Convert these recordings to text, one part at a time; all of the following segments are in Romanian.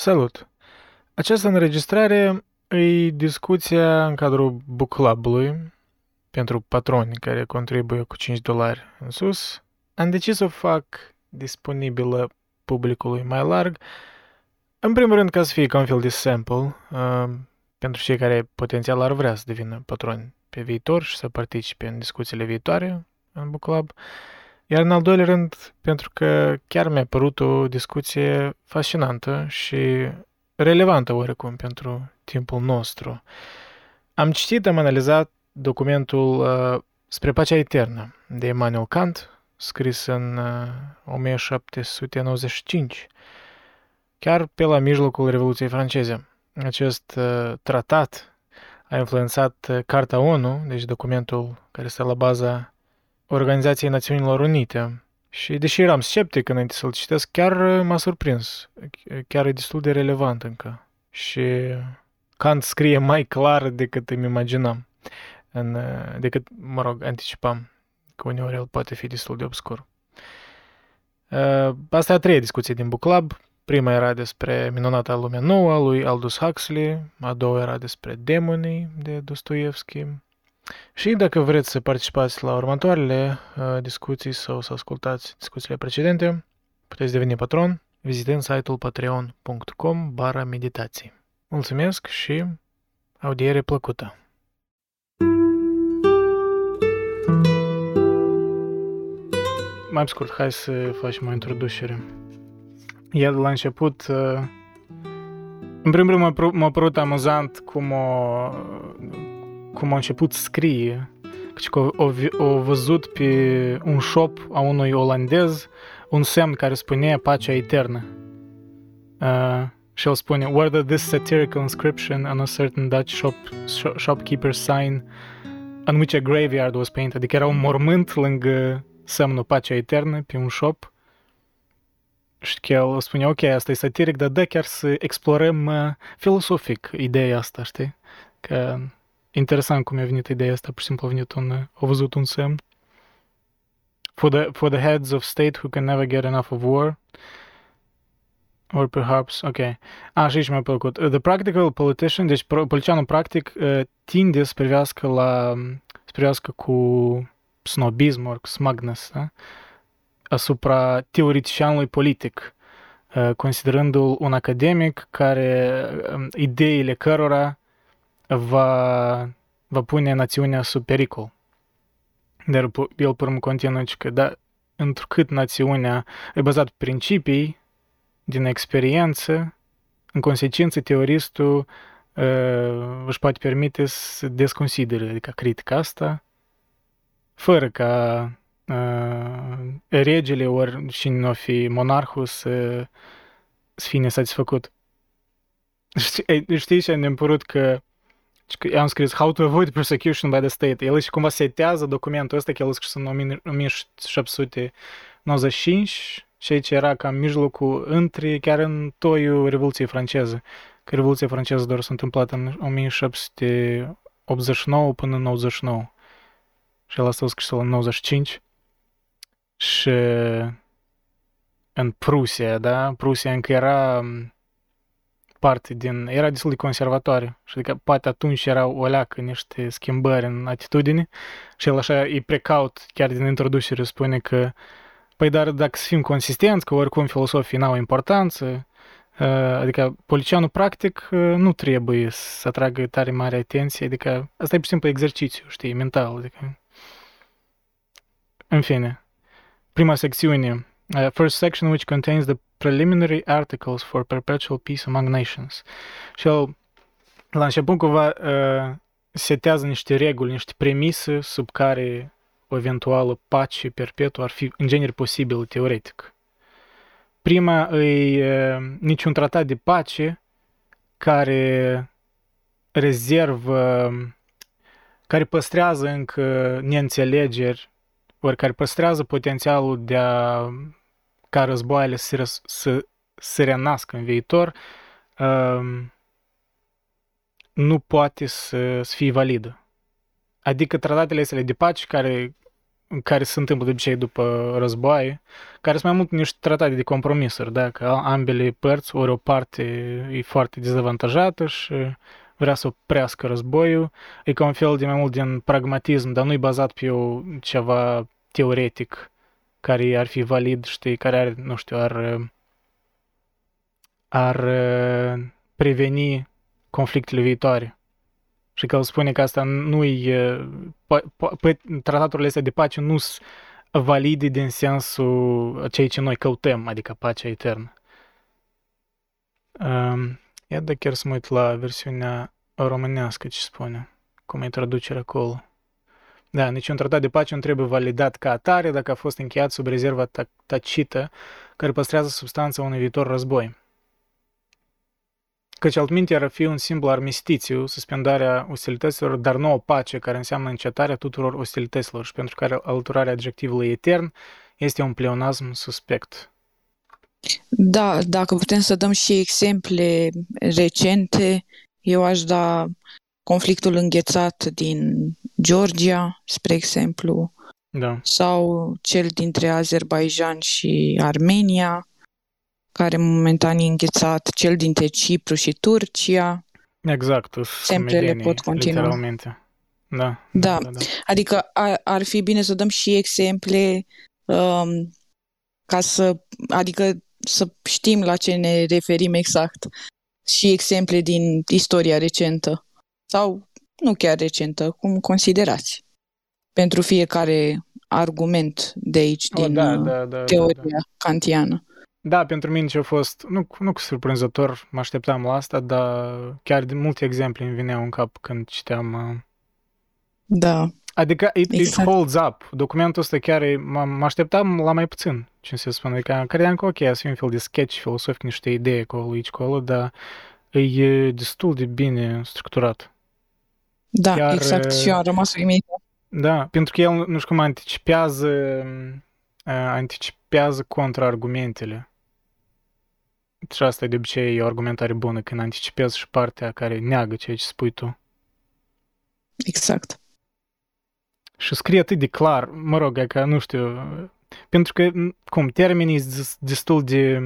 Salut! Această înregistrare e discuția în cadrul Book Club-ului pentru patroni care contribuie cu $5 în sus. Am decis să o fac disponibilă publicului mai larg, în primul rând ca să fie ca un fel de sample pentru cei care potențial ar vrea să devină patroni pe viitor și să participe în discuțiile viitoare în Book Club. Iar în al doilea rând, pentru că chiar mi-a părut o discuție fascinantă și relevantă oarecum pentru timpul nostru. Am citit, am analizat documentul Spre pacea eternă de Immanuel Kant, scris în 1795, chiar pe la mijlocul Revoluției franceze. Acest tratat a influențat Carta ONU, deci documentul care stă la baza Organizației Națiunilor Unite. Și deși eram sceptic înainte să-l citesc, chiar m-a surprins. Chiar e destul de relevant încă. Și Kant scrie mai clar decât îmi imaginam. Anticipam că uneori el poate fi destul de obscur. Asta e a treia discuție din Book Club. Prima era despre Minunata lumea nouă a lui Aldous Huxley. A doua era despre Demonii de Dostoievski. Și dacă vreți să participați la următoarele discuții sau să ascultați discuțiile precedente, puteți deveni patron vizitând site-ul patreon.com/meditații. Mulțumesc și audiere plăcută! Mai pe scurt, hai să facem o introducere. Iar la început, în primul rând m-a părut amuzant cum a început să scrie, că o văzut pe un shop a unui olandez un semn care spune pacea eternă. Și el spune, whether this satirical inscription on a certain Dutch shopkeeper's sign on which a graveyard was painted. Adică era un mormânt lângă semnul pacea eternă pe un shop. Și el spune, ok, asta e satiric, dar da chiar să explorăm filosofic ideea asta, știi? Că interesant cum a venit ideea asta, pur și simplu a văzut un semn. For the heads of state who can never get enough of war. Or perhaps, ok. Și aici mi-a plăcut. The practical politician, deci politicianul practic tinde să privească cu snobism, or cu smugness, da? Asupra teoreticianului politic, considerându-l un academic care ideile cărora va pune națiunea sub pericol. Dar el părmă continuă că, da, întrucât națiunea e bazată pe principii din experiență, în consecință teoristul își poate permite să desconsidere, adică critica asta, fără ca regele ori cine n-o fi monarhul să fie nesatisfăcut. Știi ce ne-am părut că am scris How to Avoid Persecution by the State. El și cumva setează documentul ăsta, că el a scris în 1795, ceea ce era cam mijlocul chiar în toiul Revoluției franceze. Că Revoluția franceză doar s-a întâmplat în 1789 până în 99. Și el asta a scris în 95. Și în Prusia, da? Prusia încă era parte era destul de conservatoare și adică poate atunci erau o leacă niște schimbări în atitudine și el așa e precaut, chiar din introducere spune că păi dar dacă să fim consistenți, că oricum filosofii n-au importanță, adică policianul practic nu trebuie să atragă tare mare atenție, adică asta e pur și simplu exercițiu, știi, mental, adică în fine. Prima secțiune, first section which contains the preliminary articles for perpetual peace among nations. Și el, la început, cumva, setează niște reguli, niște premise sub care o eventuală pace perpetuă ar fi în genere posibil teoretic. Prima e niciun tratat de pace care rezervă, care păstrează încă neînțelegeri, ori care păstrează potențialul de a ca războaiele să renască în viitor, nu poate să fie validă. Adică tratatele astea de pace care care se întâmplă de obicei după războaie, care sunt mai mult niște tratate de compromisuri, da? Că ambele părți, ori o parte e foarte dezavantajată și vrea să oprească războiul, e ca un fel de mai mult din pragmatism, dar nu e bazat pe ceva teoretic care ar fi valid, știi, care ar, nu știu, ar preveni conflictele viitoare. Și că el spune că asta nu e... Trataturile astea de pace nu sunt valide din sensul ceea ce noi căutăm, adică pacea eternă. Iată chiar să mă uit la versiunea românească ce spune, cum e traducerea acolo. Da, niciun tratat de pace nu trebuie validat ca atare dacă a fost încheiat sub rezerva tacită care păstrează substanța unui viitor război. Căci altminte ar fi un simplu armistițiu, suspendarea ostilităților, dar nu o pace care înseamnă încetarea tuturor ostilităților și pentru care alturarea adjectivului etern este un pleonasm suspect. Da, dacă putem să dăm și exemple recente, eu aș da conflictul înghețat din Georgia, spre exemplu, da. Sau cel dintre Azerbaijan și Armenia, care momentan e înghețat, cel dintre Cipru și Turcia. Exact, semplele pot continua. Da. Adică ar fi bine să dăm și exemple ca să, adică să știm la ce ne referim exact. Și exemple din istoria recentă sau nu chiar recentă, cum considerați. Pentru fiecare argument de aici teoria kantiană. Da, pentru mine ce a fost, nu cu surprinzător, mă așteptam la asta, dar chiar multe exemple îmi vineau în cap când citeam. Da. Adică it holds up. Documentul ăsta chiar mă așteptam la mai puțin, ce se spune. Adică credeam că ok, să fie un fel de sketch filosofic, niște idei acolo, aici, acolo, dar e destul de bine structurat. Da, chiar, exact. Și eu am rămas uimit. Da, pentru că el, nu știu cum, anticipează contraargumentele. Și asta de obicei e o argumentare bună, când anticipezi și partea care neagă ceea ce spui tu. Exact. Și scrie atât de clar, mă rog, că nu știu, pentru că, cum, termenii sunt destul de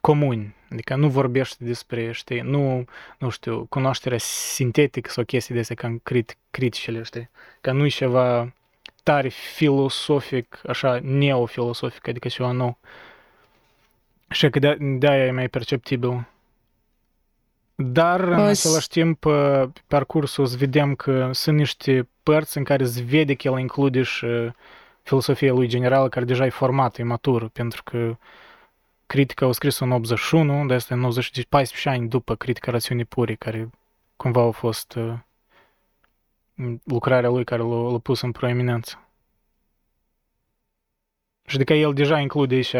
comuni, adică nu vorbește despre, știi, nu știu, cunoașterea sintetică sau chestii de astea, ca criticile, știi, că nu e ceva tare filosofic, așa, neofilosofic, adică ceva nou. Și că de-aia e mai perceptibil. Dar, în același timp, pe parcursul să vedem că sunt niște părți în care se vede că el include și filosofia lui generală, care deja e formată, e matură, pentru că Critica a scris în 81, dar asta e în 14 ani după Critica rațiunii pure, care cumva a fost lucrarea lui care l-a pus în proeminență. Și adică el deja include aici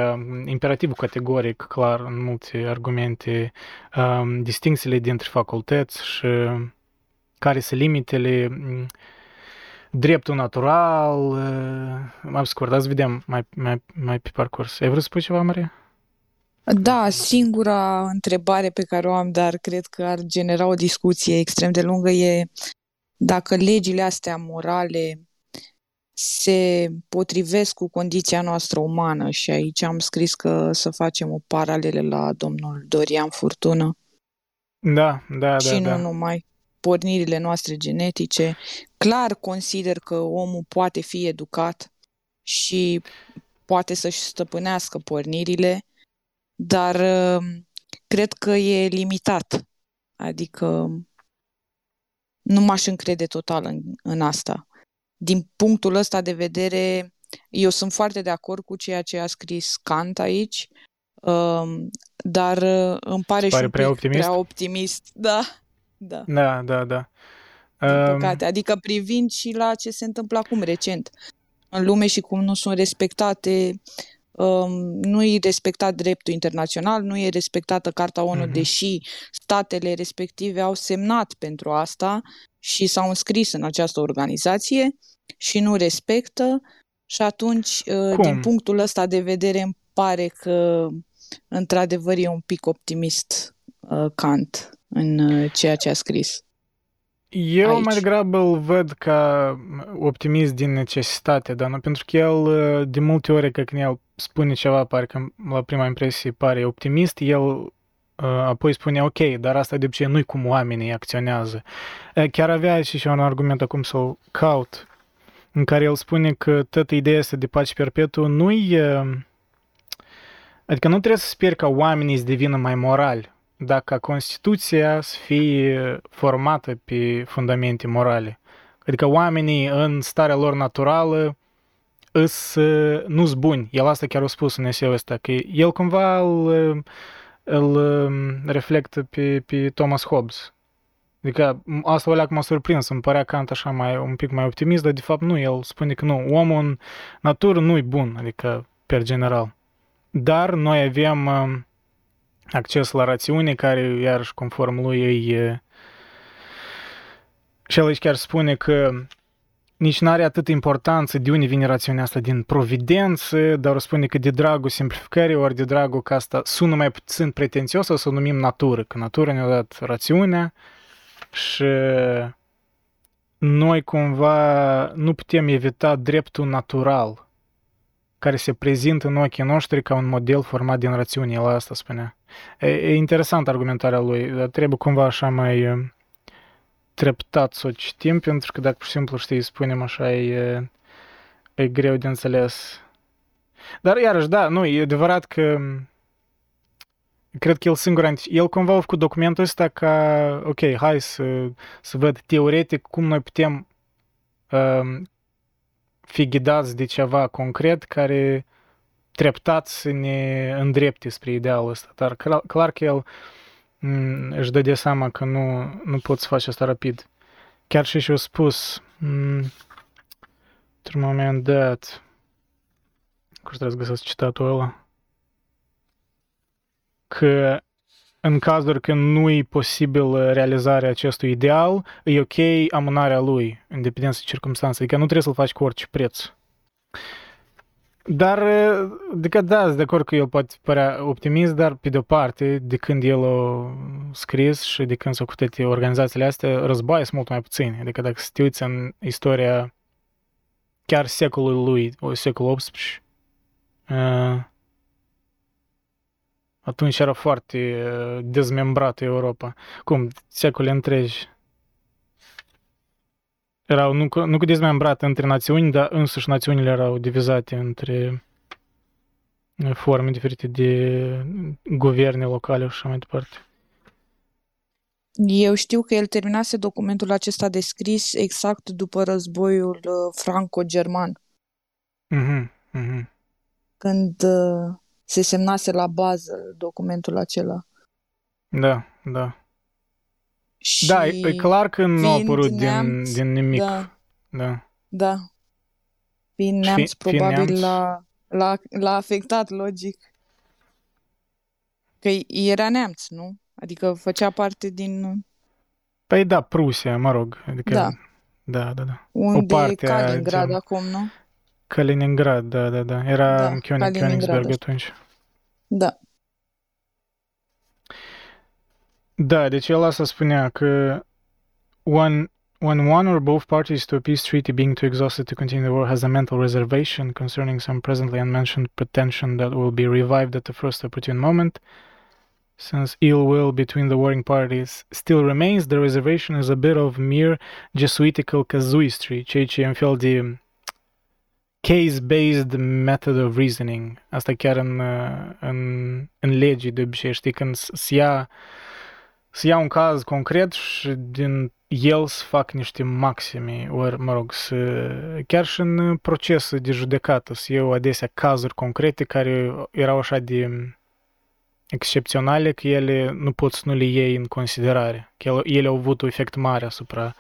imperativul categoric, clar, în multe argumente, distincțiile dintre facultăți și care sunt limitele, dreptul natural, mai scurt, dar să vedem mai pe parcurs. Ai vrut să spui ceva, Maria? Da, singura întrebare pe care o am, dar cred că ar genera o discuție extrem de lungă, e dacă legile astea morale se potrivesc cu condiția noastră umană. Și aici am scris că să facem o paralelă la domnul Dorian Furtună. Da. Numai pornirile noastre genetice. Clar consider că omul poate fi educat și poate să-și stăpânească pornirile, dar cred că e limitat. Adică nu m-aș încrede total în asta. Din punctul ăsta de vedere, eu sunt foarte de acord cu ceea ce a scris Kant aici, dar îmi pare și un pic prea optimist. Da. Din păcate. Adică privind și la ce se întâmplă acum recent în lume și cum nu sunt respectate, nu e respectat dreptul internațional, nu e respectată Carta ONU, deși statele respective au semnat pentru asta și s-au înscris în această organizație și nu respectă. Și atunci, din punctul ăsta de vedere, îmi pare că într-adevăr e un pic optimist Kant în ceea ce a scris. Eu aici. Mai degrabă îl văd ca optimist din necesitate, dar nu, pentru că el, de multe ori, că când el spune ceva, parcă la prima impresie pare optimist, el apoi spune, ok, dar asta de obicei nu-i cum oamenii acționează. Chiar avea și un argument acum să-l caut, în care el spune că toată ideea asta de pace perpetuă nu-i... Adică nu trebuie să speri ca oamenii să devină mai morali, dacă Constituția să fie formată pe fundamente morale. Adică oamenii în starea lor naturală nu-s buni. El asta chiar a spus în eseul ăsta, că el cumva îl reflectă pe Thomas Hobbes. Adică asta alea că m-a surprins, îmi părea Kant așa un pic mai optimist, dar de fapt nu, el spune că nu, omul în natură nu-i bun, adică per general. Dar noi avem acces la rațiune, care, iarăși, conform lui, și el aici chiar spune că nici nu are atât importanță de unde vine rațiunea asta, din providență, dar spune că de dragul simplificării, ori de dragul că asta sună mai puțin pretențios, o să o numim natură, că natura ne-a dat rațiunea și noi cumva nu putem evita dreptul natural, care se prezintă în ochii noștri ca un model format din rațiune, el asta spunea. E interesant argumentarea lui, dar trebuie cumva așa mai treptat să o citim, pentru că dacă pur și simplu, știi, spunem așa, e greu de înțeles. Dar iarăși, da, nu, e adevărat că cred că el singur, el cumva a făcut documentul ăsta ca, ok, hai să văd teoretic cum noi putem fi ghidați de ceva concret care treptat să ne îndrepte spre idealul ăsta. Dar clar că el își dă de seama că nu poți să faci asta rapid. Chiar și eu spus într-un moment dat, cum trebuie să găsesc citatul ăla, că în cazuri când nu e posibil realizarea acestui ideal, e ok amânarea lui, în dependență de circumstanțe. Adică nu trebuie să-l faci cu orice preț. Dar, adică da, sunt de acord că el poate părea optimist, dar pe de-o parte, de când el a scris și de când s-au cutit organizațiile astea, războaie sunt mult mai puține. Adică dacă se uiți în istoria chiar secolului lui, secolul XVIII, atunci era foarte dezmembrată Europa. Cum? Secole întregi. Erau nu dezmembrate între națiuni, dar însuși națiunile erau divizate între forme diferite de guverne locale și așa mai departe. Eu știu că el terminase documentul acesta de scris exact după războiul franco-german. Mhm, mhm. Când... se semnase la bază documentul acela. Da. Și da, e clar că nu a apărut din nimic. Da. Fiind neamț, probabil l-a afectat logic. Că era neamț, nu? Adică făcea parte din... Păi da, Prusia, mă rog. Adică, da. Unde e Kaliningrad acum, nu? Kaliningrad, da. Era în Königsberg atunci. Da. Da, deci el asta spunea că when one or both parties to a peace treaty being too exhausted to continue the war has a mental reservation concerning some presently unmentioned pretension that will be revived at the first opportune moment, since ill will between the warring parties still remains, the reservation is a bit of mere jesuitical casuistry, ceea ce e un fel de case-based method of reasoning. Asta chiar în lege de obicei, știi, când se ia un caz concret și din el să fac niște maxime, ori, mă rog, chiar și în procese de judecată se iau adesea cazuri concrete care erau așa de excepționale că ele nu poți să nu le iei în considerare, că ele au avut un efect mare asupra,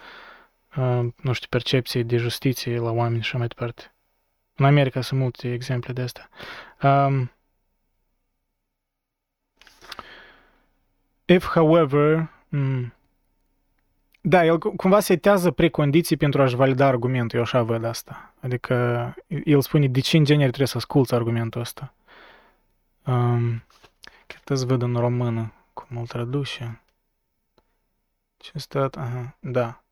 nu știu, percepției de justiție la oameni și mai departe. În America sunt multe exemple de astea. Da, el cumva setează precondiții pentru a-și valida argumentul, eu așa văd asta. Adică el spune de ce inginer trebuie să asculți argumentul ăsta. Cred că îți văd în română cum îl traduce. Ce stat? Aha, da.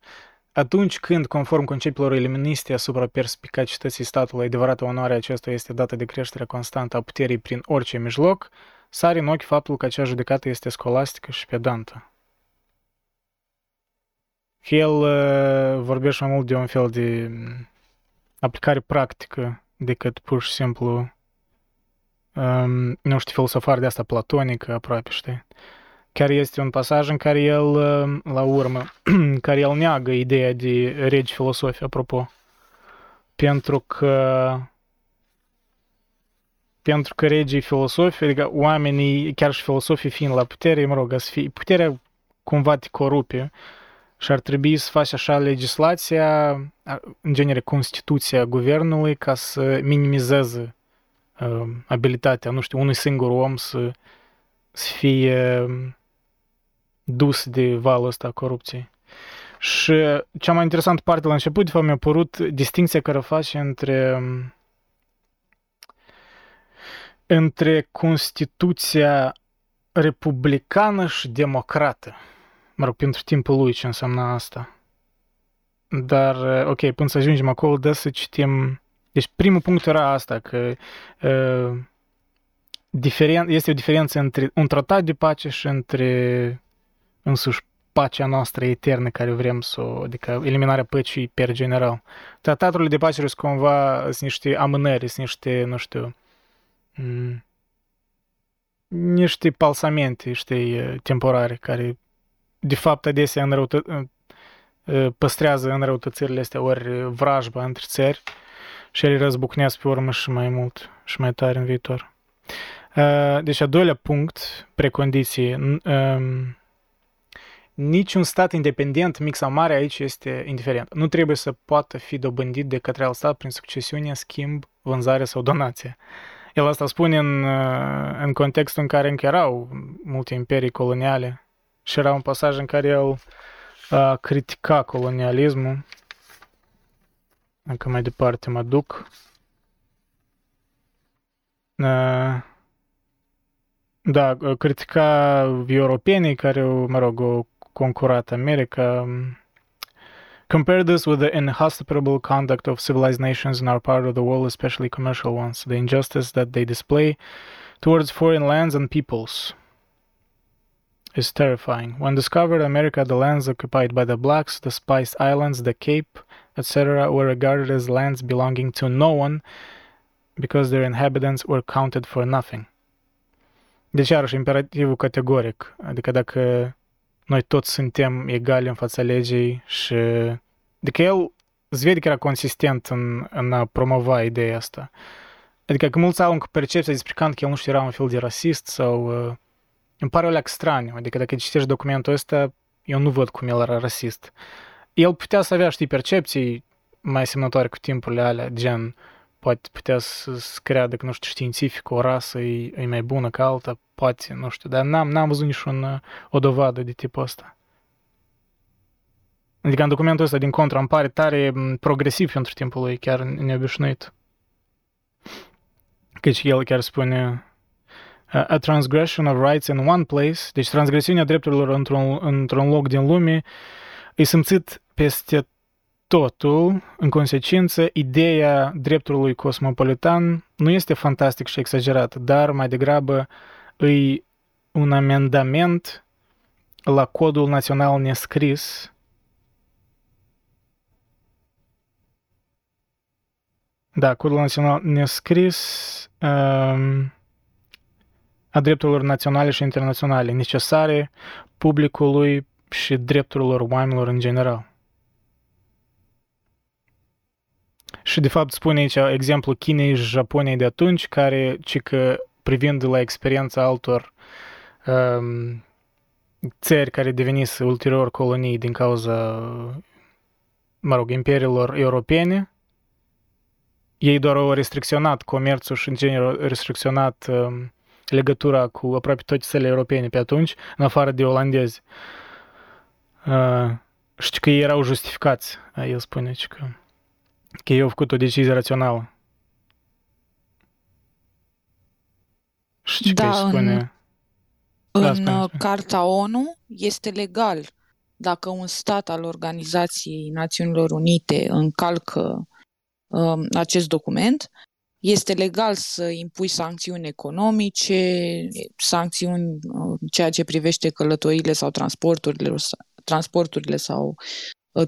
Atunci când, conform conceptelor iluministe asupra perspicacității statului, adevărată onoare aceasta este dată de creșterea constantă a puterii prin orice mijloc, sare în ochi faptul că acea judecată este scolastică și pedantă. El vorbește mai mult de un fel de aplicare practică decât pur și simplu, nu știu, filosofar de asta platonică aproape, știi? Chiar este un pasaj în care el, la urmă, care el neagă ideea de regi filosofi, apropo, pentru că regii filosofi, adică oamenii, chiar și filosofii fiind la putere, mă rog, puterea cumva te corupe și ar trebui să faci așa legislația, în genere Constituția Guvernului, ca să minimizeze abilitatea, nu știu, unui singur om să fie dus de valul ăsta a corupției. Și cea mai interesantă parte la început, de fapt, mi-a părut distincția care o face între Constituția republicană și democrată. Mă rog, pentru timpul lui ce înseamnă asta. Dar, ok, până să ajungem acolo, dă să citim. Deci primul punct era asta, că este o diferență între un tratat de pace și între însuși pacea noastră eternă care vrem să o, adică eliminarea păcii per general. Tratatul de pace sunt cumva niște amânări, sunt niște, nu știu, niște palsamente, știi, temporare, care de fapt adesea păstrează înrăutățirile astea, ori vrajba între țări și ele răzbucnesc pe urmă și mai mult și mai tare în viitor. Deci, a doilea punct, precondiții, niciun stat independent, mic sau mare, aici este indiferent. Nu trebuie să poată fi dobândit de către alt stat prin succesiune, schimb, vânzare sau donație. El asta spune în contextul în care încă erau multe imperii coloniale și era un pasaj în care el critica colonialismul. Dacă mai departe mă duc. Da, critica europenii care, mă rog, au concurat America. Compare this with the inhospitable conduct of civilized nations in our part of the world, especially commercial ones, the injustice that they display towards foreign lands and peoples is terrifying. When discovered America, the lands occupied by the blacks, the Spice Islands, the Cape, etc., were regarded as lands belonging to no one, because their inhabitants were counted for nothing. Deci, iarăși, imperativul categoric, adică dacă noi toți suntem egali în fața legii și... Adică el îți vede că era consistent în a promova ideea asta. Adică că mulți au încă percepția despre Kant că el nu știu, era un fel de rasist sau... Îmi pare oleac straniu, adică dacă citești documentul ăsta, eu nu văd cum el era rasist. El putea să avea, știi, percepții mai semnătoare cu timpurile alea, gen... Poate putea să creadă că, nu știu, științific o rasă e mai bună ca alta, poate, nu știu, dar n-am văzut niciun o dovadă de tipul ăsta. Adică în documentul ăsta, din contră, îmi pare tare progresiv pentru timpul lui, chiar neobișnuit. Căci el chiar spune, a transgression of rights in one place, deci transgresiunea drepturilor într-un loc din lume, e simțit peste totul, în consecință, ideea dreptului cosmopolitan nu este fantastic și exagerat, dar mai degrabă îi un amendament la codul național nescris. Da, codul național nescris a drepturilor naționale și internaționale necesare publicului și drepturilor oamenilor în general. Și, de fapt, spune aici exemplu Chinei și Japoniei de atunci, care, ci că, privind la experiența altor țări care devenise ulterior colonii din cauza, mă rog, imperiilor europene, ei doar au restricționat comerțul și, în general, au restricționat legătura cu aproape toate țările europene pe atunci, în afară de olandezi. Și că ei erau justificați, el spune, că eu au făcut o decizie rațională. Și ce spune? În Carta ONU este legal dacă un stat al Organizației Națiunilor Unite încalcă acest document, este legal să impui sancțiuni economice, sancțiuni ceea ce privește călătorile sau transporturile sau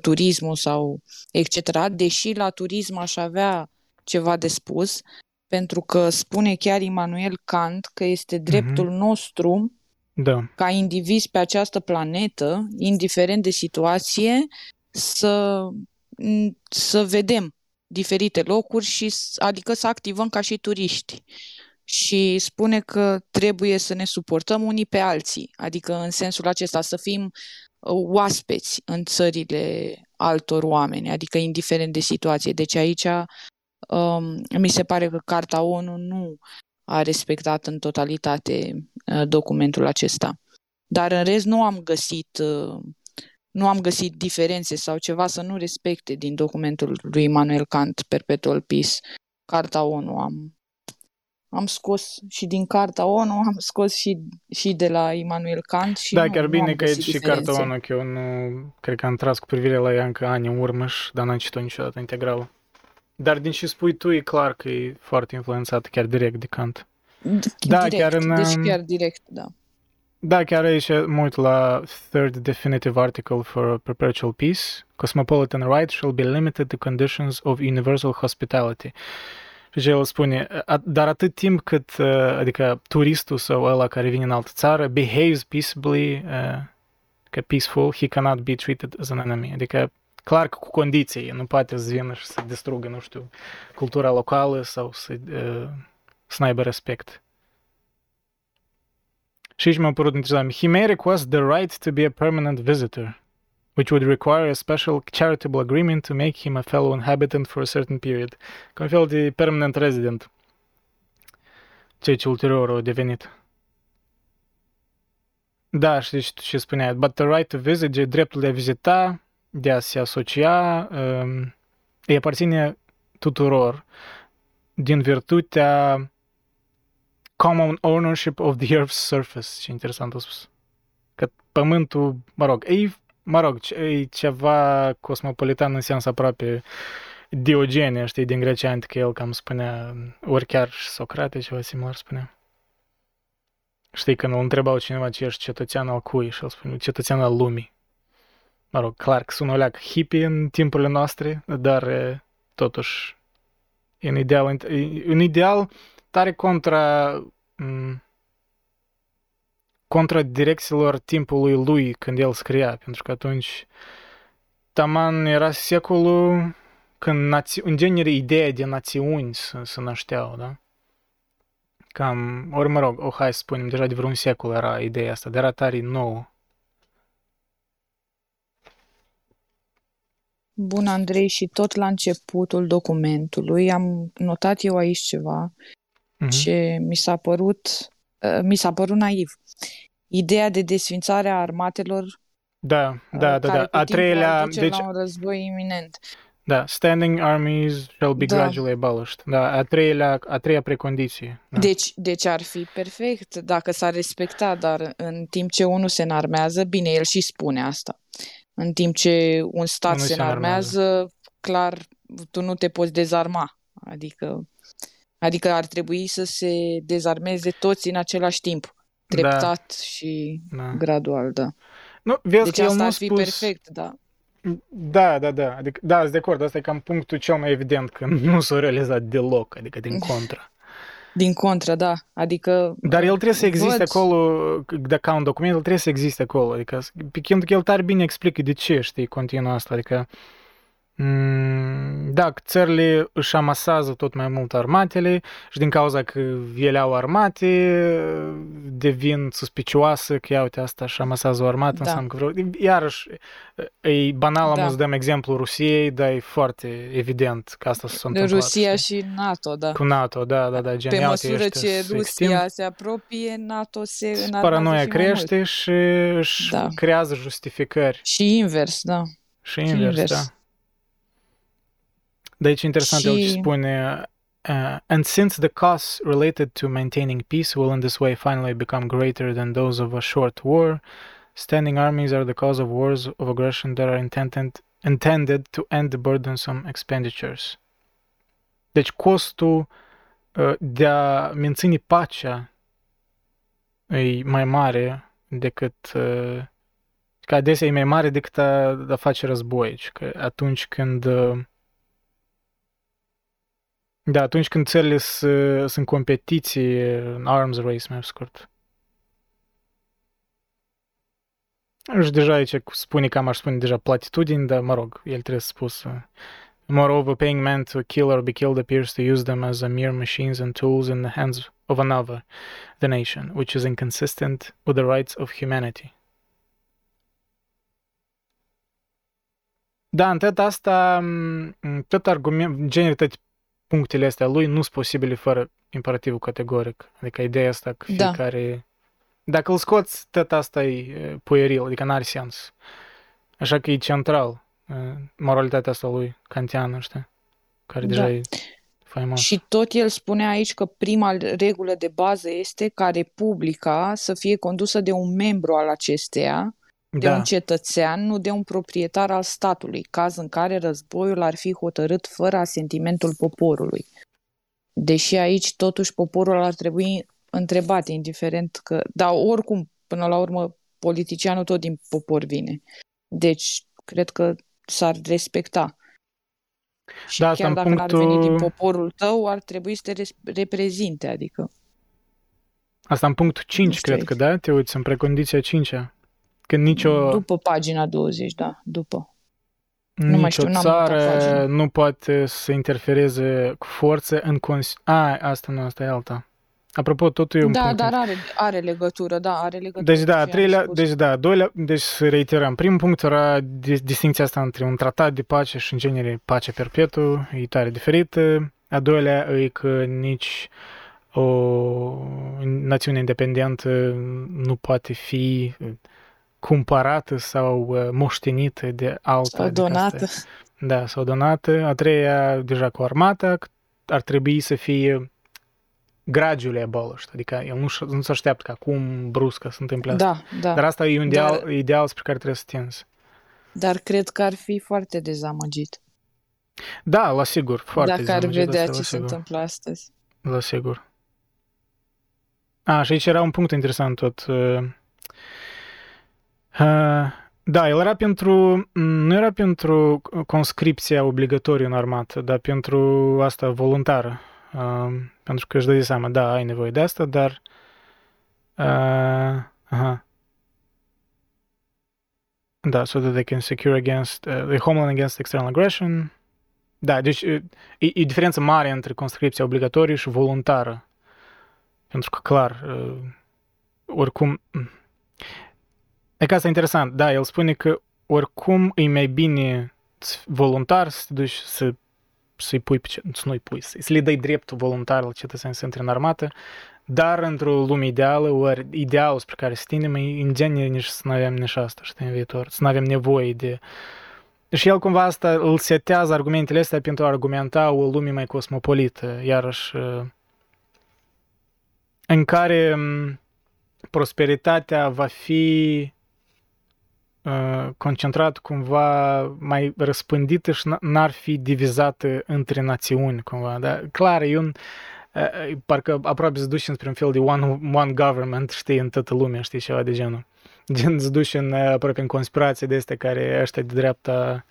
turismul sau etc., deși la turism aș avea ceva de spus, pentru că spune chiar Immanuel Kant că este dreptul nostru ca indivizi pe această planetă, indiferent de situație, să vedem diferite locuri, și adică să activăm ca și turiști. Și spune că trebuie să ne suportăm unii pe alții, adică în sensul acesta să fim oaspeți în țările altor oameni, adică indiferent de situație. Deci aici mi se pare că Carta ONU nu a respectat în totalitate documentul acesta. Dar în rest nu am găsit diferențe sau ceva să nu respecte din documentul lui Immanuel Kant, Perpetual Peace, Carta ONU. Am scos și din Carta ONU, am scos și de la Immanuel Kant. Și da, chiar bine că aici și Carta ONU, că eu nu cred că am tras cu privire la ea încă ani în urmă, dar n-am citit-o niciodată integrală. Dar din ce spui tu, e clar că e foarte influențat chiar direct de Kant. Direct, chiar direct. Da, chiar aici mă uit la Third Definitive Article for Perpetual Peace. Cosmopolitan rights shall be limited to conditions of universal hospitality. Și el spune, dar atât timp cât, adică turistul sau ăla care vine în altă țară behaves peaceably, peaceful, he cannot be treated as an enemy. Adică clar că cu condiții, nu poate să vină și să distrugă, nu știu, cultura locală sau să n-aibă respect. Și aici mi-a părut interesant. He may request the right to be a permanent visitor, which would require a special charitable agreement to make him a fellow inhabitant for a certain period. Ca un fel de permanent resident, ceea ce ulterior a devenit. Da, știi ce spunea. But the right to visit, dreptul de a vizita, de a se asocia, îi aparține tuturor din virtutea common ownership of the earth's surface. Ce interesant a spus. Că pământul, e ceva cosmopolitan în sens aproape Diogene, știi, din Grecia Antică, el cam spunea, ori chiar și Socrate ceva similar spunea. Știi, când îl întrebau cineva ce ești cetățean al cui și el spune, cetățean al lumii. Clar că sună o leacă hippie în timpurile noastre, dar totuși e un ideal tare contra direcțiilor timpului lui când el scria, pentru că atunci taman era secolul când în genere ideea de națiuni se nășteau, da? Cam, ori hai să spunem, deja de vreun secol era ideea asta, dar era tare nouă. Bun, Andrei, și tot la începutul documentului am notat eu aici ceva ce mi s-a părut naiv. Ideea de desfințare a armatelor. Da. A treilea, deci un război iminent. Da, standing armies shall be gradually abolished. Da, a treia precondiție. Da. Deci ar fi perfect dacă s-ar respecta, dar în timp ce unul se înarmează, bine, el și spune asta. În timp ce un stat se înarmează, clar, tu nu te poți dezarma. Adică ar trebui să se dezarmeze toți în același timp. Treptat și gradual, da. Nu, vezi deci că asta ar fi perfect, da. Da. Adică, da, sunt de acord. Asta e cam punctul cel mai evident, că nu s-a realizat deloc, adică din contră. Din contră, da. Adică... Dar el trebuie să existe acolo, dacă un document, el trebuie să existe acolo. Adică, pentru că el tare bine explică de ce, știi, continuă asta. Adică, da, țările își amasează tot mai mult armatele și din cauza că ele au armate, devin suspicioase că, ia uite, asta își amasează o armată, înseamnă că vreau... Iarăși, e banal, am să dăm exemplu Rusiei, dar e foarte evident că asta s-a întâmplat. Rusia și NATO, da. Cu NATO, da. Genial, pe măsură ce Rusia se apropie, NATO se înarmează. Paranoia crește și își creează justificări. Și invers, da. Și invers. De aici interesant el ce spune, and since the costs related to maintaining peace will in this way finally become greater than those of a short war, Standing armies are the cause of wars of aggression that are intended to end the burdensome expenditures. Deci costul de a menține pacea e mai mare decât... că adesea e mai mare decât a face război. Că atunci când... Da, atunci când țările sunt în competiție, în arms race, mai scurt. Și deja aici spune că aș spune deja platitudini, dar mă rog, el trebuie să spus. Moreover, paying men to kill or be killed appears to use them as a mere machines and tools in the hands of another, the nation, which is inconsistent with the rights of humanity. Da, în tot asta, tot argument, generitatea punctele astea lui nu sunt posibile fără imperativul categoric. Adică ideea asta că fiecare... Dacă îl scoți, tot asta e pueril, adică n-are sens. Așa că e central moralitatea asta lui kantiană, știi? Care deja e faimoasă. Și tot el spune aici că prima regulă de bază este ca Republica să fie condusă de un membru al acesteia, de un cetățean, nu de un proprietar al statului, caz în care războiul ar fi hotărât fără asentimentul poporului. Deși aici, totuși, poporul ar trebui întrebat, indiferent că... Dar oricum, până la urmă, politicianul tot din popor vine. Deci, cred că s-ar respecta. Și da, chiar dacă punctul... ar veni din poporul tău, ar trebui să te reprezinte, adică... Asta în punctul 5, cred că, da? Te uiți, în precondiția 5-a. Că nicio... După pagina 20, da, după. Nu mai știu, țară nu poate să interfereze cu forță în asta nu, asta e alta. Apropo, totul e un punct. Da, dar are legătură, da, are legătură. Deci da, doilea, deci să reiterăm. Primul punct era distincția asta între un tratat de pace și în genere pace perpetuă, e tare diferită. A doilea e că nici o națiune independentă nu poate fi cumpărată sau moștenită de alta. Sau donată. Da, sau donată. A treia, deja cu armata, ar trebui să fie gradually abolished. Adică el nu se așteaptă că acum bruscă se întâmplă asta. Da. Dar asta e un ideal spre care trebuie să tinzi. Dar cred că ar fi foarte dezamăgit. Da, la sigur. Foarte dacă dezamăgit. Dacă ar vedea asta, ce se întâmplă astăzi. La sigur. Și aici era un punct interesant tot... Da, el era nu era pentru conscripția obligatorie în armată, dar pentru asta voluntară. Pentru că își dă seama, da, ai nevoie de asta, dar... Da, so that they can secure against... the homeland against external aggression. Da, deci e diferență mare între conscripția obligatorie și voluntară. Pentru că, clar, oricum... E că asta e interesant. Da, el spune că oricum e mai bine voluntar să te duci să-i pui, să nu-i pui, să le dai dreptul voluntar la cetățeni să intre în armată, dar într-o lume ideală, ori idealul spre care se tine, mai în genere nici să nu avem nici asta, știi, în viitor, să nu avem nevoie de... Și el cumva asta îl setează argumentele astea pentru a argumenta o lume mai cosmopolită, iarăși în care prosperitatea va fi concentrat cumva mai răspândită și n-ar fi divizată între națiuni cumva, da? Clar, e parcă aproape se duce spre un fel de one government, știi, în toată lumea, știi, ceva de genul. Gen, se duce aproape în conspirație de astea care ăștia de dreapta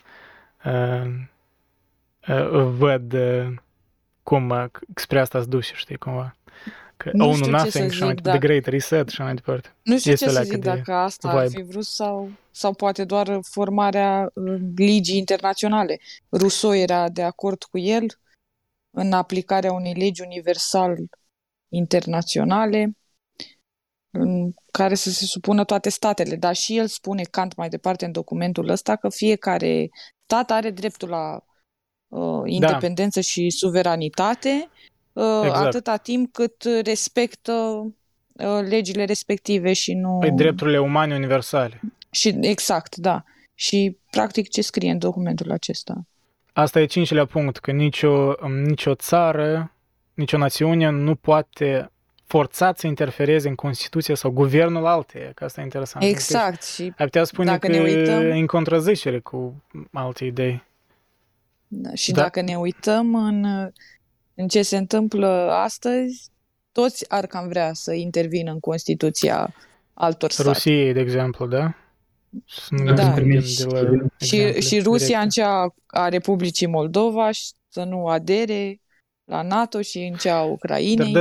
văd cum spre asta se duce, știi, cumva. Că nu știu ce să zic, The Great Reset și mai departe. Nu știu este ce să zic dacă asta vibe. Ar fi vrut sau poate doar formarea ligii internaționale. Rousseau era de acord cu el în aplicarea unei legi universal internaționale în care să se supună toate statele. Dar și el spune, Kant mai departe în documentul ăsta, că fiecare stat are dreptul la independență și suveranitate. Exact. Atâta timp cât respectă legile respective și nu... Păi drepturile umane universale. Și, exact, da. Și practic ce scrie în documentul acesta? Asta e 5-lea punct, că nicio țară, nicio națiune nu poate forțat să interfereze în Constituție sau guvernul alteia, că asta e interesant. Exact. Și ai putea spune dacă că ne uităm, e în contrazicere cu alte idei. Și dacă ne uităm în ce se întâmplă astăzi, toți ar cam vrea să intervină în Constituția altor state. Rusiei, de exemplu, da? Și Rusia în cea a Republicii Moldova să nu adere la NATO și în cea a Ucrainei.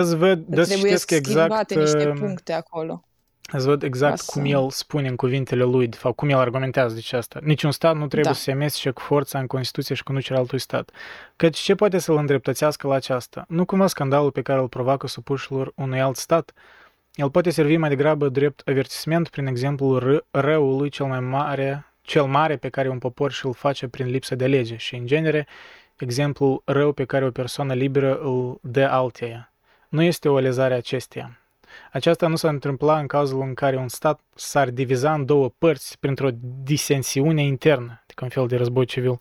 Trebuie schimbate niște puncte acolo. Îți văd exact cum el spune în cuvintele lui, de fapt, cum el argumentează de ce asta. Niciun stat nu trebuie să se amestece cu forța în Constituție și conducerea altui stat. Căci ce poate să-l îndreptățească la aceasta? Nu cumva scandalul pe care îl provoacă supușilor unui alt stat? El poate servi mai degrabă drept avertisment prin exemplul răului cel mare pe care un popor și-l face prin lipsă de lege și, în genere, exemplul rău pe care o persoană liberă îl dă alteia. Nu este o lezare acesteia. Aceasta nu s-a întâmplat în cazul în care un stat s-ar diviza în două părți printr-o disensiune internă, adică un fel de război civil,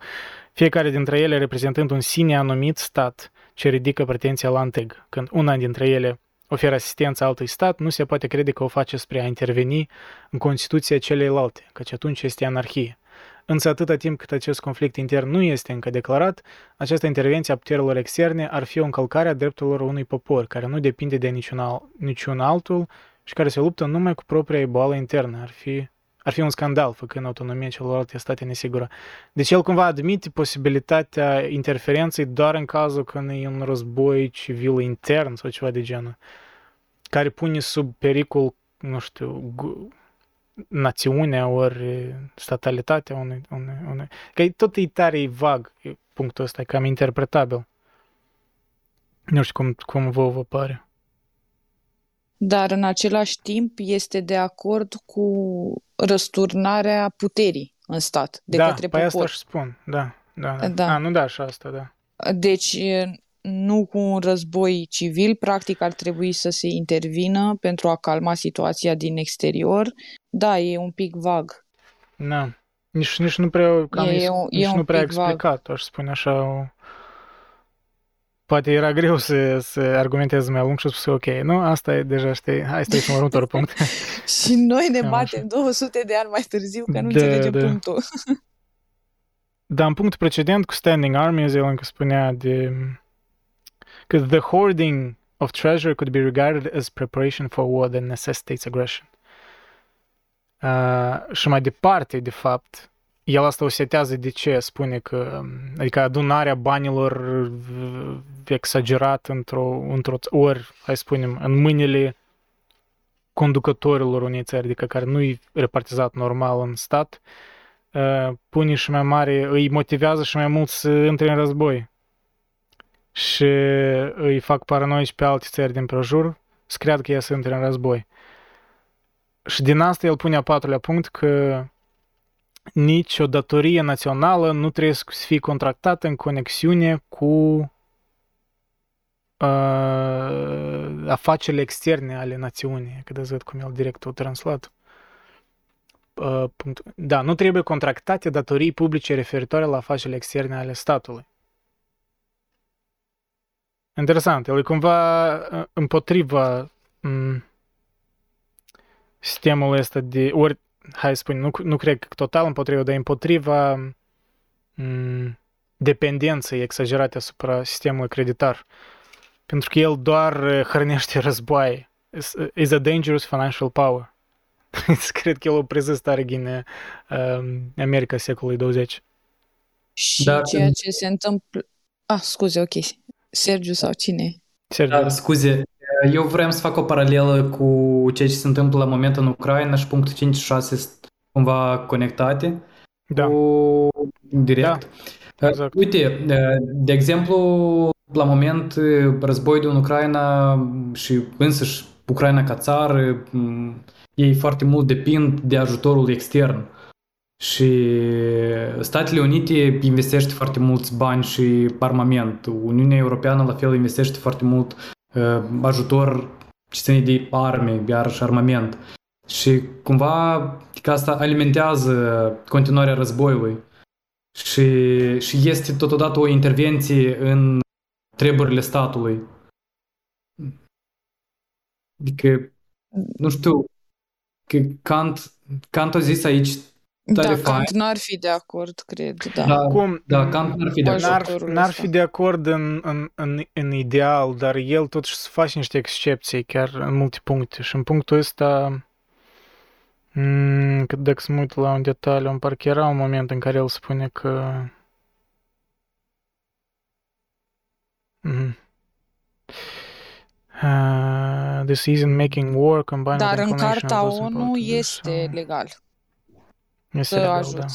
fiecare dintre ele reprezentând un sine anumit stat ce ridică pretenția la întreg. Când una dintre ele oferă asistență altui stat, nu se poate crede că o face spre a interveni în Constituția celeilalte, căci atunci este anarhie. Însă atâta timp cât acest conflict intern nu este încă declarat, această intervenție a puterilor externe ar fi o încălcare a drepturilor unui popor, care nu depinde de niciun altul și care se luptă numai cu propria boală internă. Ar fi un scandal, făcând autonomia celorlalte state nesigură. Deci el cumva admite posibilitatea interferenței doar în cazul când e un război civil intern sau ceva de genul, care pune sub pericol, nu știu, națiunea ori statalitatea unei. Că tot e tare vag punctul ăsta, e cam interpretabil. Nu știu cum vă pare. Dar în același timp este de acord cu răsturnarea puterii în stat către popor. Da, pe asta își spun. Da. Deci nu cu un război civil, practic ar trebui să se intervină pentru a calma situația din exterior. Da, e un pic vag. Da, nici nu prea explicat, aș spune așa. Poate era greu să argumentez mai lung și să spun, ok, nu, asta e deja, știi, hai să trecem la următorul punct. Și noi ne batem 200 de ani mai târziu că nu înțelegem punctul. Dar în punctul precedent cu Standing Armies, el încă spunea că the hoarding of treasure could be regarded as preparation for war that necessitates aggression. Și mai departe, de fapt, el asta o setează de ce spune că, adică adunarea banilor exagerat într-o ori, hai spunem, în mâinile conducătorilor unei țări, adică care nu-i repartizat normal în stat, pune și mai mare, îi motivează și mai mult să intre în război și îi fac paranoici pe alte țări din prejur să creadă că ea să intre în război. Și din asta el pune a patrulea punct că nici o datorie națională nu trebuie să fie contractată în conexiune cu afacerile externe ale națiunii, că de-ați văd cum el direct o translat. Nu trebuie contractate datorii publice referitoare la afacerile externe ale statului. Interesant, el e cumva împotriva sistemul ăsta de... Ori, hai să spun, nu cred că total împotriva, dar împotriva dependenței exagerate asupra sistemului creditar. Pentru că el doar hrănește războaie. Is a dangerous financial power. Cred că el o prezis tare din America secolului 20. Și ceea ce se întâmplă... scuze, ok. Sergiu sau cine? Sergiu. Da, scuze. Eu vreau să fac o paralelă cu ceea ce se întâmplă la momentul în Ucraina și punctul 5 și 6 sunt cumva conectate cu direct. Da, exact. Uite, de exemplu, la moment războiul în Ucraina și însăși Ucraina ca țară, ei foarte mult depind de ajutorul extern. Și Statele Unite investește foarte mulți bani și armament. Uniunea Europeană la fel investește foarte mult ajutor ce ține de arme, iarăși armament. Și cumva că asta alimentează continuarea războiului. Și este totodată o intervenție în treburile statului. Adică, nu știu, că Kant a zis aici tare fain. Da, Kant n-ar fi de acord, cred, da. Da, Kant n-ar fi de acord. N-ar fi de acord în ideal, dar el totuși să face niște excepții chiar în multe puncte. Și în punctul ăsta, că dacă mă uit la un detaliu, parcă era un moment în care el spune că... This isn't making war combined with the convention. Dar în Carta ONU este legal. Este legal, da.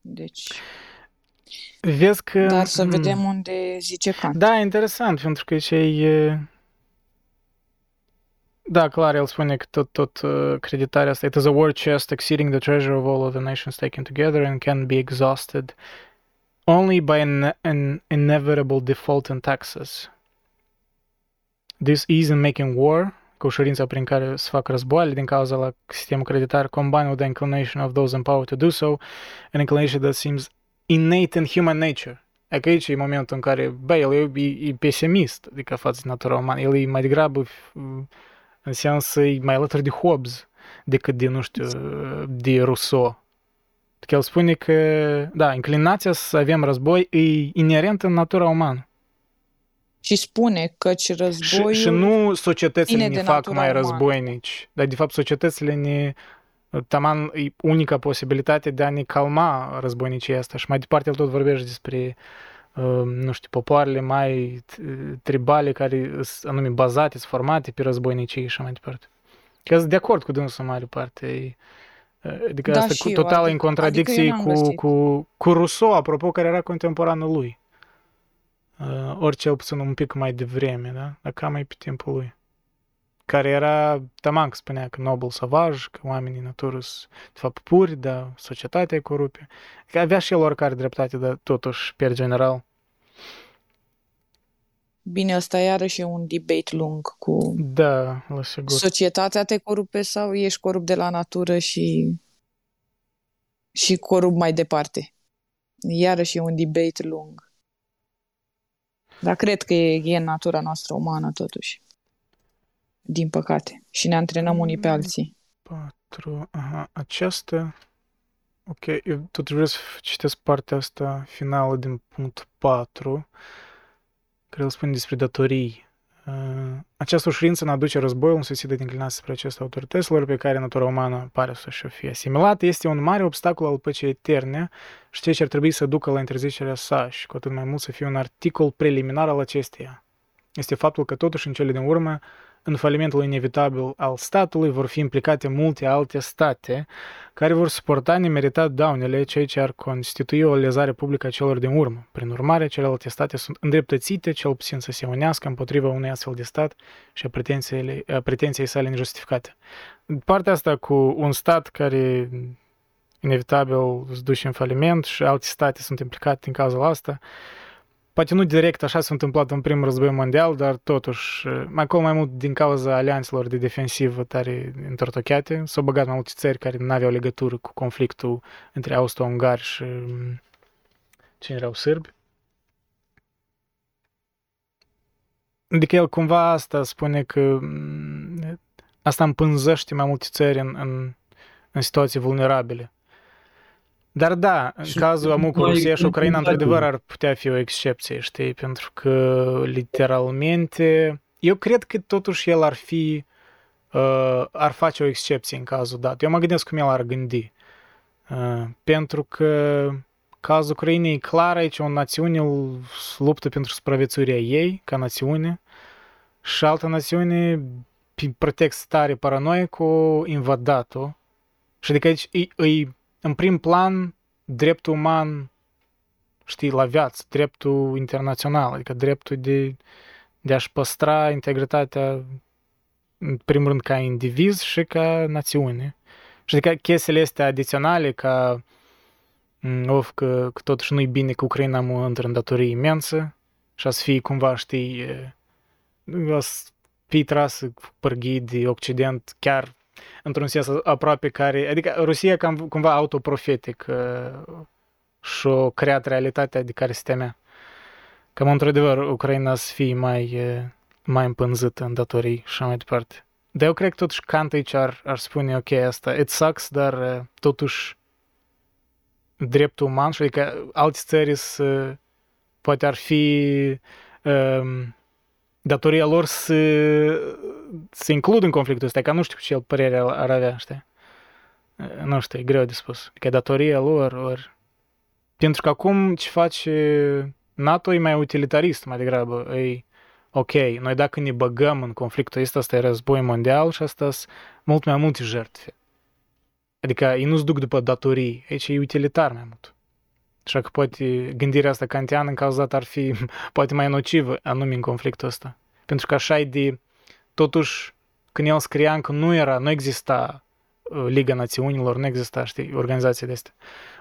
Deci... Vezi că... Dar să vedem unde zice Kant. Da, interesant, pentru că da, clar, el spune că tot creditarea asta. It is a war chest exceeding the treasure of all of the nations taken together and can be exhausted only by an inevitable default in taxes. This isn't making war, cu ușurința prin care se fac războaiele din cauza la sistemul creditar, combined with the inclination of those in power to do so, an inclination that seems innate in human nature. Adică aici e momentul în care, el e pesimist, adică față de natura umană, el e mai degrabă, în sens, e mai alături de Hobbes decât de, nu știu, de Rousseau. Adică el spune că, da, inclinația să avem război e inerentă în natura umană. Și spune că războiul și nu societățile ne fac mai războinici, dar de fapt societățile taman e unica posibilitate de a ne calma războinicia asta. Și mai departe el tot vorbește despre nu știu, popoarele mai tribale care sunt anume bazate, sunt formate pe războinicie și așa mai departe. Că sunt de acord cu dânsul în mare parte. Adică da, asta totală în contradicție cu Rousseau, apropo, care era contemporanul lui. Ori cel puțin un pic mai devreme, da? Dar cam mai pe timpul lui. Care era, taman, spunea că nobil savaj, că oamenii natură sunt de fapt puri, dar societatea e corupie. Că avea și el oricare dreptate, dar totuși, per general. Bine, asta iarăși e un debate lung cu... Da, la sigur. Societatea te corupe sau ești corupt de la natură și corupt mai departe. Iarăși e un debate lung. Dar cred că e în natura noastră umană, totuși. Din păcate. Și ne antrenăm unii pe alții. 4. Aha, aceasta... Ok, eu tot vreau să citesc partea asta finală din punctul 4, care îl spune despre datorii. Această ușurință ne aduce războiul în susținere de inclinație spre aceste autorităților pe care natura umană pare să-și fie asimilată, este un mare obstacol al păcii eterne și ceea ce ar trebui să ducă la interzicerea sa și cu atât mai mult să fie un articol preliminar al acesteia. Este faptul că totuși în cele din urmă, în falimentul inevitabil al statului, vor fi implicate multe alte state care vor suporta nemeritat daunele, ceea ce ar constitui o lezare publică a celor din urmă. Prin urmare, celelalte state sunt îndreptățite, cel puțin să se unească împotriva unui astfel de stat și a pretenției sale nejustificate. Partea asta cu un stat care inevitabil se duce în faliment și alte state sunt implicate din cauza asta, poate nu direct așa s-a întâmplat în primul război mondial, dar totuși, mai acolo mai mult din cauza alianțelor de defensivă tare întortocheate, s-au băgat mai multe țări care nu aveau legătură cu conflictul între austro-ungari și cine erau sârbi. Adică el cumva asta spune că asta împânzăște mai multe țări în situații vulnerabile. Dar da, în cazul amului Rusia și Ucraina, într-adevăr, ar putea fi o excepție, știi? Pentru că, literalmente, eu cred că totuși el ar face o excepție în cazul dat. Eu mă gândesc cum el ar gândi. Pentru că cazul Ucrainei e clar aici, o națiune luptă pentru supraviețuirea ei, ca națiune, și altă națiune, prin pretext tare paranoic, o invadat-o. Și adică aici în prim plan, dreptul uman, știi, la viață, dreptul internațional, adică dreptul de a-și păstra integritatea, în primul rând, ca indiviz și ca națiune. Și adică chestiile astea adiționale, ca că totuși nu-i bine că Ucraina mă intră în datorie imensă și a să fie cumva, știi, a să fie trasă pârghii de Occident chiar într-un sens aproape care... Adică Rusia cumva autoprofetic și-o creat realitatea de care se temea. Cam într-adevăr Ucraina să fie mai împânzită în datorii și așa mai departe. Dar eu cred că totuși Kant aici ar spune, ok, asta, it sucks, dar totuși dreptul uman, și adică alte țări poate ar fi datoria lor să includă în conflictul ăsta, că nu știu ce părere ar avea, știi? Nu știu, e greu de spus. Că datoria lor, ori... Pentru că acum ce face NATO e mai utilitarist, mai degrabă. E ok, noi dacă ne băgăm în conflictul ăsta, asta e război mondial și asta sunt mult mai multe jertfe. Adică ei nu se duc după datorii, aici e utilitar mai mult. Așa că poate gândirea asta kantiană în cauza dată ar fi poate mai nocivă, anume în conflictul ăsta. Pentru că așa e de... Totuși, când el scria încă nu exista Liga Națiunilor, nu exista, știi, organizația de astea,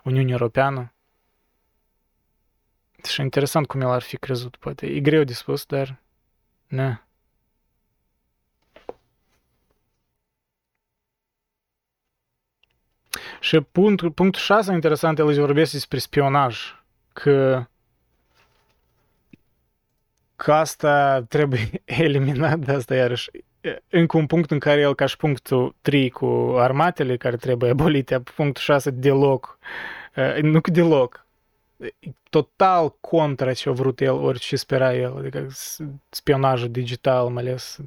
Uniunea Europeană. Și interesant cum el ar fi crezut, poate. E greu de spus, dar... Na. Și punctul 6, interesant, el vorbesc despre spionaj. Că asta trebuie eliminat, de asta iarăși. Încă un punct în care el, ca și punctul 3 cu armatele care trebuie abolite, punctul 6 deloc, nu că deloc, total contra ce a vrut el, orice spera el, adică spionajul digital, mai ales,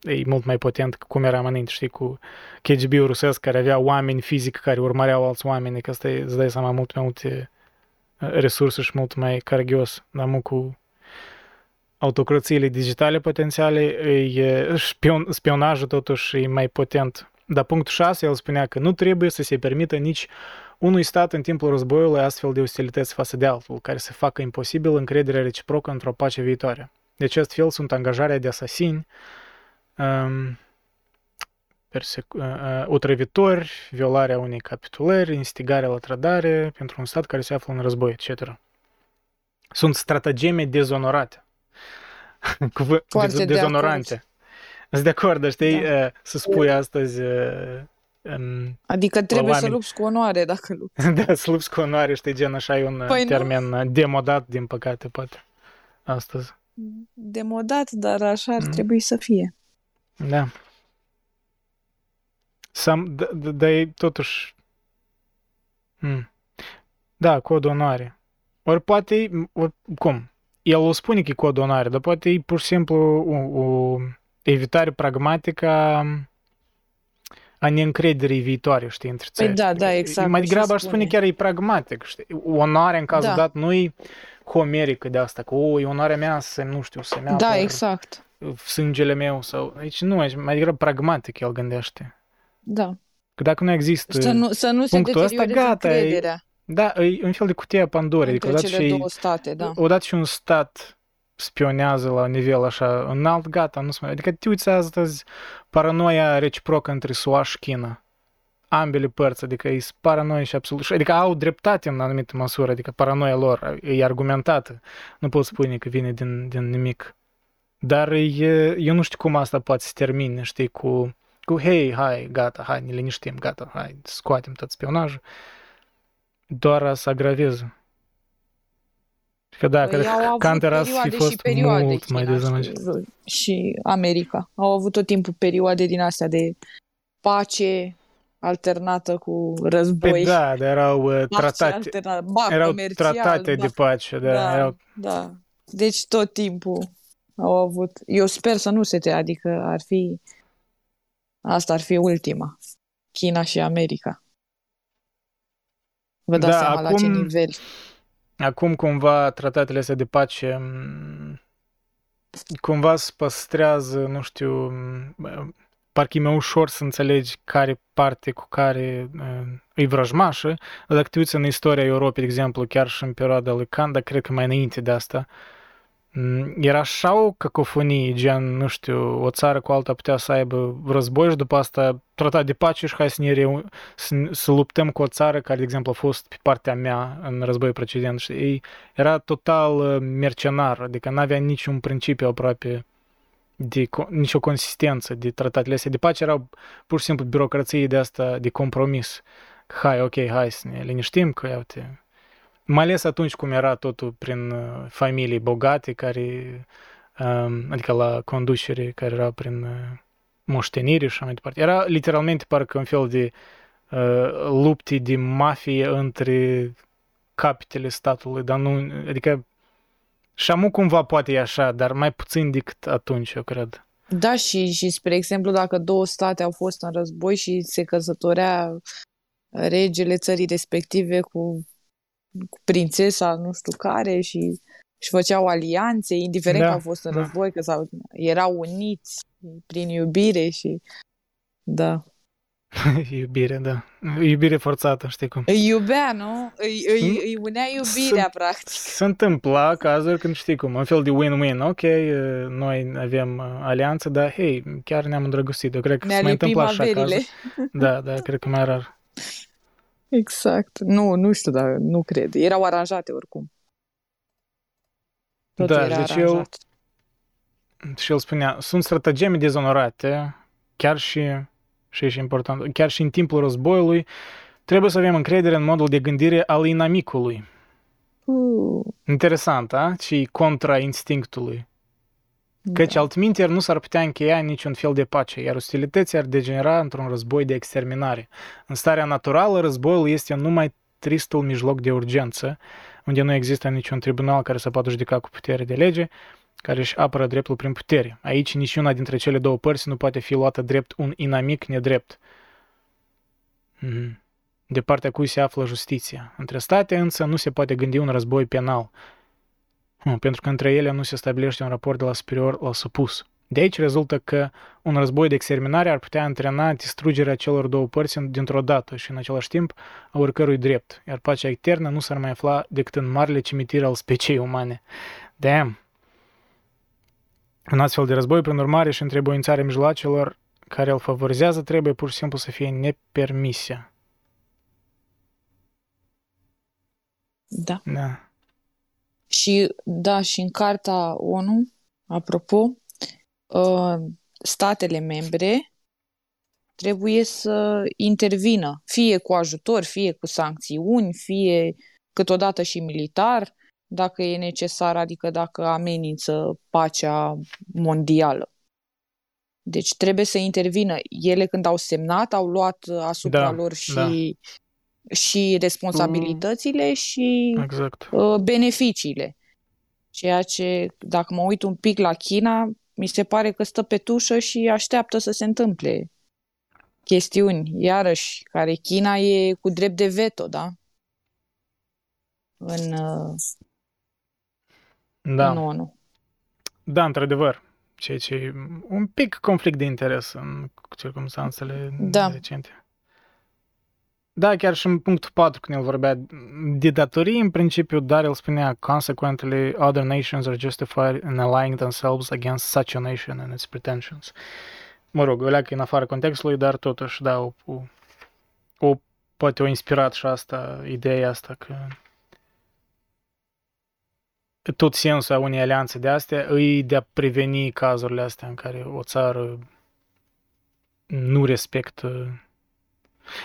e mult mai potent cum era înainte, știi, cu KGB-ul rusesc care avea oameni fizic care urmăreau alți oameni, că asta îți dai seama mult mai multe resurse și mult mai caragios, dar nu cu autocrațiile digitale potențiale, spionajul totuși e mai potent. Dar punctul 6, el spunea că nu trebuie să se permită nici unui stat în timpul războiului astfel de ostilități față de altul, care să facă imposibil încrederea reciprocă într-o pace viitoare. Deci astfel sunt angajarea de asasini, otrăvitori, violarea unei capitulări, instigarea la trădare pentru un stat care se află în război, etc. Sunt stratageme dezonorate. Dezonorante. Sunt de acord, dar știi, da. Să spui astăzi... Adică trebuie să lupți cu onoare dacă lupți. Da, să lupți cu onoare, știi, gen așa e un termen demodat, din păcate, poate, astăzi. Demodat, dar așa ar trebui să fie. Da. Dar e totuși... Da, cod onoare. Ori poate... Cum? El o spune că e cod onoare, dar poate e pur și simplu o evitare pragmatică a neîncrederii viitoare, știi, între țări. Da, da, exact. Mai degrabă aș spune chiar e pragmatic, știi? Onoarea în cazul dat nu e homerică de asta, că e onoarea mea să, nu știu, să-mi apăr exact. Sângele meu sau... Aici nu, aici mai degrabă pragmatic el gândește. Da. Că dacă nu există să nu punctul ăsta, gata, e... Da, e un fel de cutie a Pandorei. Între adică cele două state, da. Odată și un stat spionează la un nivel așa înalt, gata, nu se mai... Adică te uiți astăzi paranoia reciprocă între SUA și China. Ambele părți, adică ei sunt paranoi și absolut... Adică au dreptate în anumite măsuri, adică paranoia lor e argumentată. Nu pot spune că vine din nimic. Dar eu nu știu cum asta poate să termine, știi, cu hei, hai, gata, hai, ne liniștim, gata, hai, scoatem tot spionajul. Doar să agraveze. Că da, cred că Kant era să fi fost mult mai dezamăgit. Și America. Au avut tot timpul perioade din astea de pace alternată cu război. Păi da, dar erau tratate de pace. Da. Deci tot timpul au avut. Eu sper să nu se termine, adică ar fi... Asta ar fi ultima. China și America. Vă dați seama acum, la ce nivel. Acum cumva tratatele astea de pace cumva se păstrează, nu știu, parcă e mai ușor să înțelegi care parte cu care e vrăjmașă. Dacă te uiți în istoria Europei, de exemplu, chiar și în perioada lui Kant, dar cred că mai înainte de asta, era așa o cacofonie, gen, nu știu, o țară cu alta putea să aibă război și după asta tratat de pace și hai să luptăm cu o țară care, de exemplu, a fost pe partea mea în războiul precedent. Și ei era total mercenar, adică n-avea niciun principiu aproape, nicio consistență de tratatele astea de pace, erau pur și simplu birocrație de asta, de compromis. Hai, ok, hai să ne liniștim, că iau-te... Mai ales atunci cum era totul prin familii bogate, care, adică la conducere, care erau prin moștenire și așa mai departe. Era literalmente parcă un fel de lupte de mafie între capitele statului, dar nu, adică și amu cumva poate e așa, dar mai puțin decât atunci, eu cred. Da, și spre exemplu, dacă două state au fost în război și se căsătorea regele țării respective cu prințesa nu știu care și făceau alianțe, indiferent că au fost în război, că erau uniți prin iubire și... Da. Iubire, da. Iubire forțată, știi cum. Îi iubea, nu? Îi unea iubirea, practic. Se întâmpla cazuri când, știi cum, un fel de win-win. Ok, noi avem alianță, dar, hei, chiar ne-am îndrăgostit. Eu cred că se mai întâmplă așa cazuri. Da, cred că mai rar. Exact. Nu știu, dar nu cred. Erau aranjate oricum. Totul era deci aranjat. Și el spunea, sunt stratageme dezonorate, chiar și important, chiar și în timpul războiului, trebuie să avem încredere în modul de gândire al inamicului. Interesant, a? Și contra instinctului. Căci altminteri nu s-ar putea încheia niciun fel de pace, iar ostilității ar degenera într-un război de exterminare. În starea naturală, războiul este numai tristul mijloc de urgență, unde nu există niciun tribunal care să poată judeca cu putere de lege, care își apără dreptul prin putere. Aici niciuna dintre cele două părți nu poate fi luată drept un inamic nedrept. De partea cui se află justiția. Între state însă nu se poate gândi un război penal, pentru că între ele nu se stabilește un raport de la superior la supus. De aici rezultă că un război de exterminare ar putea antrena distrugerea celor două părți dintr-o dată și în același timp a oricărui drept, iar pacea eternă nu s-ar mai afla decât în marile cimitire al speciei umane. Damn! În astfel de război, prin urmare, și întrebuințarea mijloacelor care îl favorizează trebuie pur și simplu să fie nepermisă. Da. Și în Carta ONU, apropo, statele membre trebuie să intervină, fie cu ajutor, fie cu sancțiuni, fie câteodată și militar, dacă e necesar, adică dacă amenință pacea mondială. Deci trebuie să intervină. Ele când au semnat, au luat asupra lor și responsabilitățile și beneficiile. Ceea ce, dacă mă uit un pic la China, mi se pare că stă pe tușă și așteaptă să se întâmple chestiuni, iarăși, care China e cu drept de veto, da? În ONU. Da, într-adevăr. Ceea ce e un pic conflict de interes în circumstanțele recente. Da, chiar și în punctul 4, când el vorbea de datorii, în principiu, dar el spunea consequently, other nations are justified in allying themselves against such a nation and its pretensions. Mă rog, o leacă în afara contextului, dar totuși, da, poate o inspirat și asta, ideea asta că tot sensul a unei alianțe de astea îi de a preveni cazurile astea în care o țară nu respectă.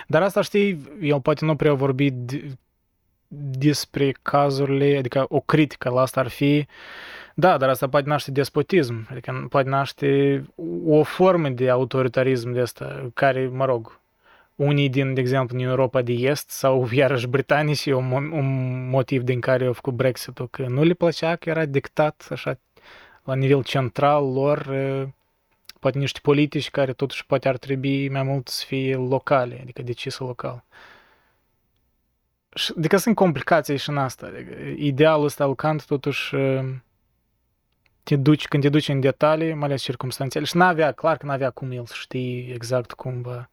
Dar asta, știi, el poate nu prea vorbi despre cazurile, adică o critică la asta ar fi, da, dar asta poate naște despotism, adică poate naște o formă de autoritarism de asta, care, mă rog, unii din, de exemplu, din Europa de Est sau iarăși britanicii, un motiv din care au făcut Brexit-ul, că nu le plăcea, că era dictat așa la nivel central lor, poate niște politici care totuși poate ar trebui mai mult să fie locale, adică decisă local. Adică sunt complicații și în asta. Adică idealul ăsta al Kant totuși când te duci în detalii, mai ales circumstanțiale, și clar că n-avea cum el să știe exact cum va...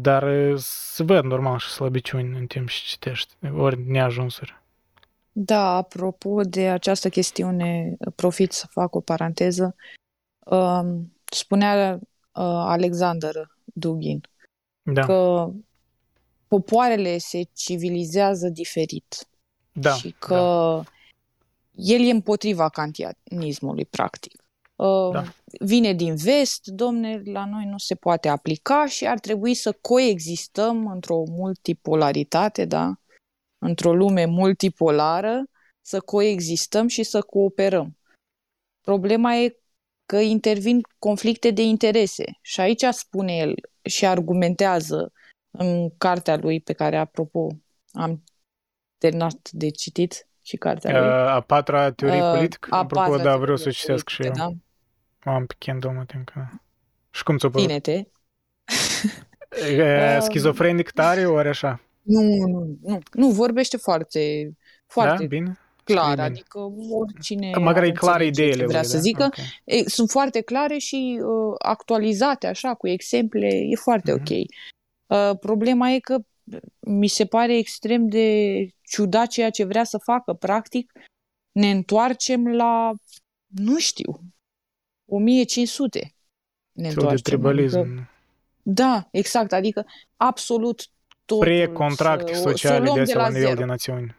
Dar se văd normal și slăbiciuni în timp ce citești, ori neajunsuri. Da, apropo de această chestiune, profit să fac o paranteză, spunea Alexander Dugin că popoarele se civilizează diferit și că el e împotriva kantianismului, practic. Vine din vest, domne, la noi nu se poate aplica și ar trebui să coexistăm într-o multipolaritate, într-o lume multipolară, să coexistăm și să cooperăm. Problema e că intervin conflicte de interese. Și aici spune el și argumentează în cartea lui pe care, apropo, am terminat de citit și cartea lui. A patra teorie politică? Apropo, da, vreau să citesc și eu. Da. Am pe Kindle-ul încă. Și cum ți-o părut? Ține-te. Schizofrenic tare, ori așa? Nu, vorbește foarte da? Bine. Clar, adică oricine măcar e clar ideile vrea să zică. Okay. Sunt foarte clare și actualizate așa, cu exemple, e foarte ok. Problema e că mi se pare extrem de ciudat ceea ce vrea să facă, practic ne întoarcem la, nu știu, 1500. Ne întoarcem. Tribalism. Da, exact, adică absolut tot. Precontracte sociale de la nivel de națiuni.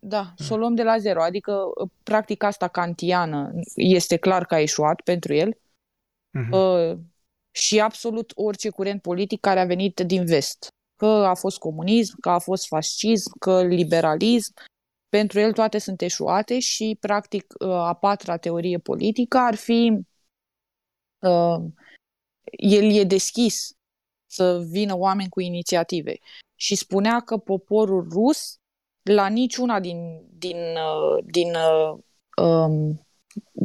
Da, să o luăm de la zero, adică practica asta kantiană este clar că a eșuat pentru el și absolut orice curent politic care a venit din vest, că a fost comunism, că a fost fascism, că liberalism, pentru el toate sunt eșuate și practic a patra teorie politică ar fi, el e deschis să vină oameni cu inițiative și spunea că poporul rus la niciuna din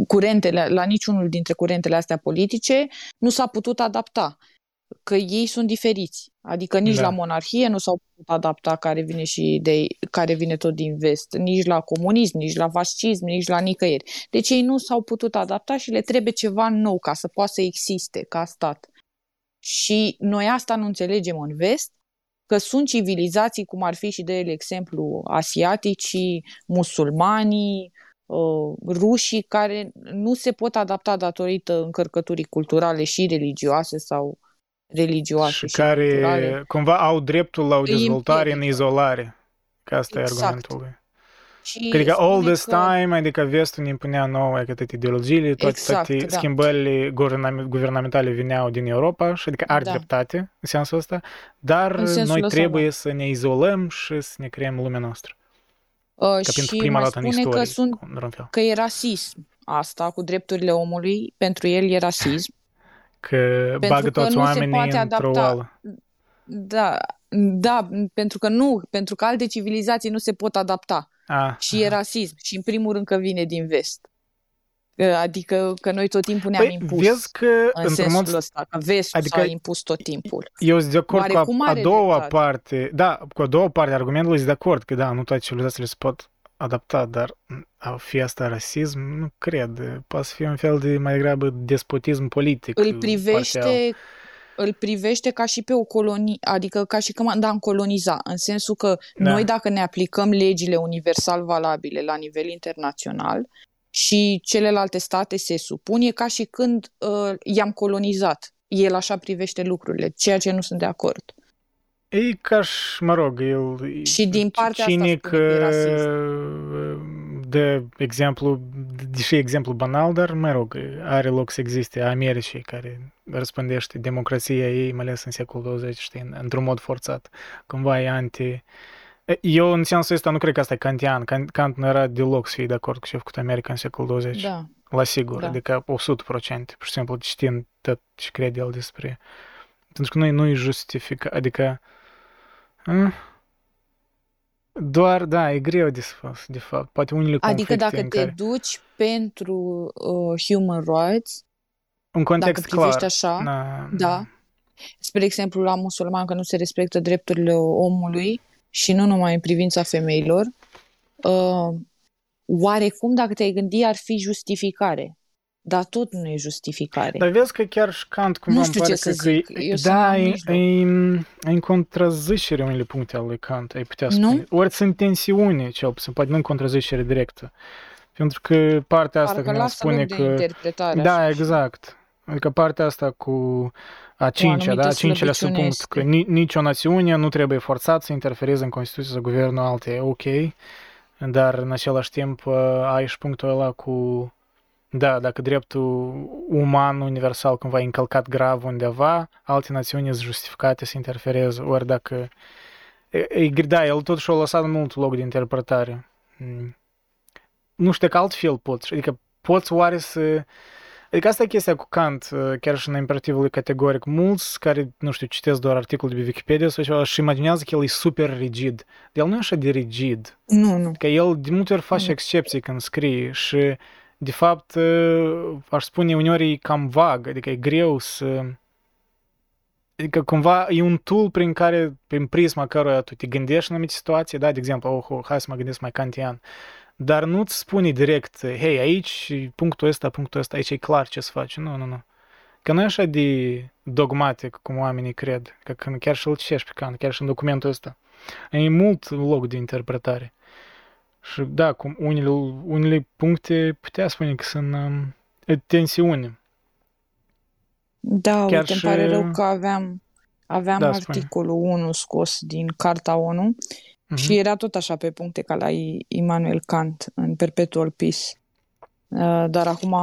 curentele, la niciunul dintre curentele astea politice nu s-a putut adapta, că ei sunt diferiți. Adică nici la monarhie nu s-au putut adapta, care vine tot din vest, nici la comunism, nici la fascism, nici la nicăieri. Deci ei nu s-au putut adapta și le trebuie ceva nou ca să poată să existe ca stat. Și noi asta nu înțelegem în vest, că sunt civilizații, cum ar fi și de exemplu asiaticii, musulmanii, rușii, care nu se pot adapta datorită încărcăturii culturale și religioase sau religioase. Și care culturale. Cumva au dreptul la o dezvoltare în izolare. Că asta e argumentul lui. Cred că all this time, adică vestul ne impunea nouă că toate ideologiile, toate schimbările guvernamentale vineau din Europa, și adică are dreptate în sensul ăsta, dar noi trebuie să ne izolăm și să ne creăm lumea noastră. Că pentru prima dată în istorie. Că e rasism asta cu drepturile omului, pentru el e rasism. Că bagă toți oamenii într-o oală. Da, pentru că alte civilizații nu se pot adapta. Și e rasism. Și în primul rând că vine din vest. Adică că noi tot timpul ne-am impus. Vezi că, în sensul ăsta, că vestul adică s-a impus tot timpul. Eu sunt de acord cu a doua parte. Da, cu a doua parte argumentul sunt de acord că da, nu toate civilizațiile se pot adapta, dar a fi asta rasism? Nu cred. Poate să fie un fel de mai degrabă despotism politic. Îl privește ca și pe o colonie, adică ca și cum am coloniza, în sensul că noi dacă ne aplicăm legile universal valabile la nivel internațional și celelalte state se supun, e ca și când i-am colonizat. El așa privește lucrurile, ceea ce nu sunt de acord. E ca și, el și din partea cinic, asta de exemplu, deși exemplu banal, dar are loc să existe Americii care răspândește democrația ei, mai ales în secolul 20, știi, într-un mod forțat. Cumva e anti... Eu în sensul ăsta nu cred că asta e kantian. Kant nu era deloc să fie de acord cu ce a făcut America în secolul 20. Da. La sigur, adică 100%. Pur și simplu știind tot ce crede el despre... Pentru că noi nu-i justifică, adică... Doar, e greu de spus, de fapt. Poate unele conflicte în care... Adică dacă te duci pentru human rights, un context dacă privești clar, așa, spre exemplu la musulman că nu se respectă drepturile omului și nu numai în privința femeilor, oarecum dacă te-ai gândi ar fi justificare. Dar tot nu e justificare. Dar vezi că chiar și Kant cumva îmi pare că e în contrazicere unele puncte ale lui Kant, ai putea spune. Ori sunt tensiune, cel puțin, poate nu în contrazicere directă. Pentru că partea asta când îmi spune că... Da, exact. Adică partea asta cu a cincilea subpunct, că nicio națiune nu trebuie forțat să interfereze în Constituție sau guvernul alte, ok, dar în același timp ai și punctul ăla cu... Da, dacă dreptul uman universal cumva e încălcat grav undeva, alte națiuni sunt justificate să interfereze, ori dacă... el totuși a lăsat mult loc de interpretare. Nu știu că altfel poți, adică poți oare să Adică asta e chestia cu Kant, chiar și în imperativul lui categoric. Mulți care, nu știu, citesc doar articolul de Wikipedia sau ceva și imaginează că el e super rigid. El nu e așa de rigid. Nu. Că el de multe ori face excepții când scrie și, de fapt, aș spune, uneori e cam vag, adică e greu să... Adică cumva e un tool prin care, prin prisma căruia tu te gândești în anumite situații, da, de exemplu, hai să mă gândesc mai kantian, dar nu-ți spune direct, hei, aici, punctul ăsta, aici e clar ce să faci, nu. Că nu e așa de dogmatic cum oamenii cred, că când chiar și îl citești pe Kant, chiar și în documentul ăsta, e mult loc de interpretare. Și da, cum unele puncte putea spune că sunt tensiuni. Da, chiar uite, și... îmi pare rău că aveam da, articolul 1 scos din Carta ONU și era tot așa pe puncte ca la Immanuel Kant în Perpetual Peace, dar acum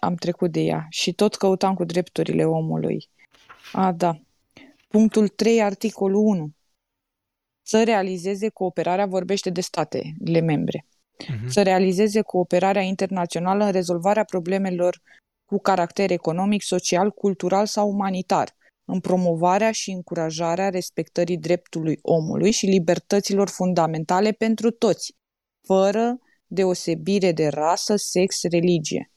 am trecut de ea și tot căutam cu drepturile omului. A, da, punctul 3, articolul 1. Să realizeze cooperarea, vorbește de statele membre, să realizeze cooperarea internațională în rezolvarea problemelor cu caracter economic, social, cultural sau umanitar, în promovarea și încurajarea respectării dreptului omului și libertăților fundamentale pentru toți, fără deosebire de rasă, sex, religie.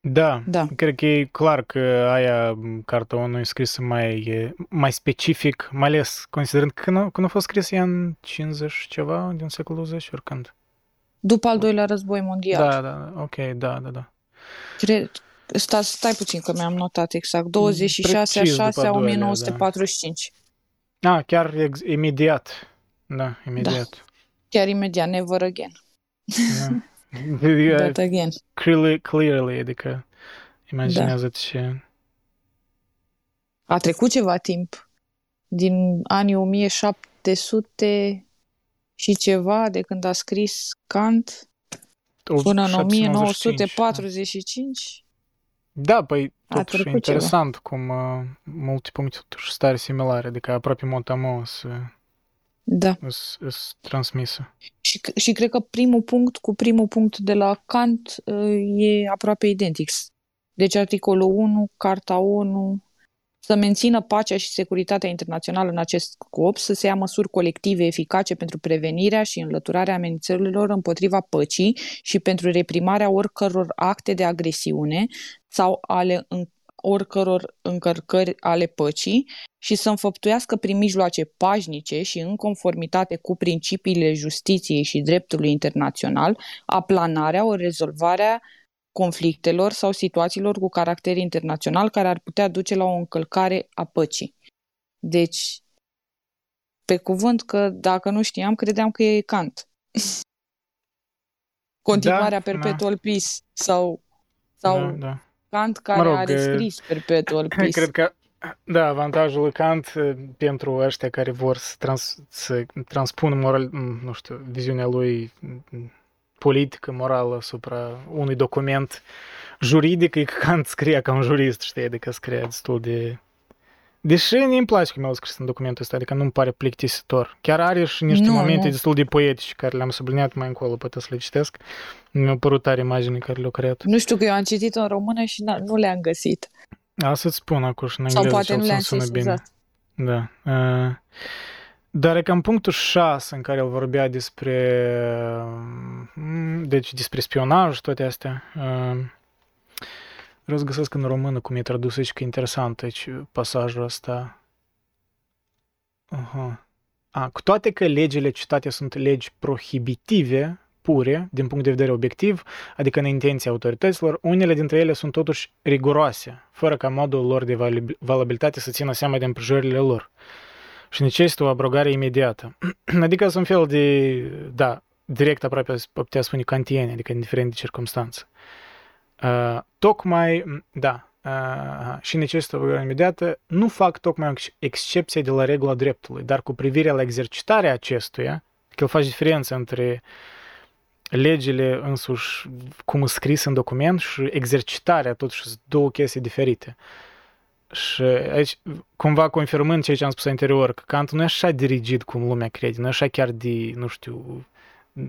Da, cred că e clar că aia, Carta ONU, e scrisă mai specific, mai ales considerând că când a fost scrisă ea în 50 ceva, din secolul 20, oricând. După al doilea război mondial. Da, ok, da. Cred, stai puțin că mi-am notat exact. 26/6/1945. Da, chiar imediat. Da, imediat. Da. Chiar imediat, never again. Da. That again. Clearly, adică imaginează-ți ce... A trecut ceva timp. Din anii 1700... și ceva de când a scris Kant până în 1945. Da, păi totuși interesant ceva. Cum multe puncte totuși stare similare, adică aproape mot-a-mot îs transmisă. Și cred că primul punct de la Kant e aproape identic. Deci articolul 1, Carta ONU, să mențină pacea și securitatea internațională în acest scop, să se ia măsuri colective eficace pentru prevenirea și înlăturarea amenințărilor împotriva păcii și pentru reprimarea oricăror acte de agresiune sau ale oricăror încărcări ale păcii și să înfăptuiască prin mijloace pașnice și în conformitate cu principiile justiției și dreptului internațional aplanarea, o rezolvarea conflictelor sau situațiilor cu caracter internațional care ar putea duce la o încălcare a păcii. Deci, pe cuvânt că dacă nu știam, credeam că e Kant. Continuarea Perpetual Peace sau Kant care are scris Perpetual Peace. Cred că, da, avantajul lui Kant pentru ăștia care vor să transpună moral, nu știu, viziunea lui politică, morală asupra unui document juridic, e că Kant scria ca un jurist, știi, adică scria destul de... Deși îmi place cum el scris în documentul ăsta, adică nu-mi pare plictisitor. Chiar are și niște momente destul de poetici, care le-am subliniat mai încolo, poate să le citesc. Mi-au părut tare imaginii care le-au creat. Nu știu, că eu am citit în română și nu le-am găsit. A, să-ți spun acum și în engleză. Sau poate nu le-am sună bine. Da. Dar e cam punctul 6 în care el vorbea despre spionaj, toate astea. Vreau să găsesc în română cum e tradus aici, că e interesant aici pasajul ăsta. Cu toate că legile citate sunt legi prohibitive, pure, din punct de vedere obiectiv, adică în intenția autorităților, unele dintre ele sunt totuși riguroase, fără ca modul lor de valabilitate să țină seama de împrejurările lor. Și necesită o abrogare imediată. Adică sunt un fel de, da, direct aproape putea spune kantiene, adică indiferent de circumstanță. Și necesită o abrogare imediată, nu fac tocmai excepție de la regula dreptului, dar cu privire la exercitarea acestuia, că el face diferență între legile însuși, cum e scris în document, și exercitarea, totuși sunt două chestii diferite. Și aici, cumva confirmând ceea ce am spus anterior, că Kant nu e așa de rigid cum lumea crede, nu e așa chiar de, nu știu,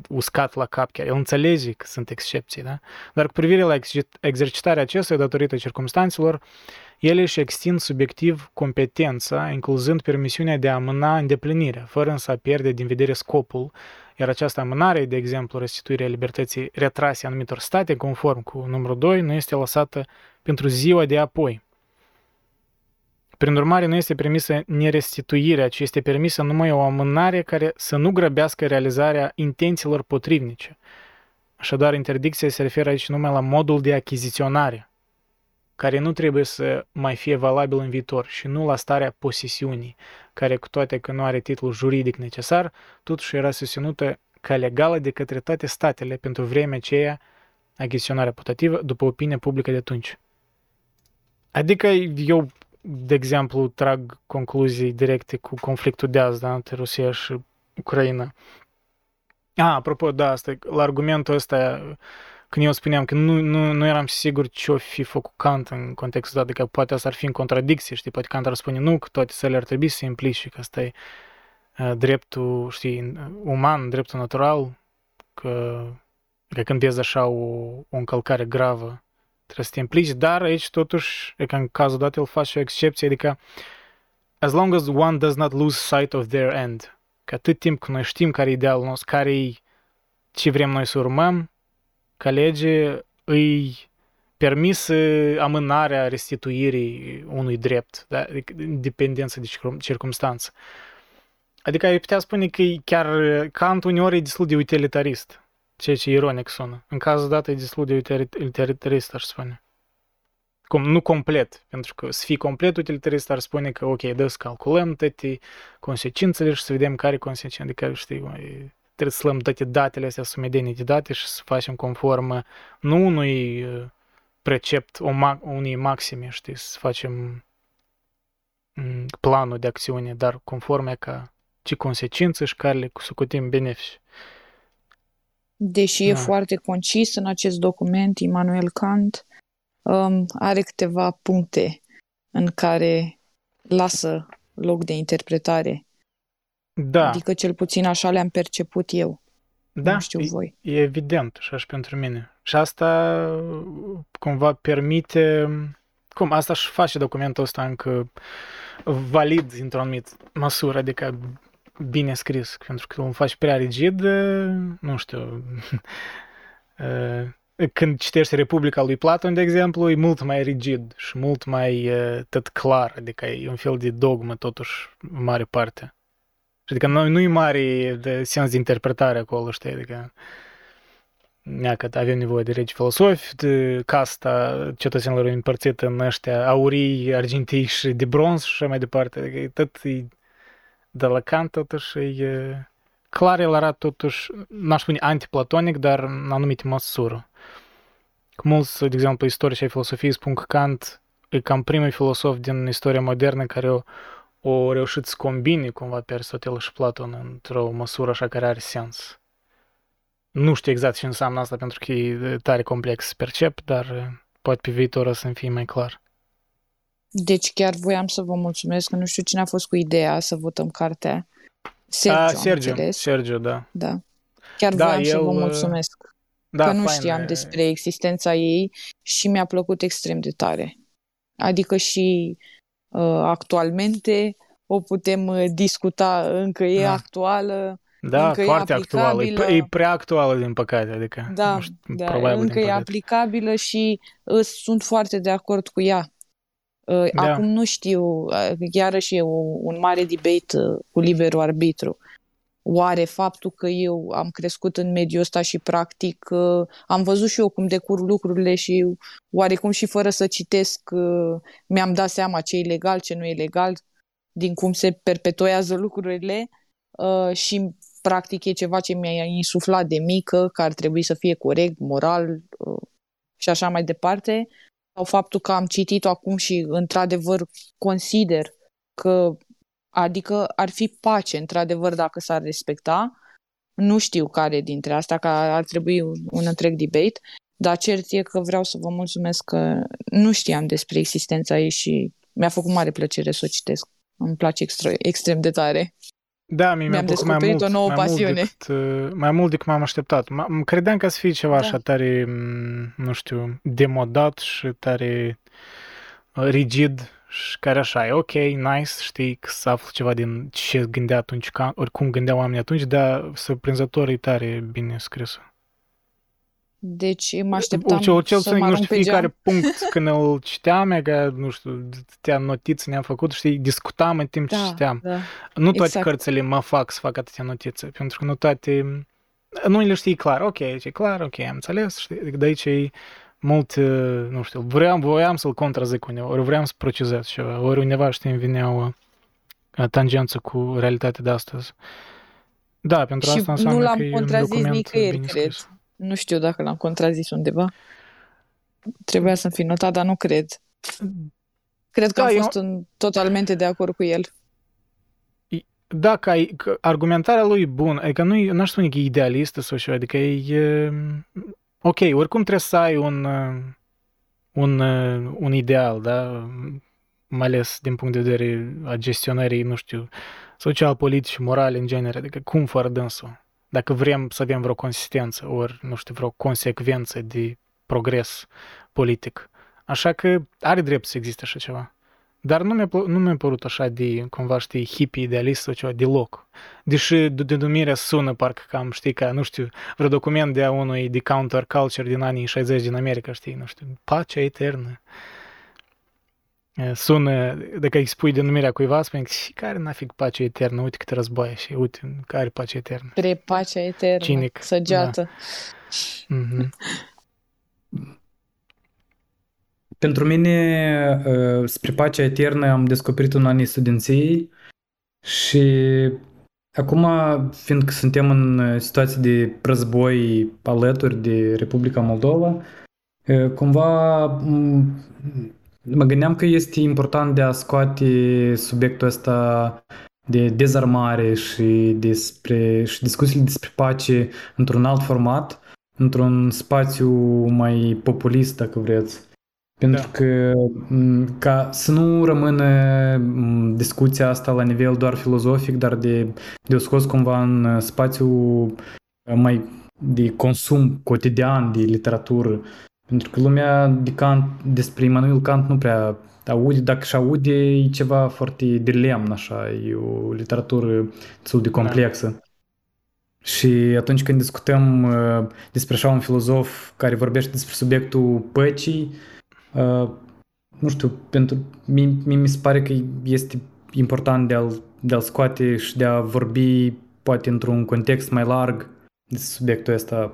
uscat la cap chiar. El înțelege că sunt excepții, da? Dar cu privire la exercitarea acestuia, datorită circumstanțelor, ele și extind subiectiv competența, incluzând permisiunea de a amâna îndeplinirea, fără însă a pierde din vedere scopul, iar această amânare, de exemplu, restituirea libertății retrase anumitor state, conform cu numărul 2, nu este lăsată pentru ziua de apoi. Prin urmare, nu este permisă nerestituirea, ci este permisă numai o amânare care să nu grăbească realizarea intențiilor potrivnice. Așadar, interdicția se referă aici numai la modul de achiziționare, care nu trebuie să mai fie valabil în viitor, și nu la starea posesiunii, care, cu toate că nu are titlul juridic necesar, totuși era susținută ca legală de către toate statele pentru vremea aceea, achiziționarea putativă, după opinia publică de atunci. Adică eu, de exemplu, trag concluzii directe cu conflictul de azi, da, între Rusia și Ucraina. Apropo, da, asta, la argumentul ăsta, când eu spuneam că nu eram sigur ce-o fi făcut Kant în contextul ăsta, adică poate asta ar fi în contradicție, știi, poate Kant ar spune nu, că toate țările ar trebui să se implice, că asta e dreptul, știi, uman, dreptul natural, că când vezi așa o încălcare gravă, trebuie să te implici, dar aici totuși, e că în cazul dat el face o excepție, adică as long as one does not lose sight of their end, că atât timp când noi știm care e idealul nostru, ce vrem noi să urmăm, că lege îi permis amânarea restituirii unui drept, da? Dependență de circumstanță. Adică ai putea spune că chiar Kant uneori e destul de utilitarist, ceea ce ironic sună. În cazul dat e destul de utilitarist, aș spune. Nu complet, pentru că să fii complet utilitarist ar spune că ok, dă să calculăm toate consecințele și să vedem care consecințe, adică știi, trebuie să lăm toate datele astea, sumedenii de date și să facem conform nu unui precept, unei maxime, știi, să facem planul de acțiune, dar conform ca ce consecințe și care le sucutim benefici. Deși e foarte concis în acest document, Immanuel Kant are câteva puncte în care lasă loc de interpretare. Da. Adică cel puțin așa le-am perceput eu. Da, nu știu voi. E evident, așa și pentru mine. Și asta cumva permite... Asta își face documentul ăsta încă valid într-o anumită măsură, adică bine scris, pentru că îl faci prea rigid, nu știu... Când citești Republica lui Platon, de exemplu, e mult mai rigid și mult mai tot clar, adică e un fel de dogmă totuși în mare parte. Adică nu-i mare de sens de interpretare acolo, știi, adică neacă avem nevoie de regi filosofi, de casta cetățenilor împărțită în ăștia aurii, argintii și de bronz și așa mai departe, adică tot e de la Kant totuși, e clar, el arată totuși, n-aș spune antiplatonic, dar în anumite măsură. Mulți, de exemplu, istorici ai filosofiei spun că Kant e cam primul filosof din istoria modernă care o reușit să combine cumva pe Aristotel și Platon într-o măsură așa care are sens. Nu știu exact ce înseamnă asta pentru că e tare complex, percep, dar poate pe viitor o să-mi fie mai clar. Deci chiar voiam să vă mulțumesc, că nu știu cine a fost cu ideea să votăm cartea. Sergio, da. Da. Chiar da, voiam să vă mulțumesc, da, că nu știam despre existența ei și mi-a plăcut extrem de tare. Adică și... actualmente o putem discuta, încă e actuală, da, încă e aplicabilă. Actuală. E prea actuală, din păcate, adică da, probabil încă e aplicabilă și sunt foarte de acord cu ea. Acum nu știu, iarăși e un mare debate cu liberul arbitru. Oare faptul că eu am crescut în mediul ăsta și practic am văzut și eu cum decur lucrurile și oarecum și fără să citesc mi-am dat seama ce e legal, ce nu e legal, din cum se perpetuează lucrurile și practic e ceva ce mi-a insuflat de mică, că ar trebui să fie corect, moral și așa mai departe. Sau faptul că am citit-o acum și într-adevăr consider că adică ar fi pace, într-adevăr, dacă s-ar respecta. Nu știu care dintre astea, că ar trebui un întreg debate, dar cert e că vreau să vă mulțumesc că nu știam despre existența ei și mi-a făcut mare plăcere să o citesc. Îmi place extrem de tare. Da, mi-am plăcut mai mult, o nouă pasiune. Mai mult decât m-am așteptat. Credeam că să fie ceva așa tare, nu știu, demodat și tare rigid și care așa e ok, nice, știi, că să află ceva din ce gândea atunci, oricum gândeau oamenii atunci, dar surprinzător e tare bine scrisă. Deci mă așteptam să mă arunc pe geam. Fiecare punct când îl citeam, mega, nu știu, atâtea notițe ne-am făcut, știi, discutam în timp ce citeam. Da. Nu toate cărțile mă fac să fac atâtea notițe, pentru că nu toate... Nu le știi clar, ok, aici e clar, ok, am înțeles, știi, de aici e mult, nu știu, voiam să-l contrazic uneori, ori vreau să precizez ceva, ori undeva, știi, îmi vinea o tangență cu realitatea de astăzi. Da, pentru și asta înseamnă că e un document bine scris. Nu știu dacă l-am contrazis undeva. Trebuia să-mi fi notat, dar nu cred. Cred că am fost totalmente de acord cu el. Da, că argumentarea lui e bună. Adică nu aș spune că e idealistă sau ceva. Adică e... Ok, oricum trebuie să ai un ideal, da? Mai ales din punct de vedere a gestionării, nu știu, social, politici, morale, în genere. Adică cum fără dânsul? Dacă vrem să avem vreo consistență, ori, nu știu, vreo consecvență de progres politic. Așa că are drept să existe așa ceva. Dar nu mi-a părut așa de, cumva, știi, hippie, idealist sau ceva, deloc. Deși denumirea sună, parcă cam, știi, ca, nu știu, vreo document de a unui de counterculture din anii 60 din America, știi, nu știu, pacea eternă. Sună, dacă îi spui denumirea cuiva, spune că care n-a fi pacea eternă, uite câte războaie și uite care pacea eternă. Spre pacea eternă, cinic, săgeată. Da. Mm-hmm. Pentru mine, spre pacea eternă am descoperit-o în anii studenției și acum, fiindcă suntem în situație de război alături de Republica Moldova, cumva... Mă gândeam că este important de a scoate subiectul ăsta de dezarmare și discuțiile despre pace într-un alt format, într-un spațiu mai populist, dacă vreți. Pentru că ca să nu rămână discuția asta la nivel doar filozofic, dar de o scos cumva în spațiu mai de consum cotidian de literatură. Pentru că lumea de Kant, despre Immanuel Kant nu prea aude, dacă și aude e ceva foarte de lemn, așa, e o literatură destul de complexă. Da. Și atunci când discutăm despre așa un filozof care vorbește despre subiectul păcii, nu știu, pentru mine mi se pare că este important de a-l scoate și de a vorbi poate într-un context mai larg despre subiectul ăsta.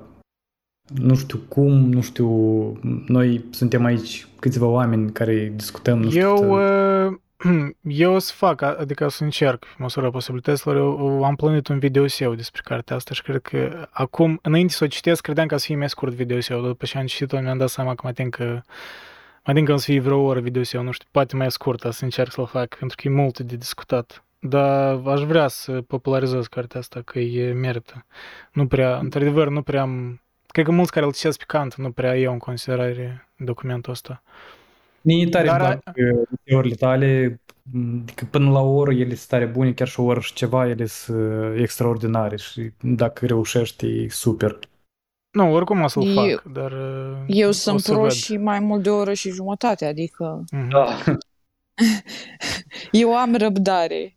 Nu știu cum, nu știu... Noi suntem aici câțiva oameni care discutăm, nu știu... Eu o să fac, adică o să încerc măsura posibilităților. Eu am plănuit un video-seu despre cartea asta și cred că acum, înainte să o citesc, credeam că o să fie mai scurt video-seu. După ce am citit-o, mi-am dat seama că mă ating că o să fie vreo oră video-seu, nu știu, poate mai scurt, o să încerc să-l fac, pentru că e mult de discutat. Dar aș vrea să popularizez cartea asta, că e merită. Nu prea, într-adevăr, nu prea am... Cred că mulți care îl citesc pe Kant nu prea iau în considerare documentul ăsta. E tare, dar teoriile tale, că până la o oră ele sunt tare bune, chiar și o oră și ceva, ele sunt extraordinare și dacă reușești, e super. Nu, oricum o să-l fac, dar... Eu sunt pro și mai mult de o oră și jumătate, adică... Da. Eu am răbdare.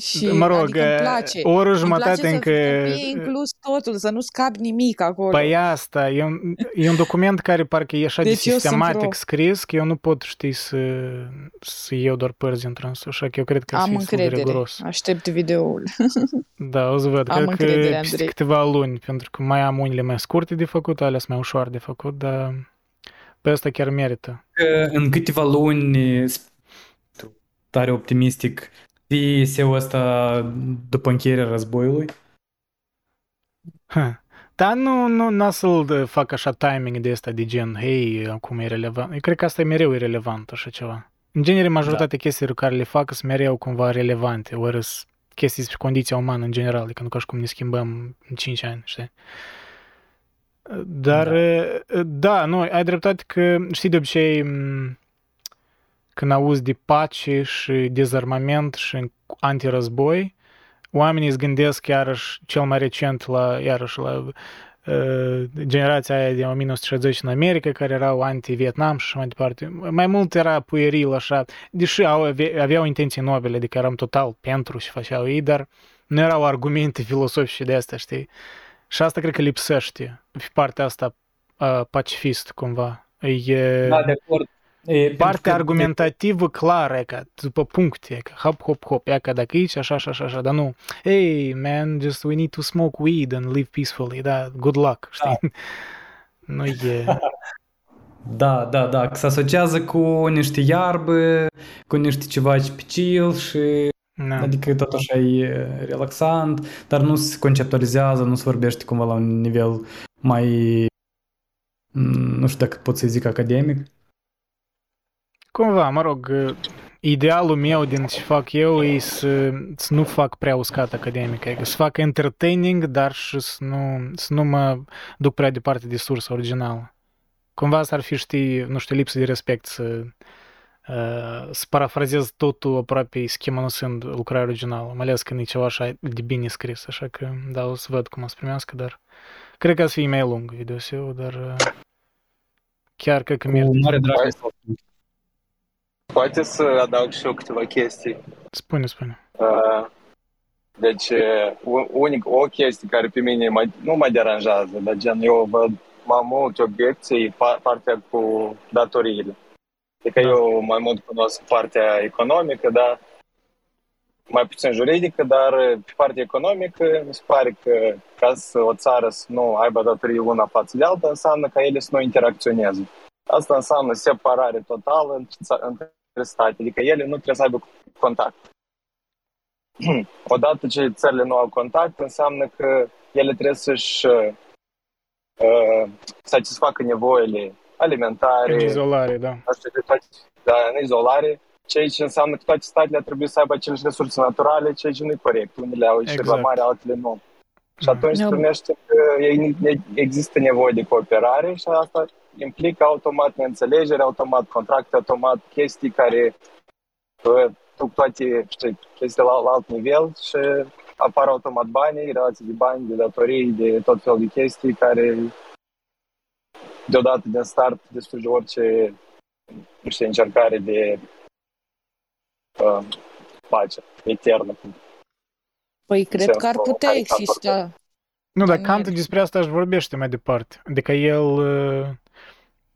Și, mă rog, adică îmi place. O oră jumătate încă... Să fie inclus totul, să nu scapi nimic acolo. Păi asta, e un document care parcă e așa deci de sistematic scris, că eu nu pot, știi, să iau doar părți într-un, așa că eu cred că am încredere, riguros. Aștept videoul. Da, o să văd. Am cred încredere, Andrei. Câteva luni, pentru că mai am unele mai scurte de făcut, alea sunt mai ușoare de făcut, dar pe asta chiar merită. În câteva luni, tare optimistic, știi eseul ăsta după încheierea războiului? Dar nu o să-l fac așa timing de ăsta de gen, hei, acum e relevant. Eu cred că asta e mereu irelevant, așa ceva. În genere, majoritatea chestiilor care le fac sunt mereu cumva relevante, ori sunt chestii despre condiția umană în general, adică nu ca și cum ne schimbăm în 5 ani, știi? Dar, da, nu, ai dreptate că, știi, de obicei... Când auzi de pace și dezarmament și antirăzboi, oamenii îți gândesc iarăși cel mai recent la generația aia de 1960 în America, care erau anti-Vietnam și așa mai departe. Mai mult era pueril așa, deși aveau intenții nobile, adică eram total pentru și făceau ei, dar nu erau argumente filosofice de astea, știi? Și asta cred că lipsește pe partea asta pacifist, cumva. Da, de acord. Partea argumentativă clară, e ca după puncte, e ca hop, hop, hop, e ca dacă aici, așa, așa, așa, dar nu. Hey, man, just we need to smoke weed and live peacefully, da, good luck, știi? Da. Nu e... Da, că se asociază cu niște iarbă, cu niște ceva ce picil și... No. Adică tot așa e relaxant, dar nu se conceptualizează, nu se vorbește cumva la un nivel mai... nu știu dacă pot să zic academic. Cumva, mă rog, idealul meu din ce fac eu e să nu fac prea uscat academic, adică să fac entertaining, dar și să nu mă duc prea departe de sursa originală. Cumva s-ar fi, știi, nu știu, lipsă de respect să parafrazez totul aproape schimonăsând lucrarea originală, mai ales când e ceva așa de bine scris, așa că, da, o să văd cum o să primească, dar cred că o să fie mai lung video-ul, dar chiar cred că merge. Mare drag. Poate să adaug și eu câteva chestii. Spune. Deci, o chestie care pe mine nu mă deranjează, dar gen eu văd mai multe obiecții partea cu datoriile. Adică eu mai mult cunosc partea economică, dar mai puțin juridică, dar pe partea economică mi se pare că ca să o țară să nu aibă datorii una față de alta, înseamnă ca ele să nu interacționeze. Asta înseamnă separare totală între state, adică ele nu trebuie să aibă contact. Odată ce țările nu au contact, înseamnă că ele trebuie să-și satisfacă nevoile alimentare, în izolare, da. În izolare, ceea ce înseamnă că toate statele trebuie să aibă aceleași resurse naturale, ceea ce nu-i corect. Unele au exact. Ceva mare, altele nu. Și atunci se primește că există nevoie de cooperare și asta implică automat neînțelegere, automat contracte, automat chestii care duc toate chestiile la alt nivel și apar automat banii, relații de bani, de datorii, de tot felul de chestii care deodată din start distruge orice încercare de pace eternă. Păi cred că ar putea exista. Nu, dar Kant despre asta își vorbește mai departe. Adică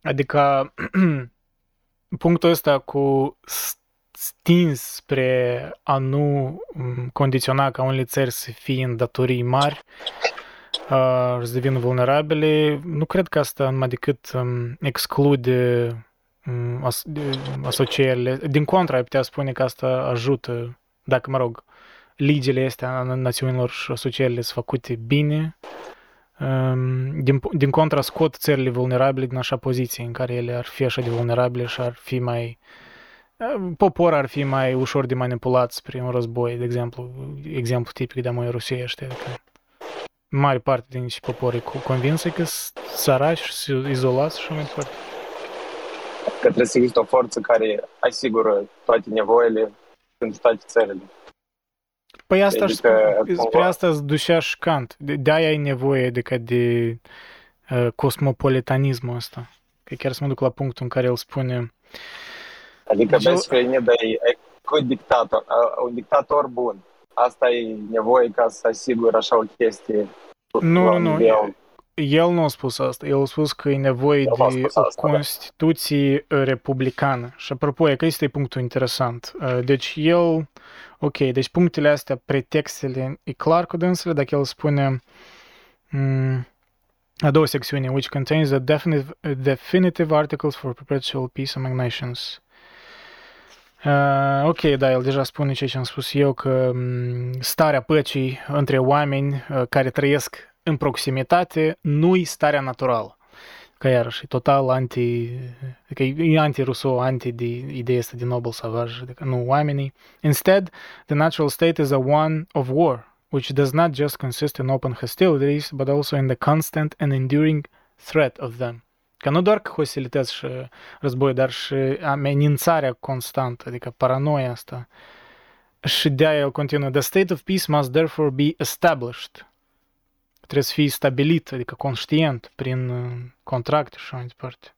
adică punctul ăsta cu stins spre a nu condiționa ca unele țări să fie în datorii mari, să devină vulnerabile, nu cred că asta numai decât exclude asocierile. Din contra, ai putea spune că asta ajută, dacă, mă rog, legile astea a națiunilor și asocierile sunt făcute bine, din contra scot țările vulnerabile din așa poziție în care ele ar fi așa de vulnerabile și ar fi mai... popor ar fi mai ușor de manipulat spre un război, de exemplu. Exemplu tipic de amoia Rusiei, știi, că mare parte din niște popori convinse că sunt săraci și izolați și mai departe. Că trebuie să există o forță care asigură toate nevoile pentru toate țările. Păi asta spre asta îți ducea și Kant. De-aia ai nevoie de cosmopolitanismul ăsta. Că chiar să mă duc la punctul în care el spune... Adică vezi că un dictator bun. Asta e nevoie ca să asiguri așa o chestie. Nu. El nu a spus asta. El a spus că e nevoie de o Constituție republicană. Și apropo, că este punctul interesant. Deci el... Ok, deci punctele astea, pretextele, e clar cu dânsele, dacă el spune a doua secțiune, which contains the definitive articles for perpetual peace among nations. Ok, da, el deja spune ceea ce am spus eu, că starea păcii între oameni care trăiesc în proximitate nu-i starea naturală. Că iarăși, total anti-Rousseau, anti-ideea asta de noble savage, nu oamenii. Instead, the natural state is a one of war, which does not just consist in open hostilities, but also in the constant and enduring threat of them. Că nu doar că hostilități și război, dar și amenințarea constantă, adică paranoia asta Și de-aia el continuă. The state of peace must therefore be established. Trebuie să fie stabilit, adică conștient, prin contracte și așa mai departe.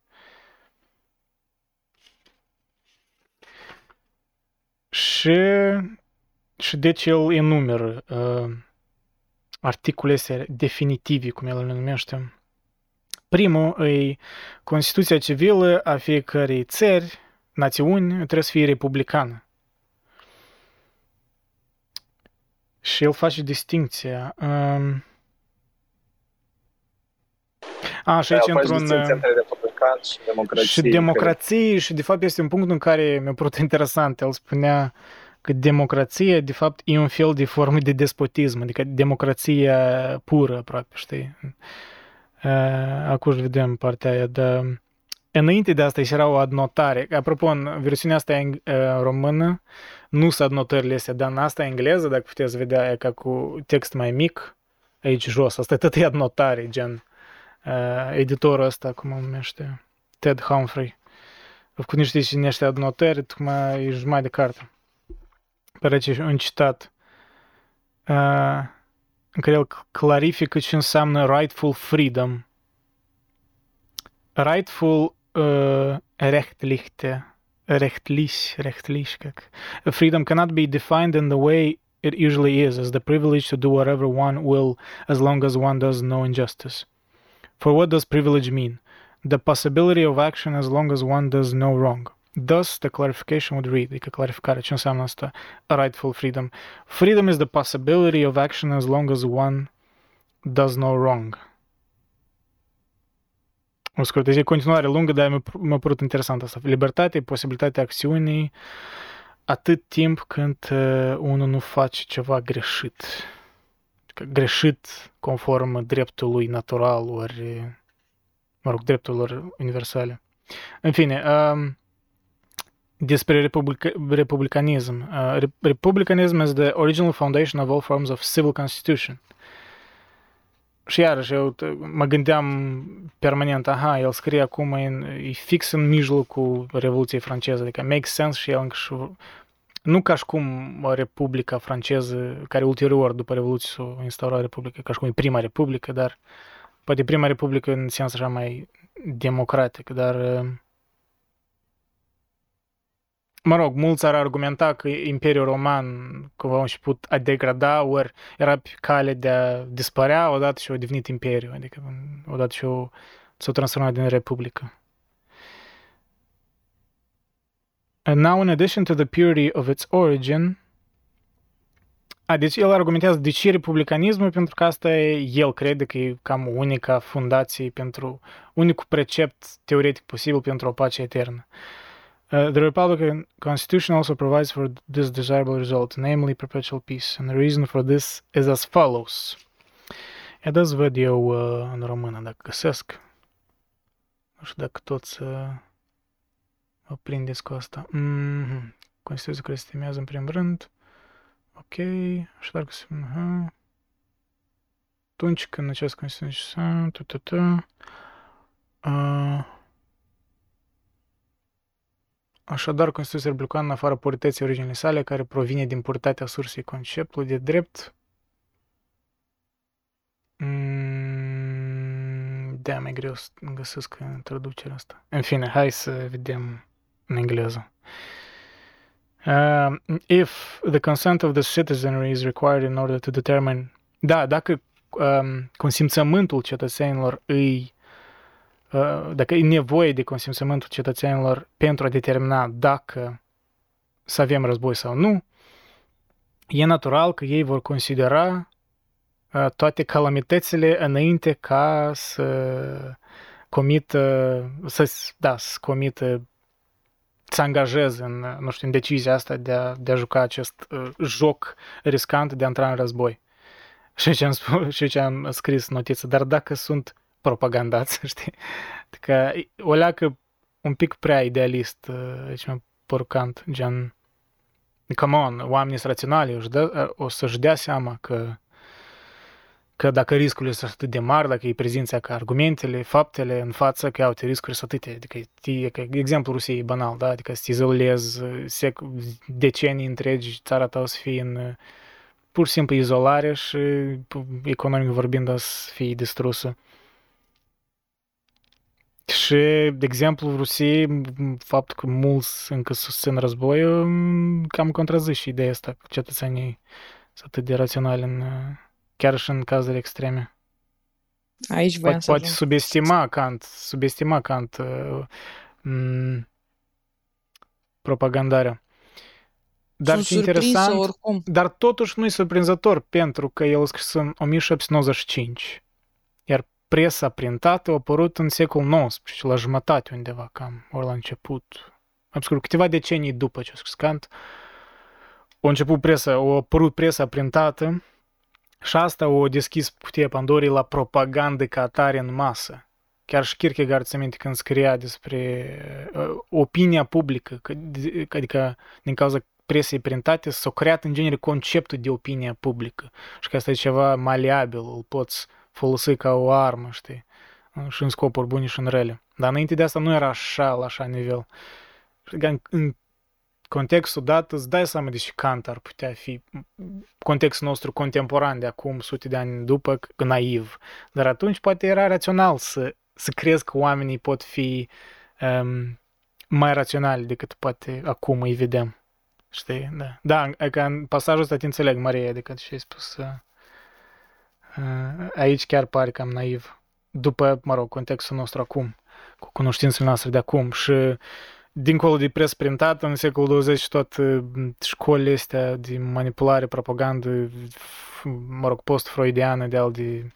Și deci el enumeră articole astea definitive, cum el le numește. Primul e Constituția civilă a fiecărei țări, națiuni, trebuie să fie republicană. Și el face distincția. Și aici într-un... Și democrație. Și democrație, și de fapt este un punct în care mi-a părut interesant. El spunea că democrația, de fapt, e un fel de formă de despotism, adică democrația pură, aproape, știi? Acum vedem partea aia, dar înainte de asta era o adnotare. Apropo, în versiunea asta română, nu sunt adnotările astea, dar în asta engleză, dacă puteți vedea, e ca cu text mai mic, aici jos, asta e tot e adnotare, gen... editorul ăsta, cum îl numește, Ted Humphrey, a făcut niște adnotări, tocmai e jumătate de carte. Pare că e un citat în care el clarifică ce înseamnă rightful freedom. Rightful freedom cannot be defined in the way it usually is, as the privilege to do whatever one will as long as one does no injustice. For what does privilege mean? The possibility of action as long as one does no wrong. Thus, the clarification would read, adică clarificare, ce înseamnă asta? Rightful freedom. Freedom is the possibility of action as long as one does no wrong. O scurtez, e continuare lungă, dar m-a părut interesant asta. Libertate e posibilitatea acțiunii atât timp când unul nu face ceva greșit. Greșit conform dreptului natural, ori, mă rog, drepturilor universale. În fine, despre republicanism. Republicanism is the original foundation of all forms of civil constitution. Și iarăși, eu mă gândeam permanent, el scrie acum, e fix în mijlocul Revoluției franceze, adică make sense și el încă și... Nu ca și cum Republica franceză, care ulterior după Revoluție s-a instaurat Republica, ca și cum e prima Republică, dar poate prima Republică în sens așa mai democratic, dar mă rog, mulți ar argumenta că Imperiul Roman cumva a început a degrada, ori era pe cale de a dispărea, odată și a devenit imperiu, adică odată și s-a transformat din Republică. And now, in addition to the purity of its origin... Deci el argumentează de ce republicanismul, pentru că asta el crede că e cam unica fundație pentru... unicul precept teoretic posibil pentru o pace eternă. The Republican Constitution also provides for this desirable result, namely perpetual peace. And the reason for this is as follows. Ia dați văd eu în română, dacă găsesc. Nu știu dacă toți... Vă prindeți cu asta. Constituția care se temează în primul rând. Ok. Și dacă se... Atunci când această Constituție... Așadar, Constituția republicană, în afară purității originale sale, care provine din puritatea sursei conceptului de drept... De-aia mai greu să găsesc traducerea asta. În fine, hai să vedem în engleză. If the consent of the citizenry is required in order to determine... Da, dacă consimțământul cetățenilor îi... dacă e nevoie de consimțământul cetățenilor pentru a determina dacă să avem război sau nu, e natural că ei vor considera toate calamitățile înainte ca să angajeze în, nu știu, în decizia asta de a juca acest joc riscant de a intra în război. Și ce am scris notiță, dar dacă sunt propagandați, știi? Adică o leacă un pic prea idealist, aici mai porcant, gen come on, oamenii sunt raționali, o să-și dea seama că că dacă riscurile sunt atât de mari, dacă îi prezința ca argumentele, faptele în față că au riscuri sunt atâtea. Adică, exemplul Rusiei e banal, da? Adică să te izolezi decenii întregi, țara ta o să fie în pur și simplu izolare și economic vorbind o să fie distrusă. Și, de exemplu, Rusiei, faptul că mulți încă susțin războiul, cam contrazice ideea asta că cetățenii sunt atât de raționali în... chiar și în cazuri extreme. Aici voiam să ajung. Poate subestima Kant propagandarea. Dar ce interesant, oricum. Dar totuși nu e surprinzător, pentru că el a scris în 1795, iar presa printată a apărut în secolul XIX, la jumătate undeva, cam, ori la început. Absolut, câteva decenii după ce a scris Kant, a apărut presa printată. Și asta o deschis putea Pandorii la propagandă ca atare în masă. Chiar și Kierkegaard se minte când scria despre opinia publică, adică din cauza presei printate s-a creat în genere conceptul de opinia publică. Și că asta e ceva maleabil, îl poți folosi ca o armă, știi, și în scopuri bune și în rele. Dar înainte de asta nu era așa, la așa nivel. În contextul dat, îți dai seama de ce Kant ar putea fi contextul nostru contemporan de acum, sute de ani după, naiv. Dar atunci poate era rațional să crezi că oamenii pot fi mai raționali decât poate acum îi vedem. Știi? Da, că în pasajul ăsta te înțeleg, Maria, decât ce ai spus. Aici chiar pare cam naiv. După, contextul nostru acum, cu cunoștințele noastre de acum și... Dincolo de presă printată, în secolul 20 toate școlile astea de manipulare, propagandă, post-freudiană de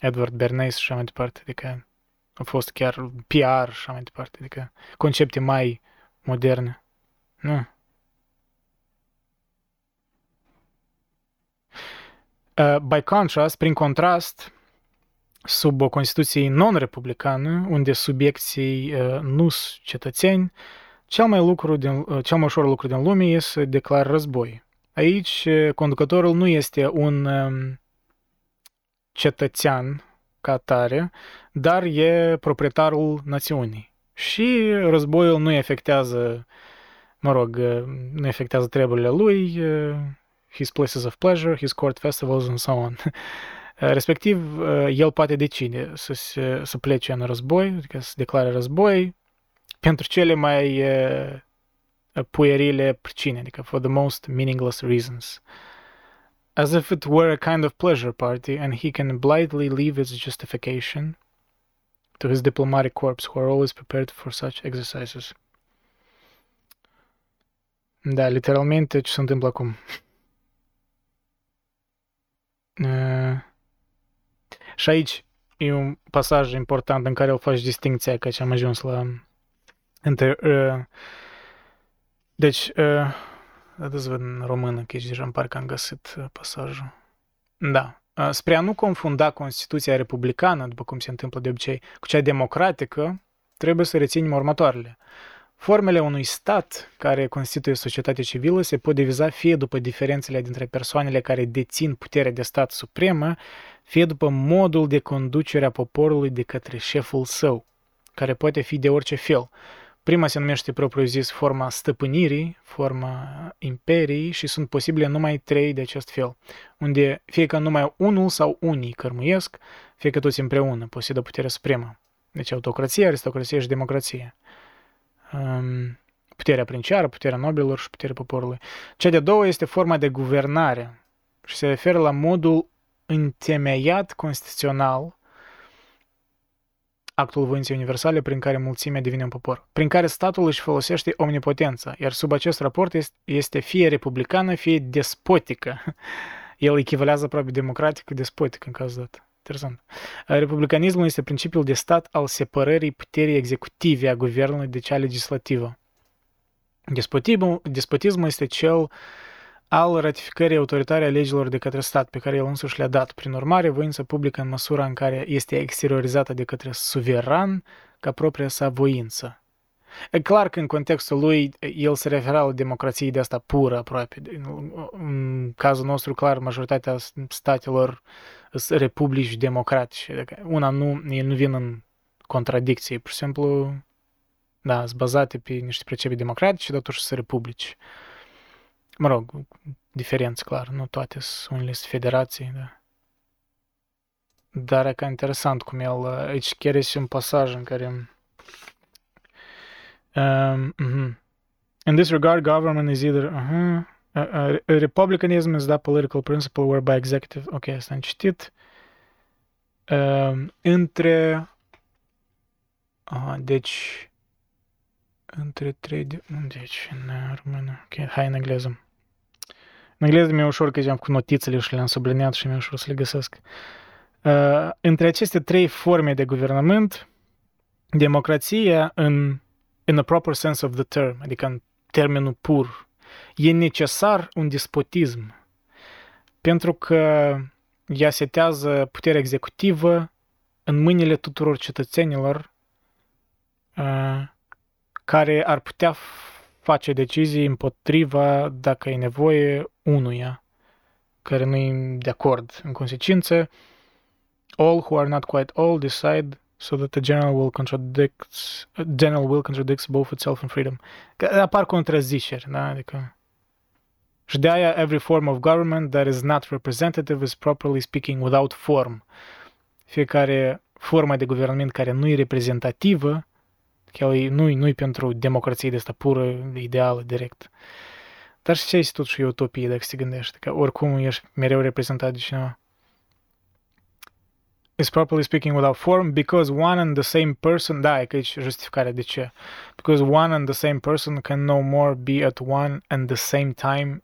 Edward Bernays și așa mai departe, adică a fost chiar PR și așa mai departe, adică concepte mai moderne. Nu? By contrast, prin contrast, sub o Constituție non-republicană, unde subiecții nu sunt cetățeni, cel mai ușor lucru din lume este să declară război. Aici, conducătorul nu este un cetățean ca atare, dar e proprietarul națiunii. Și războiul nu afectează, nu afectează treburile lui, his places of pleasure, his court festivals and so on. Respectiv, el poate decide să plece în război, adică să declare război pentru cele mai puerile pricine, adică for the most meaningless reasons. As if it were a kind of pleasure party and he can blithely leave its justification to his diplomatic corps who are always prepared for such exercises. Da, literalmente ce se întâmplă acum. Și aici e un pasaj important în care îl faci distincția, că am ajuns la... Deci, dați să văd în română, că aici deja îmi pare că am găsit pasajul. Da. Spre a nu confunda Constituția republicană, după cum se întâmplă de obicei, cu cea democratică, trebuie să reținem următoarele. Formele unui stat care constituie societatea civilă se pot diviza fie după diferențele dintre persoanele care dețin puterea de stat supremă, fie după modul de conducere a poporului de către șeful său, care poate fi de orice fel. Prima se numește propriu-zis forma stăpânirii, forma imperiei și sunt posibile numai trei de acest fel, unde fie că numai unul sau unii cărmuiesc, fie că toți împreună posedă puterea supremă. Deci autocrație, aristocrație și democrație. Puterea princiară, puterea nobilor și puterea poporului. Cea de-a doua este forma de guvernare și se referă la modul întemeiat constituțional, actul voinței universale prin care mulțimea devine un popor, prin care statul își folosește omnipotența, iar sub acest raport este fie republicană, fie despotică. El echivalează aproape democratic, despotic în cazul dat. Interesant. Republicanismul este principiul de stat al separării puterii executive a guvernului de cea legislativă. Despotismul este cel al ratificării autoritare a legilor de către stat pe care el însuși le-a dat. Prin urmare, voința publică în măsura în care este exteriorizată de către suveran ca propria sa voință. E clar că în contextul lui el se referea la democrație de asta pură aproape. În cazul nostru, clar, majoritatea statelor sunt republici democratice. Una nu, el nu vin în contradicție, pur și simplu, da, sunt bazate pe niște principii democratice, dar totuși sunt republici. Mă rog, diferențe, clar, nu toate sunt, unele sunt federații, da. Dar e ca interesant cum el, aici chiar este un pasaj în care... In this regard, government is either... Republicanism is that political principle whereby executive... Ok, asta am citit. Între... deci... Între trei... Deci, în română... Ok, hai în engleză. În engleză mi-e ușor că am făcut notițele și le-am subliniat și mi-e ușor să le găsesc. Între aceste trei forme de guvernământ, democrația in the proper sense of the term, adică în termenul pur, e necesar un despotism, pentru că ea setează puterea executivă în mâinile tuturor cetățenilor care ar putea face decizii împotriva, dacă e nevoie, unuia care nu e de acord. În consecință, all who are not quite all decide so that the general will contradicts both itself and freedom. Că apar contraziceri, da? Adică... Și de aia, every form of government that is not representative is properly speaking without form. Fiecare formă de guvernament care nu e reprezentativă, chiar nu-i pentru democrație de asta pură, ideală, direct. Dar și ce este totuși o utopie, dacă se gândește, că oricum ești mereu reprezentat de cineva. Is properly speaking without form, because one and the same person, da, e că aici justificarea de ce, because one and the same person can no more be at one and the same time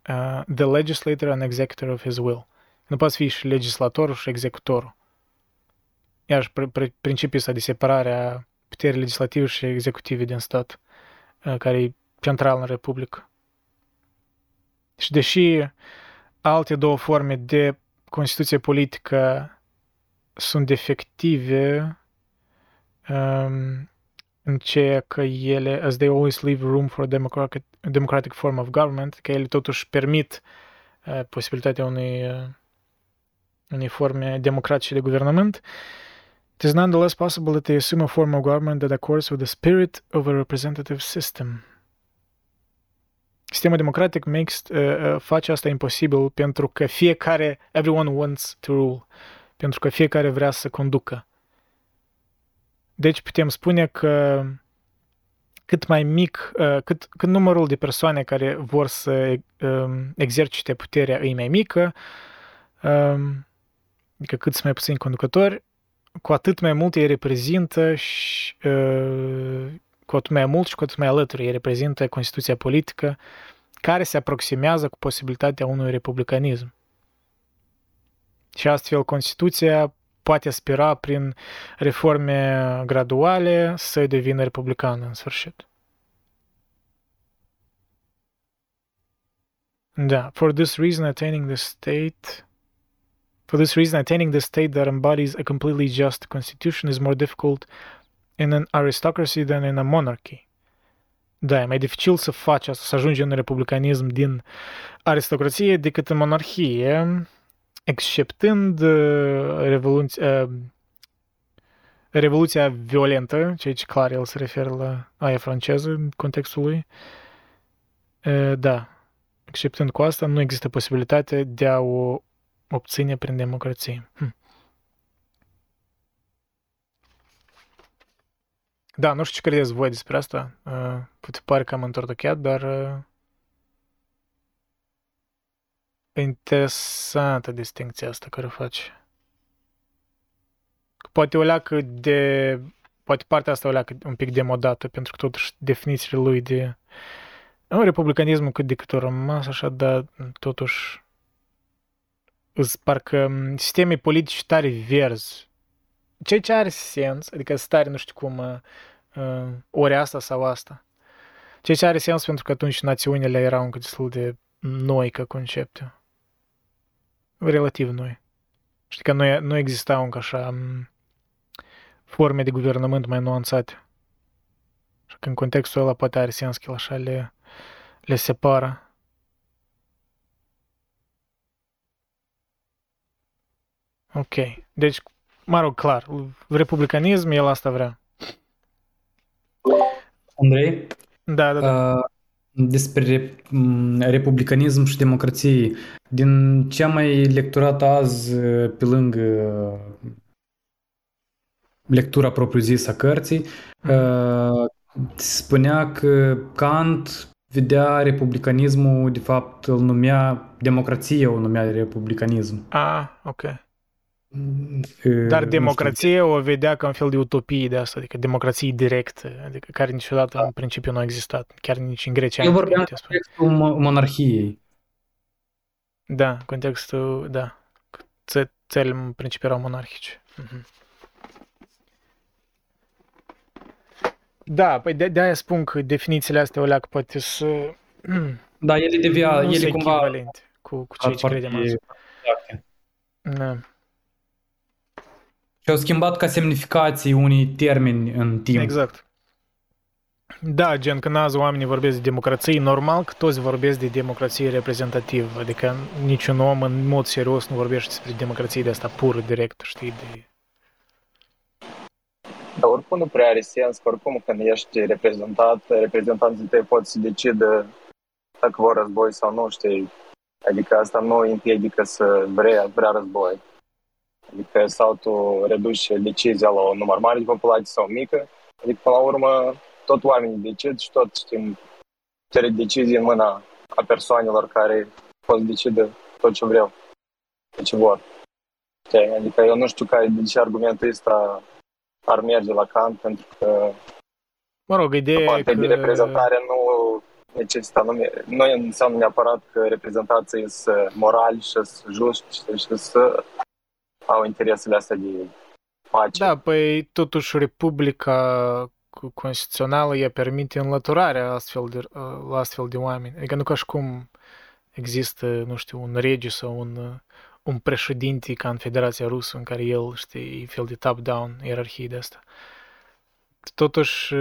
the legislator and executor of his will. Nu poți fi și legislatorul și executorul. Iar principiul ăsta de separare a puterii legislative și executive din stat, care e central în Republică. Și deși alte două forme de Constituție politică sunt defective în ceea că ele, as they always leave room for democratic form of government, că ele totuși permit posibilitatea unei forme democratice de guvernament, it is nonetheless possible that they assume a form of government that accords with the spirit of a representative system. Sistemul democratic face asta imposibil pentru că fiecare, everyone wants to rule. Pentru că fiecare vrea să conducă. Deci putem spune că cât mai mic, cât numărul de persoane care vor să exercite puterea e mai mică, adică cât sunt mai puțini conducători, cu atât mai mult ei reprezintă și cu atât mai mult și cu atât mai alături ei reprezintă Constituția politică care se aproximează cu posibilitatea unui republicanism. Și astfel, Constituția poate aspira prin reforme graduale să devină republicană în sfârșit. Da, for this reason attaining the state that embodies a completely just constitution is more difficult in an aristocracy than in a monarchy. Da, e mai dificil să faci asta, să ajungi în republicanism din aristocrație decât în monarhie, exceptând revoluția violentă, ceea ce clar el se referă la aia franceză în contextul lui, da, exceptând cu asta, nu există posibilitate de a o obține prin democrație. Da, nu știu ce credeți voi despre asta, poate pare că am întortocheat, dar... Interesantă distincția asta care o faci. Poate o leacă de... Poate partea asta o leacă un pic demodată, pentru că totuși definițiile lui de... Nu, republicanismul cât de cât a rămas așa, dar totuși... Parcă sisteme politici tare verzi. Ceea ce are sens, adică stare nu știu cum, ori asta sau asta. Ceea ce are sens pentru că atunci națiunile erau încă destul de... noi ca concepte. Relativ noi. Știi că nu existau încă așa forme de guvernământ mai nuanțate. Și că în contextul ăla poate are sens că el așa le separă. Ok. Deci, mă rog, clar, republicanism, el asta vrea. Andrei? Da. Despre republicanism și democrație. Din ce am mai lecturat azi, pe lângă lectura propriu-zisă a cărții, spunea că Kant vedea republicanismul, de fapt îl numea democrație, o numea republicanism. Ah, ok. Dar democrația o vedea ca un fel de utopie de asta, adică democrație directă, adică care niciodată în principiu nu a existat, chiar nici în Grecia. Eu vorbeam în contextul monarhiei. Da, contextul, da. Țările în principiu erau monarhice. Da, păi de-aia spun că definițiile astea o leacă poate să... Da, ele devia, ele cumva... echivalente cu cei ce credem azi. Da. Și au schimbat ca semnificații unii termeni în timp. Exact. Da, gen când azi oamenii vorbesc de democrație, normal că toți vorbesc de democrație reprezentativă, adică niciun om în mod serios nu vorbește despre democrație de asta pură, direct, știi, de... Dar oricum nu prea are sens, că oricum când ești reprezentat, reprezentanții tăi pot să decidă dacă vor război sau nu, știi, adică asta nu împiedică să vrea război. Adică sau tu reduci decizia la un număr mare de populație sau mică, adică până la urmă tot oamenii decid și tot știm cere decizii în mâna a persoanelor care pot să decidă tot ce vreau, tot ce vor. Adică eu nu știu care, de ce argumentul ăsta ar merge la Kant, pentru că mă rog, ideea partea că... de reprezentare nu necesită, nu înseamnă neapărat că reprezentații sunt morali și sunt justi și sunt au interesele astea de pace. Da, păi totuși Republica Constituțională ea permite înlăturarea astfel de oameni. Adică nu ca și cum există, nu știu, un rege sau un președinte ca în Federația Rusă, în care el, știi, e fel de top-down, ierarhie de asta. Totuși,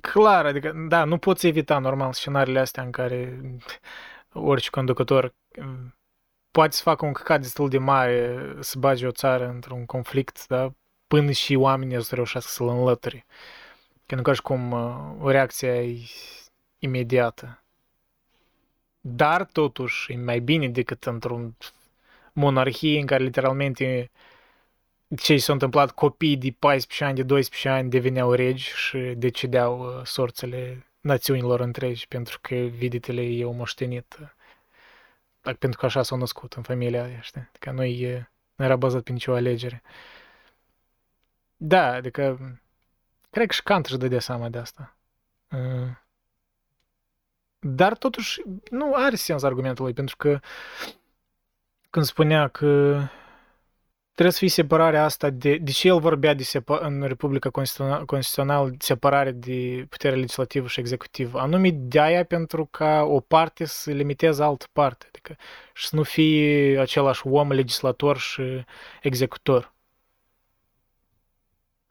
clar, adică, da, nu poți evita, normal, scenariile astea în care orice conducător poate să facă un căcat destul de mare, să bage o țară într-un conflict, da? Până și oamenii să reușească să-l înlături. Că nu ca și cum o reacție e imediată. Dar, totuși, e mai bine decât într-o monarhie în care, literalmente, ce s-a întâmplat, copiii de 14 ani, de 12 ani deveneau regi și decideau sorțele națiunilor întregi, pentru că viditele e o moștenită. Pentru că așa s-au născut în familia aia, știi? Adică nu era bazat pe nicio alegere. Da, adică cred că și Kant își dădea seama de asta. Dar totuși nu are sens argumentul lui, pentru că când spunea că trebuie să fie separarea asta de... Deci el vorbea de în Republica Constituțională de separare de puterea legislativă și executivă. Anume de aia pentru ca o parte să limiteze altă parte. Adică și să nu fie același om legislator și executor.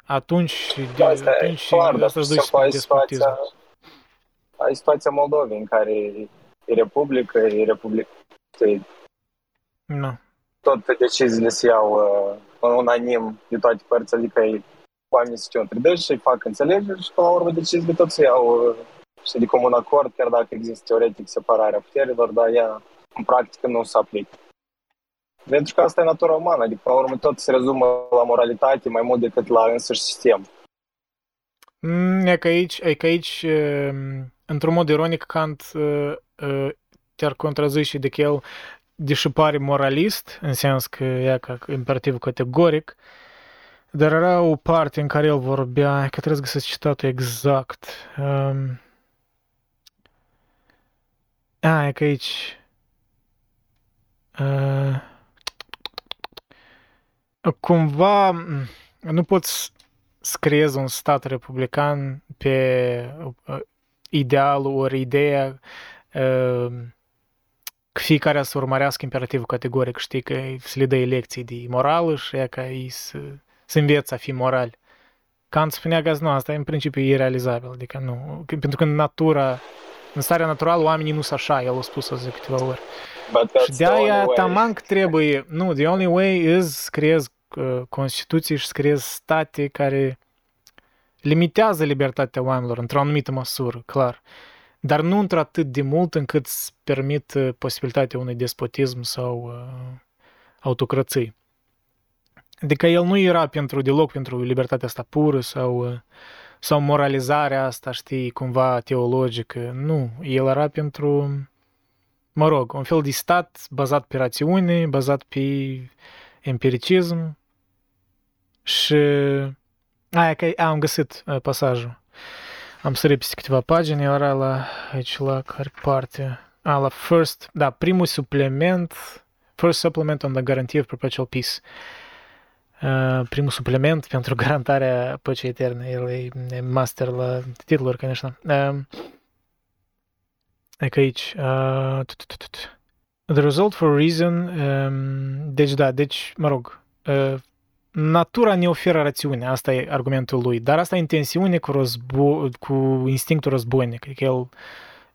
Atunci asta își duce spre despotism. Ai situația Moldovei în care e Republică, Nu. Tot deciziile se iau unanim de toate părți, adică oamenii se întrebește și îi fac înțelegeri și, până la urmă, deciziile tot se iau și de comun acord, chiar dacă există teoretic separarea puterilor, dar ea, în practică, nu se aplică. Pentru că asta e natura umană, adică, până la urmă, tot se rezumă la moralitate mai mult decât la însăși sistem. E că aici, într-un mod ironic, Kant chiar contrazice de că el deși pare moralist, în sens că e ca imperativ categoric, dar era o parte în care el vorbea, că trebuie să găsesc citatul exact. E că aici... Cumva nu poți să creezi un stat republican pe idealul ori ideea că fiecare să urmărească imperativul categoric, știi, că se le dă lecții de morală și ea ca ei să înveți a fi moral. Kant spunea că nu, asta e în principiu irealizabil, adică nu, pentru că în starea naturală oamenii nu sunt așa, el a spus asta câteva ori. Și de-aia taman că trebuie, nu, the only way is să creezi Constituții și să creezi state care limitează libertatea oamenilor într-o anumită măsură, clar, dar nu într-atât de mult încât să permit posibilitatea unui despotism sau autocrații. Adică el nu era deloc pentru libertatea asta pură sau moralizarea asta, știi, cumva teologică. Nu, el era pentru, mă rog, un fel de stat bazat pe rațiune, bazat pe empiricism și... am găsit pasajul. Am sărit peste câteva pagini, era la care parte? La primul suplement, first supplement on the guarantee of perpetual peace. Primul suplement pentru garantarea păcii eterne. El e master la titluri, конечно. Adică aici. The result for reason. Deci, mă rog, natura ne oferă rațiune, asta e argumentul lui, dar asta e în tensiune cu instinctul războinic. Adică el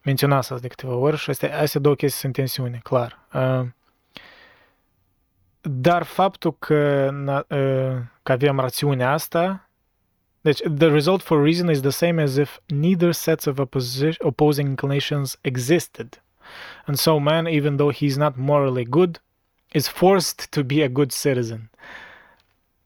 menționa asta de câteva ori și astea două chestii sunt în tensiune, clar. Dar faptul că avem rațiunea asta, deci the result for reason is the same as if neither sets of opposing inclinations existed. And so man, even though he is not morally good, is forced to be a good citizen.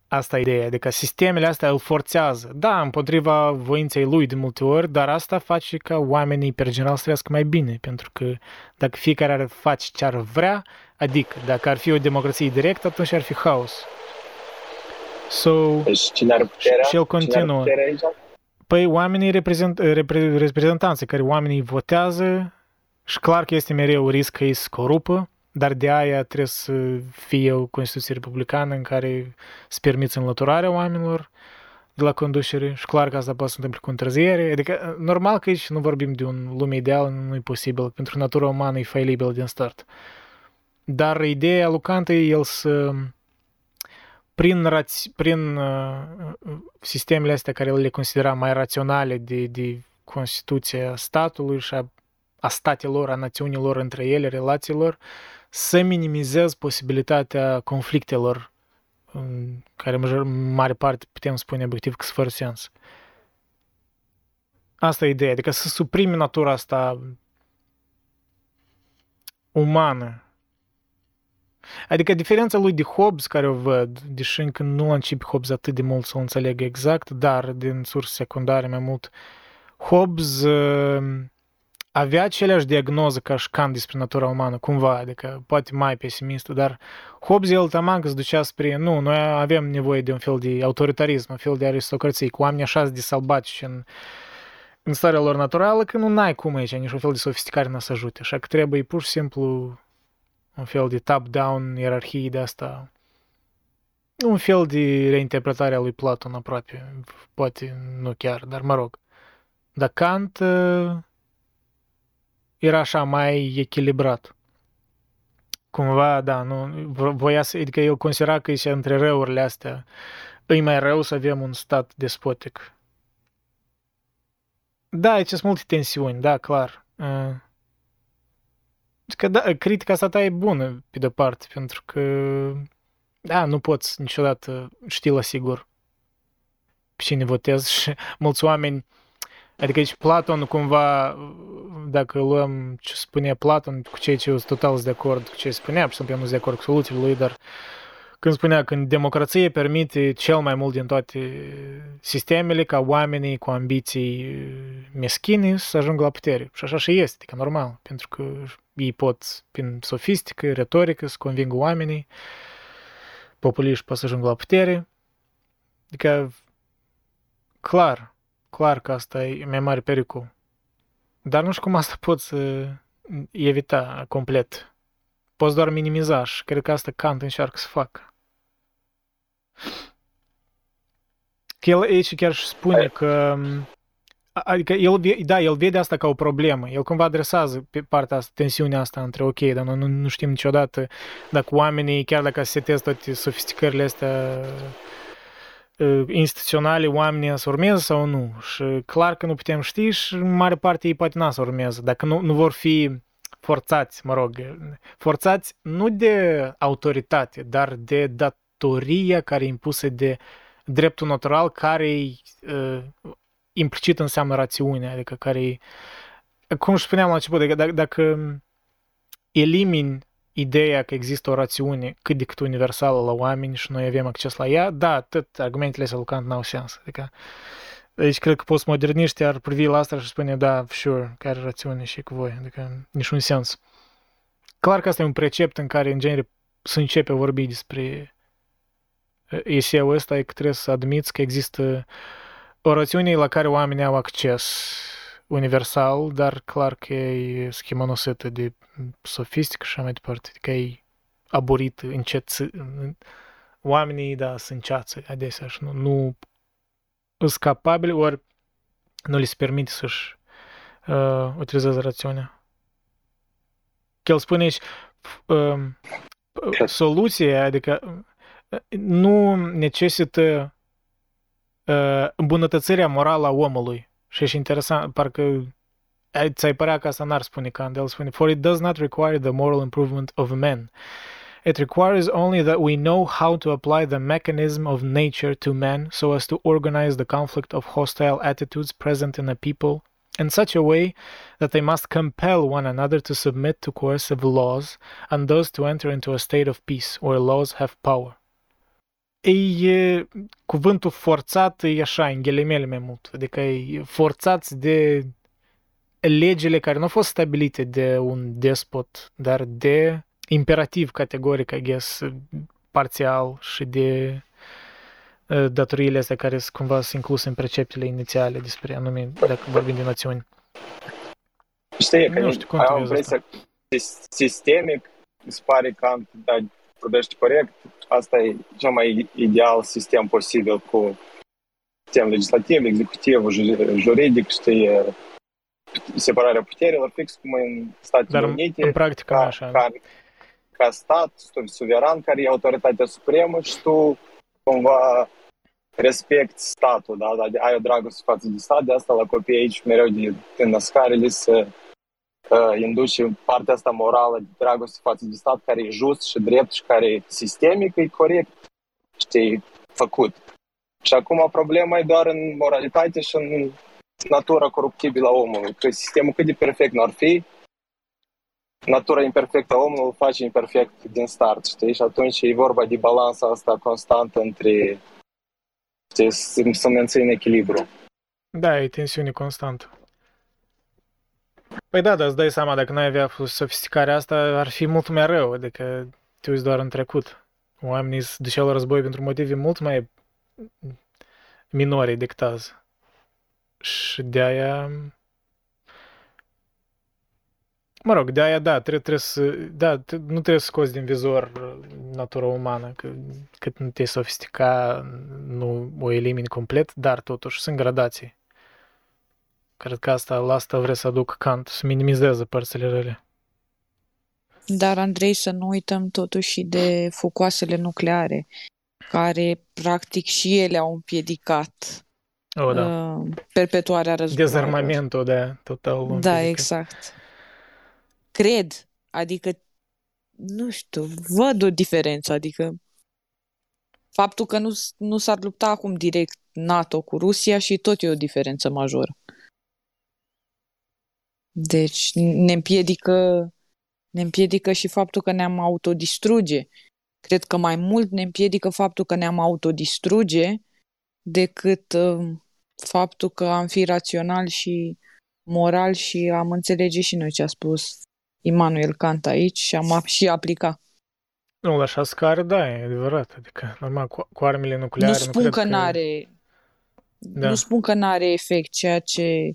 Asta e ideea, adică sistemele astea îl forțează. Da, împotriva voinței lui de multe ori, dar asta face ca oamenii pe general să trăiască mai bine, pentru că dacă fiecare ar face ce ar vrea, adică dacă ar fi o democrație directă, atunci ar fi haos. Deci cine ar puterea? Și el continuă. Păi oamenii reprezentanții care oamenii votează și clar că este mereu risc că ei se corupă, dar de aia trebuie să fie o Constituție republicană în care se permiți înlăturarea oamenilor de la conducere și clar că asta poate să întâmple cu întârziere. Adică, normal că aici nu vorbim de un lume ideală, nu e posibil, pentru natura umană e failibilă din start. Dar ideea lui Kant e el să, prin sistemele astea care le considera mai raționale de Constituția statului și a statelor, a națiunilor între ele, relațiilor, să minimizez posibilitatea conflictelor, care în mare parte putem spune obiectiv că sunt fără sens. Asta e ideea, adică să suprime natura asta umană. Adică diferența lui de Hobbes, care o văd, deși încă nu la început Hobbes atât de mult să-l înțeleg exact, dar din surse secundare mai mult, Hobbes... avea aceleași diagnoză ca și Kant despre natura umană, cumva, adică poate mai pesimistă, dar Hobbes el taman că se ducea spre, noi avem nevoie de un fel de autoritarism, un fel de aristocrație, cu oamenii așa de sălbatici în starea lor naturală, că nu ai cum aici, nici un fel de sofisticare n-a să ajute, așa că trebuie pur și simplu un fel de top-down ierarhie de asta, un fel de reinterpretare a lui Platon aproape, poate nu chiar, dar mă rog. Dar Kant... era așa mai echilibrat. Cumva, da, nu voia să, adică el considera că este între răurile astea. E mai rău să avem un stat despotic. Da, aici sunt multe tensiuni, da, clar. Că da, critica asta ta e bună, pe de parte, pentru că da, nu poți niciodată ști la sigur pe cine votezi și mulți oameni. Adică aici Platon cumva, dacă luăm ce spunea Platon, cu cei ce total de acord cu ce spunea, și eu nu sunt de acord cu soluțiile lui, dar când spunea că democrație permite cel mai mult din toate sistemele ca oamenii cu ambiții meschine să ajungă la putere. Și așa și este, că normal, pentru că ei pot, prin sofistică, retorică, să convingă oamenii, populiști pot să ajungă la putere. Adică, clar că asta e mai mare pericol. Dar nu știu cum asta poți evita complet. Poți doar minimiza și cred că asta Kant încearcă să facă. Că el aici chiar și spune că... Adică el vede asta ca o problemă. El cumva adresează pe partea asta, tensiunea asta între ok, dar noi nu știm niciodată dacă oamenii, chiar dacă se setez toate sofisticările astea instituționale oamenii să urmeze sau nu. Și clar că nu putem ști și în mare parte ei poate n-a să urmeze, dacă nu vor fi forțați, forțați nu de autoritate, dar de datoria care e impusă de dreptul natural, care implicit înseamnă rațiunea, adică care, cum și spuneam la început, dacă elimini ideea că există o rațiune cât de cât universală la oameni și noi avem acces la ea, da, atât argumentele lui Kant n-au sens. Adică, deci cred că postmoderniștii ar privi la asta și spune, da, sure, care rațiune și cu voi, adică niciun sens. Clar că asta e un precept în care, în genere, se începe a vorbi despre eseul ăsta, e că trebuie să admiți că există o rațiune la care oamenii au acces universal, dar clar că e schimonosită de sofistică și așa mai departe, că e aborită, încet, oamenii, da, se înceață adesea și nu sunt capabili, ori nu li se permite să-și utilizeze rațiunea. El spune aici, soluția, adică nu necesită îmbunătățirea morală a omului. Și e interesant, parcă ți-ai părea că asta n-ar spune Kant, el spune, for it does not require the moral improvement of man. It requires only that we know how to apply the mechanism of nature to man so as to organize the conflict of hostile attitudes present in a people in such a way that they must compel one another to submit to coercive laws and thus to enter into a state of peace where laws have power. E cuvântul forțat, e așa, în ghilimele mai mult, adică e forțați de legile care nu au fost stabilite de un despot, dar de imperativ categoric, I guess, parțial și de datoriile astea care cumva sunt incluse în preceptele inițiale despre anume, dacă vorbim de națiuni. Știi, că nu știu cum te vezi asta. Sistemic, îți pare că am, dar vorbești corect, asta e cel mai ideal sistem posibil cu sistem legislativ, executiv, juridic, știi, separarea puterilor, fix cum în Statele Unite. Dar în practică așa. Ca stat, suveran, care e autoritatea supremă și tu cumva respecti statul, da? Dar ai o dragoste față de stat, de asta la copii aici mereu din născarele să induce partea asta morală de dragoste față de stat, care e just și drept și care e sistemic, e corect, știi, făcut. Și acum problema e doar în moralitate și în natura coruptibilă a omului, că sistemul cât de perfect n-ar fi, natura imperfectă a omului îl face imperfect din start, știi? Și atunci e vorba de balansa asta constantă între, știi, să mențin echilibru. Da, e tensiune constantă. Păi da, dar îți dai seama, dacă n-ai avea sofisticarea asta, ar fi mult mai rău, adică te uiți doar în trecut. Oamenii se duceau la război pentru motive mult mai minore decât azi. Și de-aia, de-aia, da, trebuie să, da, nu trebuie să scoți din vizor natura umană, că cât nu te sofistica, nu o elimini complet, dar totuși sunt gradații. Cred că la asta vrea să aduc Kant, să minimizeze părțile rele. Dar, Andrei, să nu uităm totuși de focoasele nucleare, care, practic, și ele au împiedicat da. Perpetuarea războiului. Dezarmamentul, da, total. Da, exact. Cred, adică, nu știu, văd o diferență, adică faptul că nu s-ar lupta acum direct NATO cu Rusia și tot e o diferență majoră. Deci ne împiedică și faptul că ne-am autodistruge. Cred că mai mult ne împiedică faptul că ne-am autodistruge decât faptul că am fi rațional și moral și am înțelege și noi ce a spus Immanuel Kant aici și am și aplica. Nu, la așa scară, da, e adevărat. Adică, normal, cu armele nucleare... Nu spun că n-are efect ceea ce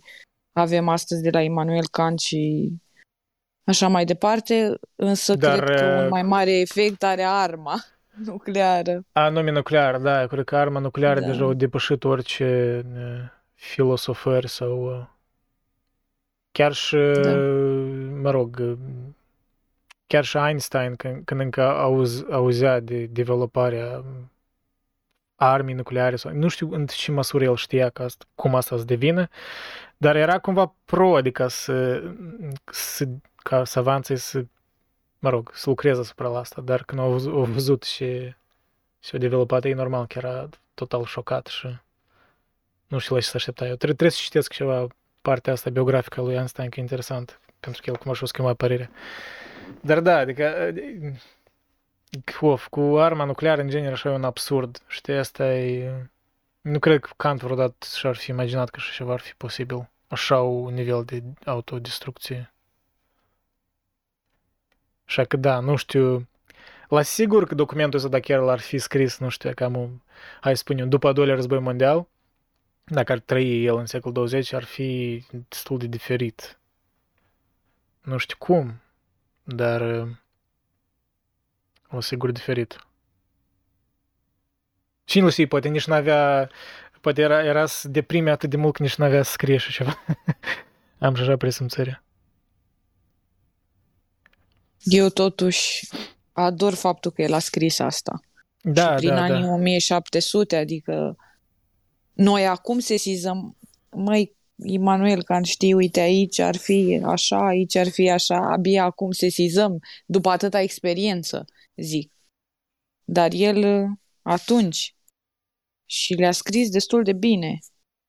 avem astăzi de la Immanuel Kant și așa mai departe, însă dar, cred că un mai mare efect are arma nucleară. Anume nucleară, da, cred că arma nucleară deja a depășit orice filosofări sau chiar și, chiar și Einstein când încă auzea de developarea arme nucleare sau nu știu în ce măsură el știa că asta, cum asta se devine, dar era cumva pro, adică ca să avanțe, să lucreze asupra la asta, dar când au văzut și s-au dezvoltat, e normal că era total șocat și nu știu la ce să aștepta. Eu trebuie să citesc ceva partea asta biografică a lui Einstein, că e interesant, pentru că el cum așa o schimba părerea. Dar da, adică cu arma nucleară, în general, așa e un absurd. Știi, asta e... Nu cred că Kant vreodată și-ar fi imaginat că așa ceva ar fi posibil. Așa un nivel de autodestrucție. Așa că da, nu știu... La sigur că documentul ăsta, dacă el ar fi scris, nu știu, cam, hai să spunem, după al doilea război mondial, dacă ar trăi el în secolul 20, ar fi destul de diferit. Nu știu cum, dar... O sigur diferit. Și nu știi, poate nici n-avea... Poate era să deprime atât de mult că nici n-avea să scrie și ceva. Am și așa presimțărea. Eu totuși ador faptul că el a scris asta. Da, și prin anii 1700, adică... Noi acum sesizăm, măi, Immanuel Kant, știi, uite, aici ar fi așa, aici ar fi așa, abia acum sesizăm, după atâta experiență, zic. Dar el atunci și le-a scris destul de bine.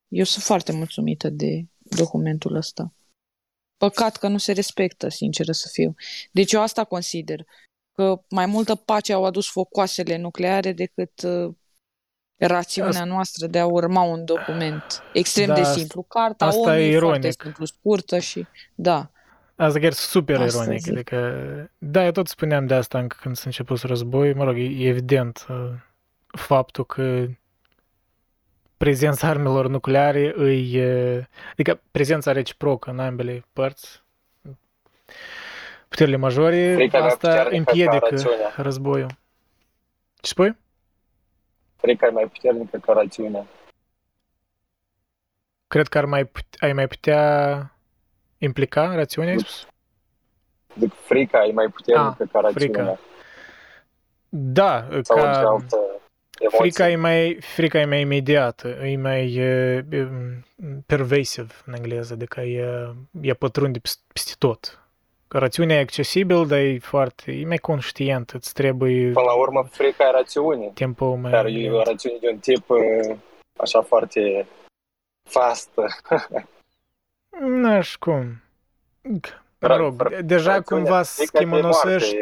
Eu sunt foarte mulțumită de documentul ăsta. Păcat că nu se respectă, sinceră să fiu. Deci eu asta consider, că mai multă pace au adus focoasele nucleare decât... rațiunea noastră de a urma un document extrem de simplu. Carta asta omului e ironic. Foarte simplu, scurtă și... Da. Asta chiar super asta ironic. Adică, da, eu tot spuneam de asta încă când s-a început război. E evident faptul că prezența armelor nucleare îi... Adică prezența reciprocă în ambele părți, puterile majore, asta împiedică războiul. Ce spui? Cred că e mai puternică ca rațiunea. Cred că ai mai putea implica rațiunea, ai spus? Deci frica e mai puternică ca rațiunea. Frica. Da, sau ca... Frica e mai imediată, e mai pervasive în engleză, adică e pătrunde peste tot. Rațiunea e accesibil, dar e mai conștient, îți trebuie... Până la urmă, frica e rațiune. Dar e o rațiune de un tip așa foarte fastă. Nu aș cum. Deja cumva schimănosești...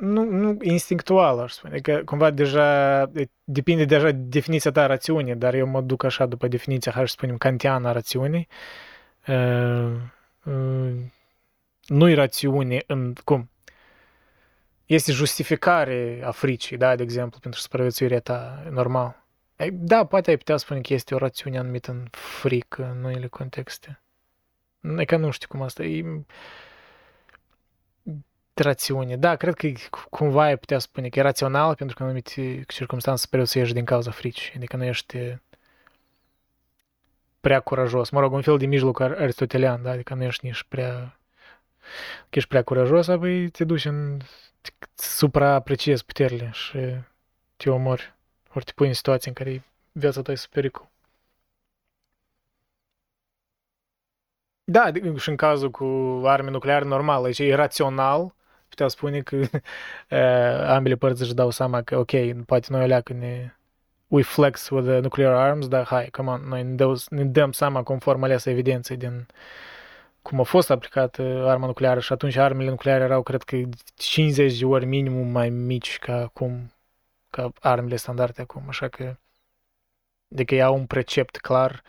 Nu instinctual, aș spune. Că cumva deja... Depinde deja de definiția ta rațiune, dar eu mă duc așa după definiția, hai să spunem, kantiană a rațiunii. Nu-i rațiune în cum este justificare a fricii, da, de exemplu, pentru supraviețuirea ta, normal. Da, poate ai putea spune că este o rațiune anumită în frică, în noile contexte. E că nu știu cum asta e rațiune. Da, cred că cumva ai putea spune că e rațional pentru că în anumite circumstanțe supraviețuiești din cauza fricii, adică nu ești prea curajos. Un fel de mijloc aristotelian, da? Adică nu ești nici prea... Că ești prea curajos, apoi te duci în... supraapreciezi puterile și te omori. Ori te pui în situații în care viața ta e sub pericol. Da, și în cazul cu arme nucleare, normal, aici e rațional. Putea spune că ambele părți își dau seama că, ok, poate noi alea că ne... We flex with the nuclear arms, dar hai, come on, noi ne dăm seama conform aleasă evidenței din cum a fost aplicată arma nucleară și atunci armele nucleare erau, cred că, 50 de ori minimum mai mici ca armele standarde acum, așa că adică iau un precept clar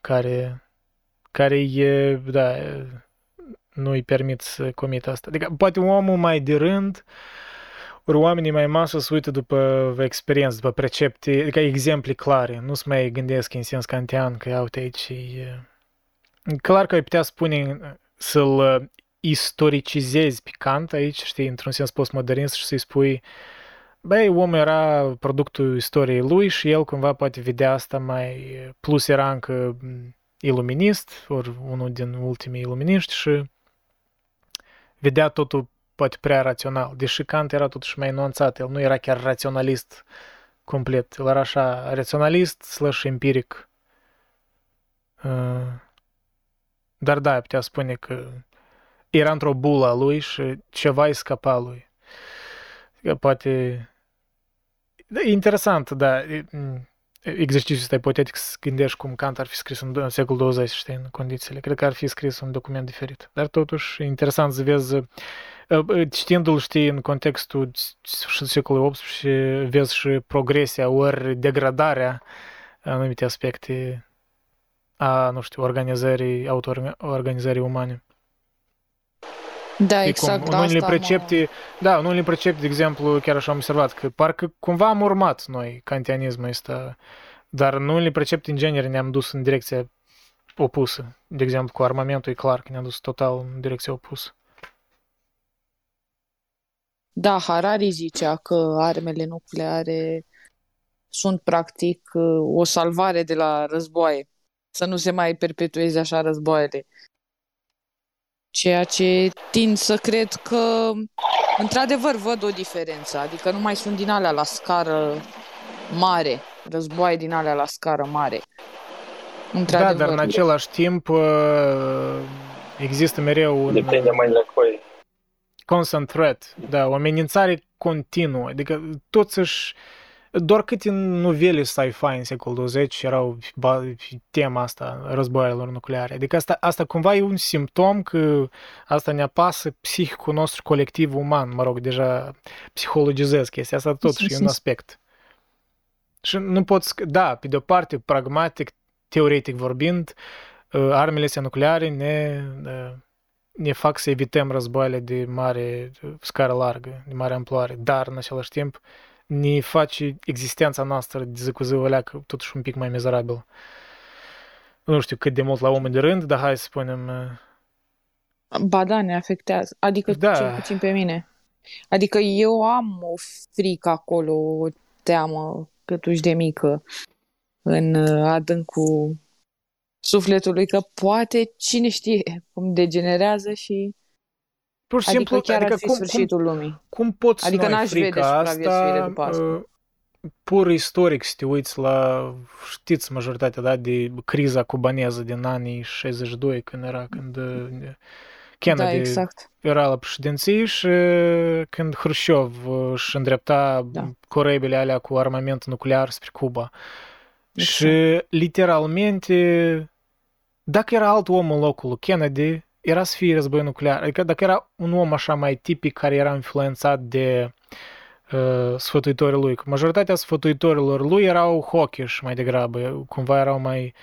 care e, da, nu-i permit să comită asta. Adică poate omul mai de rând ori oamenii mai masă se uită după experiență, după precepte, adică exemple clare. Nu se mai gândesc în sens kantian că, uite, aici e... Clar că ai putea spune să-l istoricizezi pe Kant aici, știi, într-un sens postmodernist și să-i spui băi, omul era productul istoriei lui și el cumva poate vedea asta mai... Plus era încă iluminist, ori unul din ultimii iluminiști și vedea totul poate prea rațional, deși Kant era totuși mai nuanțat, el nu era chiar raționalist complet, el era așa raționalist slash empiric. Dar da, putea spune că era într-o bulă a lui și ceva îi scăpa lui. Poate... E interesant, da, exercițiul ăsta ipotetic să gândești cum Kant ar fi scris în secolul 20, știi, în condițiile. Cred că ar fi scris un document diferit. Dar totuși, e interesant să vezi, citindu-l, știi, în contextul secolului 18, vezi și progresia, ori degradarea anumite aspecte a, nu știu, organizării, auto-organizării umane. Da, exact. Cum, în unele precepte, de exemplu, chiar așa am observat, că parcă cumva am urmat noi kantianismul ăsta, dar în unele precepte, în genere, ne-am dus în direcția opusă. De exemplu, cu armamentul, e clar că ne-am dus total în direcția opusă. Da, Harari zicea că armele nucleare sunt, practic, o salvare de la războaie. Să nu se mai perpetueze așa războaiele. Ceea ce tind să cred că, într-adevăr, văd o diferență. Adică nu mai sunt din alea la scară mare, războaie din alea la scară mare. Da, dar în același timp există mereu un constant threat, da, o amenințare continuă. Adică totuși, doar câte novele sci-fi în secolul 20 erau tema asta războaielor nucleare. Adică asta cumva e un simptom că asta ne apasă psihicul nostru colectiv uman. Mă rog, deja psihologizez chestia asta, totuși e un aspect. Și nu poți, da, pe de-o parte, pragmatic, teoretic vorbind, armele astea nucleare ne fac să evităm războaiele de mare scară largă, de mare amploare, dar în același timp ne face existența noastră de zi cu zi o leacă totuși un pic mai mizerabilă. Nu știu cât de mult la omul de rând, dar hai să spunem... Ba da, ne afectează. Adică da. Cel puțin pe mine. Adică eu am o frică acolo, o teamă câtuși de mică în adâncul sufletului că poate, cine știe, cum degenerează și... Pur și simplu, adică sfârșitul lumii. Cum poți adică noi frica asta, pur istoric, să te uiți la, știți majoritatea, da, de criza cubaneză din anii 62, când Kennedy da, exact. Era la președinție și când Hrușciov își îndrepta corabele alea cu armament nuclear spre Cuba. Exact. Și, literalmente, dacă era alt om în locul lui Kennedy, era să fie război nuclear. Adică dacă era un om așa mai tipic care era influențat de sfătuitorii lui. Majoritatea sfătuitorilor lui erau hawkish mai degrabă. Cumva erau mai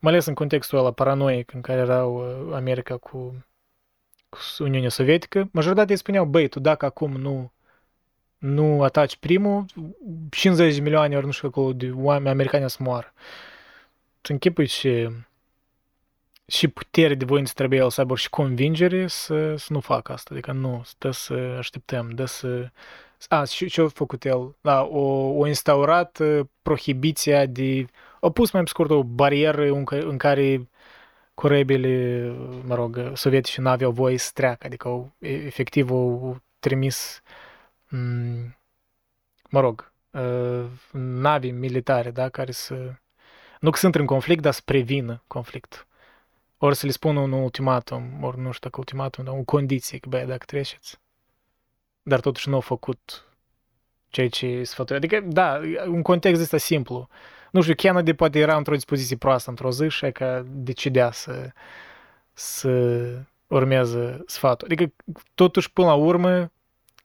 ales în contextul ăla paranoic în care erau America cu Uniunea Sovietică. Majoritatea îi spuneau, băi, tu dacă acum nu ataci primul, 50 de milioane ori nu știu acolo de oameni americani să moară. Îți închipui și putere de voință trebuie el să aibă și convingere să nu facă asta. Adică nu, stă să așteptăm, ce a făcut el? Da, o instaurat prohibiția de... A pus mai pe scurt o barieră în care corabele, mă rog, sovietice n-aveau voie să treacă. Adică efectiv au trimis, mă rog, navi militare, da, care să... Nu că sunt în conflict, dar să prevină conflictul. Ori să le spună un ultimatum, ori nu știu dacă ultimatum, dar o condiție, că băi, dacă treceți. Dar totuși nu au făcut ceea ce sfătuia. Adică, da, un context ăsta simplu. Nu știu, Kennedy poate era într-o dispoziție proastă într-o zi și că decidea să urmeze sfatul. Adică, totuși, până la urmă,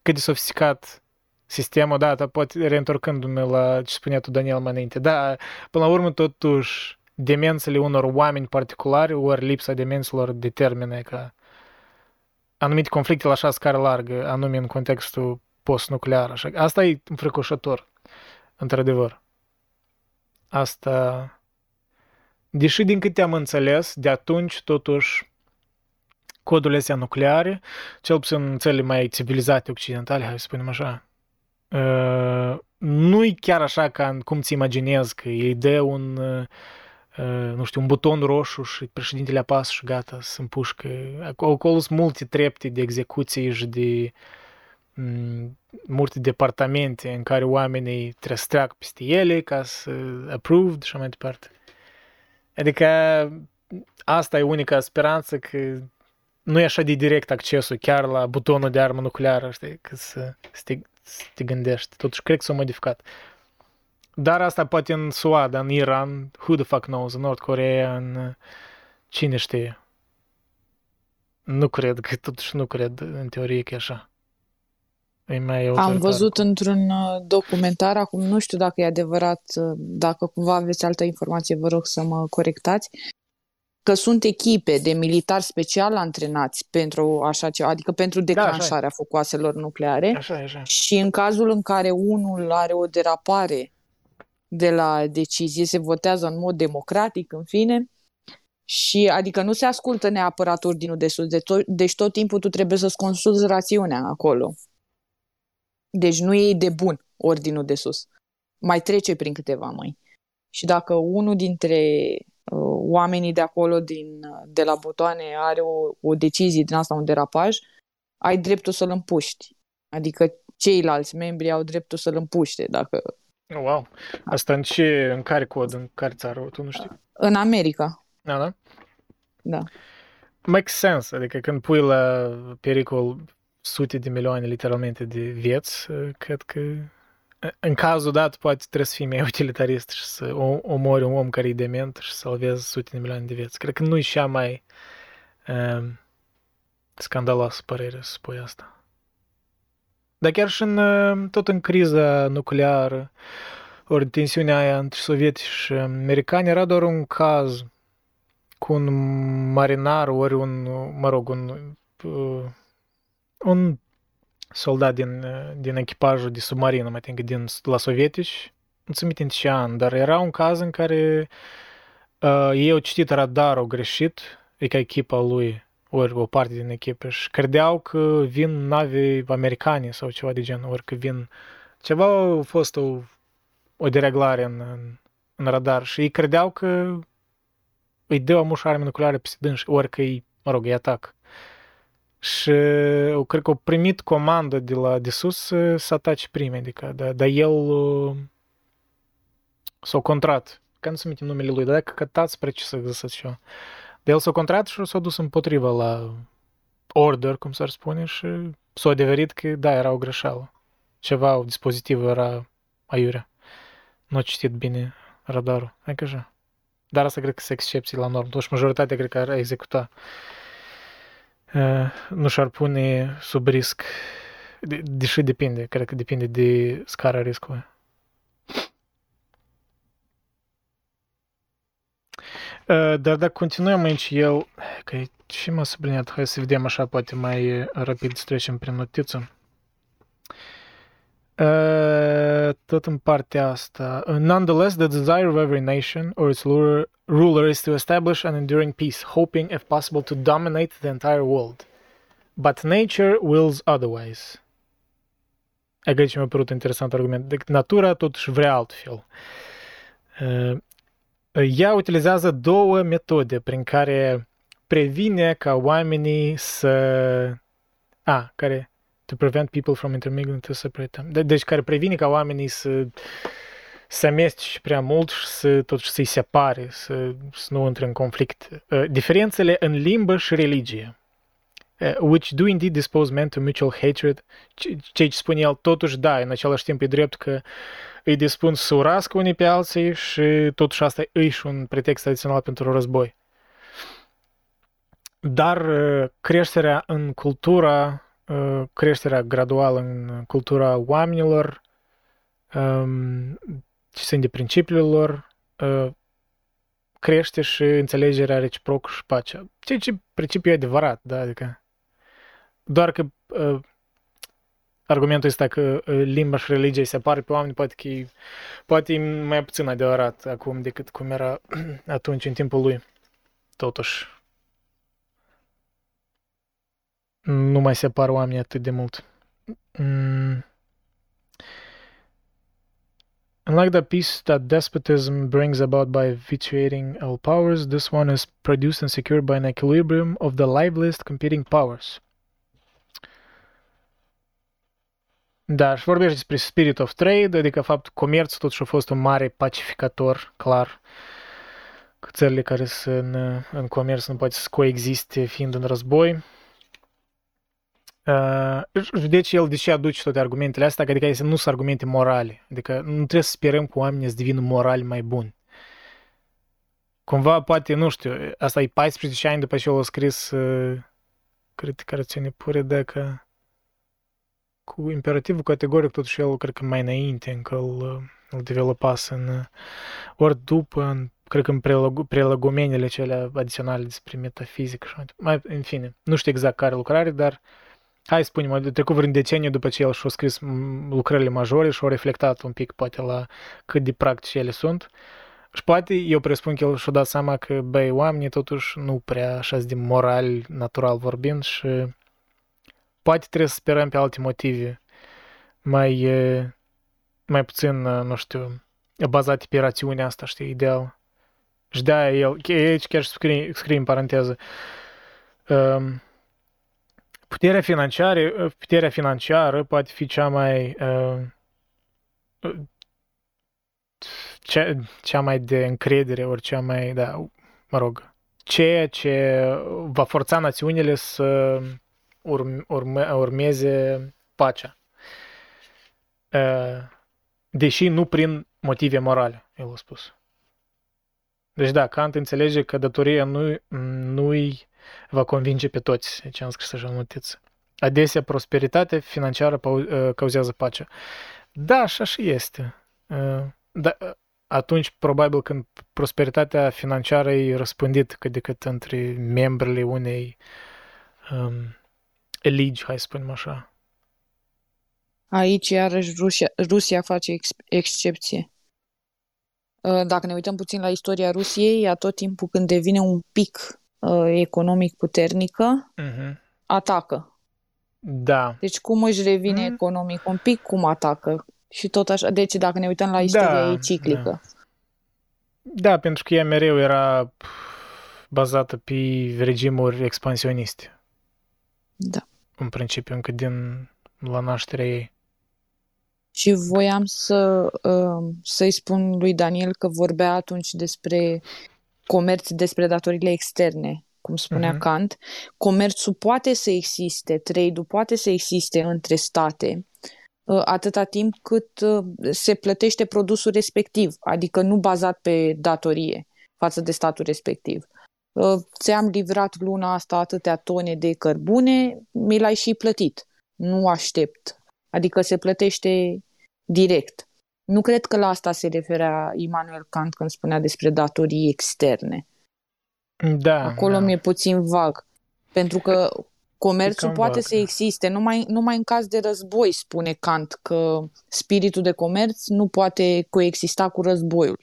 cât de sofisticat sistemul, da, poate reîntorcându-mă la ce spunea tu, Daniel, mai înainte, da, până la urmă, totuși, demențele unor oameni particulari, ori lipsa demențelor determină ca anumite conflicte la așa scară largă, anume în contextul post-nuclear. Așa. Asta e înfricoșător, într-adevăr. Asta, deși din câte am înțeles, de atunci, totuși, codurile astea nucleare, cel puțin în țările mai civilizate occidentale, hai să spunem așa, nu-i chiar așa ca cum ți imaginezi că ei dă un nu știu, un buton roșu și președintele apasă și gata, se împușcă. Acolo sunt multe trepte de execuție și de multe departamente în care oamenii trebuie să treacă peste ele ca să approved și mai departe. Adică asta e unica speranță, că nu e așa de direct accesul chiar la butonul de armă nucleară, știi, că să te gândești. Totuși, cred că s-a modificat. Dar asta poate în SUA, în Iran, who the fuck knows, în Nord Coreea, în... cine știe. Nu cred, că totuși nu cred în teorie că e așa. Am văzut într-un documentar, acum nu știu dacă e adevărat, dacă cumva aveți altă informație, vă rog să mă corectați, că sunt echipe de militari special antrenați pentru așa ceva, adică pentru declanșarea focoaselor nucleare. Așa. Și în cazul în care unul are o derapare de la decizie, se votează în mod democratic, în fine, și adică nu se ascultă neapărat ordinul de sus, deci tot timpul tu trebuie să-ți consulți rațiunea acolo. Deci nu e de bun ordinul de sus. Mai trece prin câteva mâini. Și dacă unul dintre oamenii de acolo, de la butoane, are o decizie din asta, un derapaj, ai dreptul să-l împuști. Adică ceilalți membri au dreptul să-l împuște. Dacă... Wow! Asta în care cod, în care țară? Tu nu știi? În America. Da? Da. Makes sense. Adică când pui la pericol sute de milioane, literalmente, de vieți, cred că în cazul dat poate trebuie să fii mai utilitarist și să omori un om care e dement și să salvezi sute de milioane de vieți. Cred că nu e cea mai scandaloasă părere să spui asta. Dar chiar și tot în criza nucleară, ori tensiunea aia între sovietici și americani, era doar un caz cu un marinar, ori un soldat din echipajul de submarină, mai tine, la sovietici, nu ți-mi minte ce an, dar era un caz în care ei au citit radarul greșit, adică echipa lui, ori o parte din echipă, și credeau că vin nave americane sau ceva de genul, ori că vin... Ceva a fost o dereglare în radar și ei credeau că îi dă o mușă arme nucleare peste dânși, ori că îi, îi atac. Și eu cred că au primit comandă de sus să atace prime, adică, dar el s-a contrat. Că nu se minte numele lui, dar dacă cătați precis exact ceva. Dar el s-a contrat și s-a dus împotriva la order, cum s-ar spune, și s-a adeverit că, da, era o greșeală. Ceva, o dispozitivă era aiurea. Nu a citit bine radarul. Adică așa. Dar asta cred că se excepții la normă. Totuși majoritatea cred că ar executa. Nu și-ar pune sub risc, deși depinde, cred că depinde de scara riscului. Dar dacă continuăm aici, că și m-a subliniat, hai să vedem așa, poate mai rapid să trecem prin notiță. Tot în partea asta. Nonetheless, the desire of every nation or its ruler is to establish an enduring peace, hoping, if possible, to dominate the entire world. But nature wills otherwise. Aici mi-a părut interesant argument. Deci natura totuși vrea altfel. Ea utilizează două metode prin care previne ca oamenii să... care... to prevent people from intermingling, to separate them. Deci care previne ca oamenii să amestece prea mult și să-i separe, să nu intre în conflict. Diferențele în limbă și religie, which do indeed dispose men to mutual hatred, ce spune el, totuși da, în același timp e drept că îi dispun să urască unii pe alții și totuși asta e și un pretext adițional pentru război. Dar creșterea graduală în cultura oamenilor, ce sunt de principiilor, crește și înțelegerea reciprocă și pacea. Ceea ce principiu e adevărat, da? Adică, doar că argumentul ăsta că limba și religia se apare pe oameni, poate e mai puțin adevărat acum decât cum era atunci în timpul lui. Totuși nu mai separ oamenii atât de mult. Unlike the peace that despotism brings about by vitiating all powers, this one is produced and secured by an equilibrium of the liveliest competing powers. Da, și vorbește despre spirit of trade, adică faptul că comerțul totuși a fost un mare pacificator, clar. Că țările care sunt în comerț nu poate să coexiste fiind în război. Deci el de ce aduce toate argumentele astea? Adică astea nu sunt argumente morale. Adică nu trebuie să sperăm că oamenii să devină morali mai buni. Cumva poate, nu știu, asta e 14 ani după ce el a scris Critica rațiunii pure, dacă cu imperativul categoric totuși el cred că mai înainte încă îl developase ori după, cred că în prelegumenile cele adiționale despre metafizică și mai, în fine, nu știu exact care lucrare, dar hai spunem, trecut vreun deceniu după ce el și-a scris lucrările majore și-a reflectat un pic poate la cât de practice ele sunt și poate eu presupun că el și-a dat seama că băi, oamenii totuși nu prea așa de moral, natural vorbind și poate trebuie să sperăm pe alte motive mai puțin, nu știu, bazate pe rațiunea asta, știi, ideal. Și de-aia el, aici chiar scrie în paranteză, puterea financiară poate fi cea mai de încredere, ori cea mai, da, mă rog, ceea ce va forța națiunile să urmeze pacea. Deși nu prin motive morale, el a spus. Deci da, Kant înțelege că datoria nu-i va convinge pe toți, ce am scris așa în notiță. Adesea prosperitatea financiară cauzează pacea. Da, așa și este. Da, atunci, probabil, când prosperitatea financiară e răspândită cât de cât între membrele unei eligi, hai să spunem așa. Aici, iarăși, Rusia face excepție. Dacă ne uităm puțin la istoria Rusiei, ea tot timpul când devine un pic economic puternică, atacă. Da. Deci cum își revine economic un pic, cum atacă. Și tot așa. Deci dacă ne uităm la istoria ei ciclică. Da, pentru că ea mereu era bazată pe regimuri expansioniste. Da. În principiu, încă din la nașterea ei. Și voiam să-i spun lui Daniel că vorbea atunci despre comerț, despre datoriile externe, cum spunea Kant. Comerțul poate să existe, trade-ul poate să existe între state, atâta timp cât se plătește produsul respectiv, adică nu bazat pe datorie față de statul respectiv. Ți-am livrat luna asta atâtea tone de cărbune, mi l-ai și plătit. Nu aștept. Adică se plătește direct. Nu cred că la asta se referea Immanuel Kant când spunea despre datorii externe. Da. Acolo mi-e puțin vag. Pentru că comerțul poate să existe. Numai în caz de război, spune Kant, că spiritul de comerț nu poate coexista cu războiul.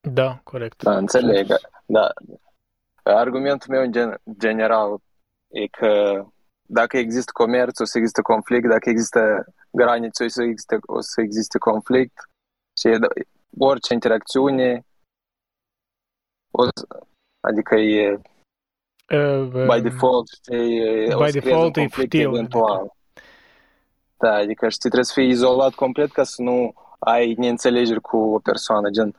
Da, corect. Da, înțeleg. Da. Argumentul meu în general e că dacă există comerț, o să există conflict, dacă există granițe, o să existe conflict și orice interacțiune, adică e by default, e conflict eventual. Da, adică știi, trebuie să fii izolat complet ca să nu ai neînțelegeri cu o persoană, gen.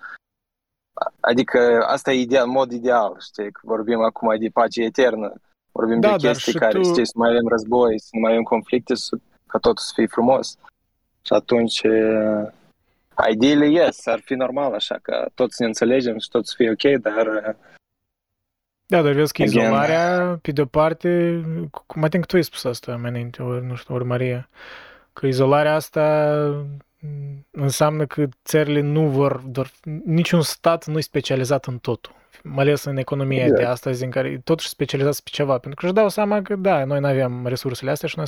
Adică asta e ideal, mod ideal, știi, că vorbim acum de pace eternă. Vorbim de chestii care, știi, să mai avem război, să nu mai avem conflicte, ca totul să fie frumos. Și atunci, ideile, ar fi normal așa, că toți ne înțelegem și toți să fie ok, dar... Da, dar vezi că izolarea, pe de-o parte, mai timp tu ai spus asta mai înainte, nu știu, ori Maria, că izolarea asta înseamnă că țările nu vor, niciun stat nu e specializat în totul. Mai ales în economia de astăzi, în care totuși specializați pe ceva, pentru că își dau seama că, da, noi nu aveam resursele astea și noi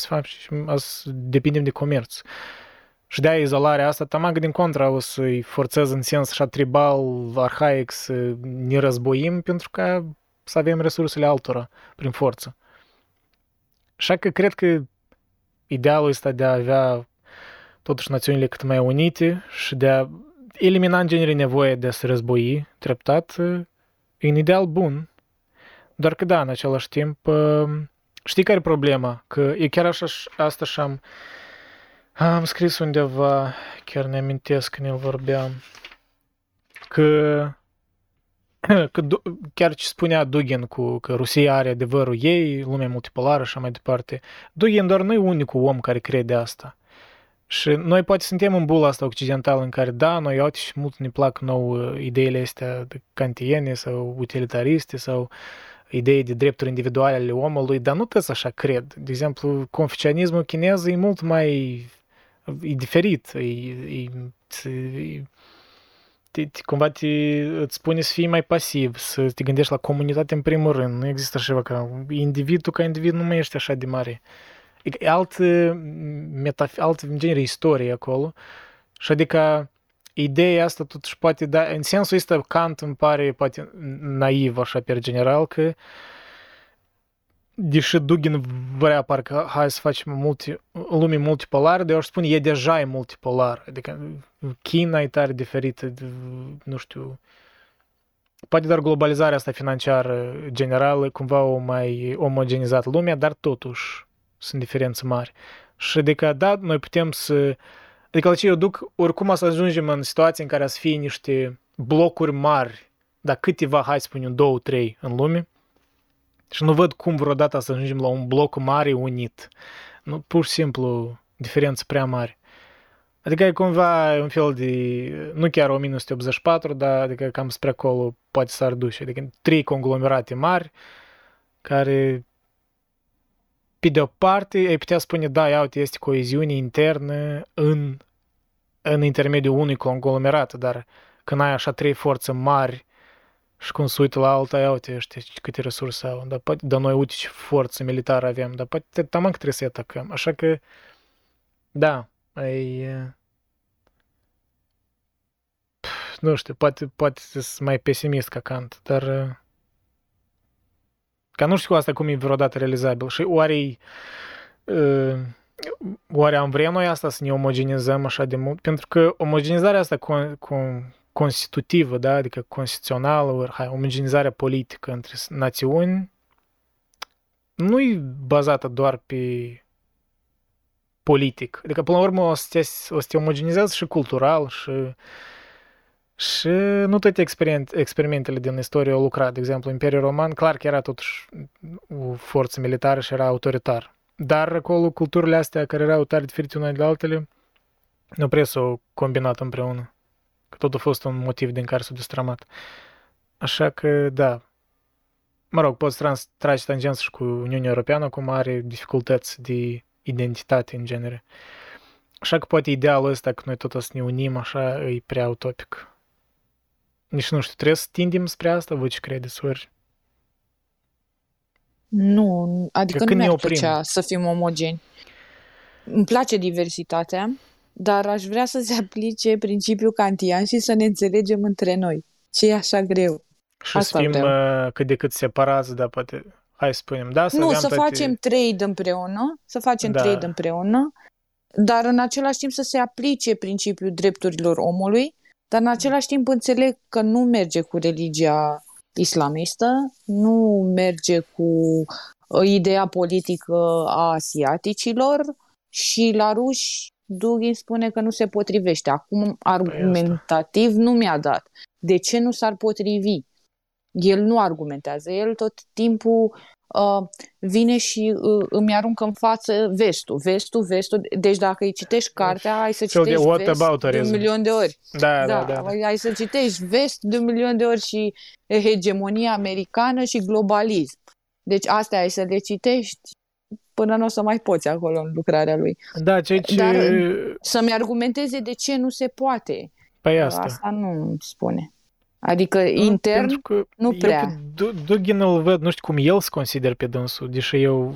să depindem de comerț. Și de-aia izolarea asta, tamagă din contra, o să-i forțez în sens așa tribal, arhaic, să ne războim, pentru că să avem resursele altora, prin forță. Așa că cred că idealul ăsta de a avea totuși națiunile cât mai unite și de a elimina în genere nevoie de a se război treptat, e un ideal bun. Doar că da, în același timp, știi care e problema? Că e chiar așa, asta și-am am scris undeva, chiar ne amintesc când el vorbeam, că chiar ce spunea Dugin că Rusia are adevărul ei, lumea multipolară și așa mai departe. Dugin doar nu e unicul om care crede asta. Și noi poate suntem în bula asta occidentală în care, da, noi iau și mult ne plac nouă ideile astea kantiene sau utilitariste sau idei de drepturi individuale ale omului, dar nu toți așa cred. De exemplu, confucianismul chinez e mult mai... e diferit, cumva îți spune să fii mai pasiv, să te gândești la comunitate în primul rând. Nu există așa că individul ca individ nu mai ești așa de mare. E alt genere istorie acolo. Și adică ideea asta totuși poate da, în sensul ăsta Kant îmi pare poate naiv așa pe general că deși Dugin vrea parcă hai să facem lume multipolară, dar eu aș spune e deja e multipolar. Adică China e tare diferită de, nu știu, poate doar globalizarea asta financiară generală cumva o mai omogenizat lumea, dar totuși sunt diferențe mari. Și adică, da, noi putem să... Adică, eu duc, oricum să ajungem în situații în care să fie niște blocuri mari, dar câteva, hai să spunem, 2-3 în lume. Și nu văd cum vreodată să ajungem la un bloc mare unit. Nu, pur și simplu, diferențe prea mari. Adică e cumva un fel de... Nu chiar 1984, dar adică cam spre acolo poate s-ar duce. Adică 3 conglomerate mari care... Pe de o parte, ai putea spune, da, ia uite, este coeziune internă în intermediul unui conglomerat, dar când ai așa 3 forțe mari și cum se uită la alta, ia uite, știi câte resurse au, dar noi uite ce forță militară avem, dar poate taman că trebuie să atacăm, așa că, da, nu știu, poate sunt mai pesimist ca Kant, dar... Că nu știu asta cum e vreodată realizabil. Și oare am vrea noi asta să ne omogenizăm așa de mult? Pentru că omogenizarea asta constitutivă, da? Adică constituțională, omogenizarea politică între națiuni nu e bazată doar pe politic. Adică până la urmă o să te omogenizează și cultural și nu toate experimentele din istorie au lucrat. De exemplu, Imperiul Roman, clar că era totuși o forță militară și era autoritar. Dar acolo culturile astea care erau tare diferite una de altele, nu prea s-au combinat împreună. Că tot a fost un motiv din care s-a destramat. Așa că, da. Mă rog, poți trage tangență și cu Uniunea Europeană, cum are dificultăți de identitate în genere. Așa că poate idealul ăsta că noi tot o să ne unim așa e prea utopic. Nici nu știu, trebuie să tindem spre asta? Voi ce credeți, ori? Nu, adică nu mi-ar plăcea să fim omogeni. Îmi place diversitatea, dar aș vrea să se aplice principiul kantian și să ne înțelegem între noi. Ce e așa greu? Și asta să fim cât de cât separați, dar poate, hai să spunem. Da, să nu, să facem trade împreună, dar în același timp să se aplice principiul drepturilor omului. Dar în același timp înțeleg că nu merge cu religia islamistă, nu merge cu ideea politică a asiaticilor și la ruși Dugin spune că nu se potrivește. Acum argumentativ nu mi-a dat. De ce nu s-ar potrivi? El nu argumentează, el tot timpul vine și îmi aruncă în față vestul. Deci dacă îi citești cartea, ai să citești vest de un milion de ori. Da. Ai să citești vest de un milion de ori și hegemonia americană și globalism. Deci astea ai să le citești până nu o să mai poți acolo în lucrarea lui. Da, dar să-mi argumenteze de ce nu se poate. Păi asta nu îmi spune. Adică intern, nu prea. Dugin îl văd, nu știu cum el se consider pe dânsul, deși eu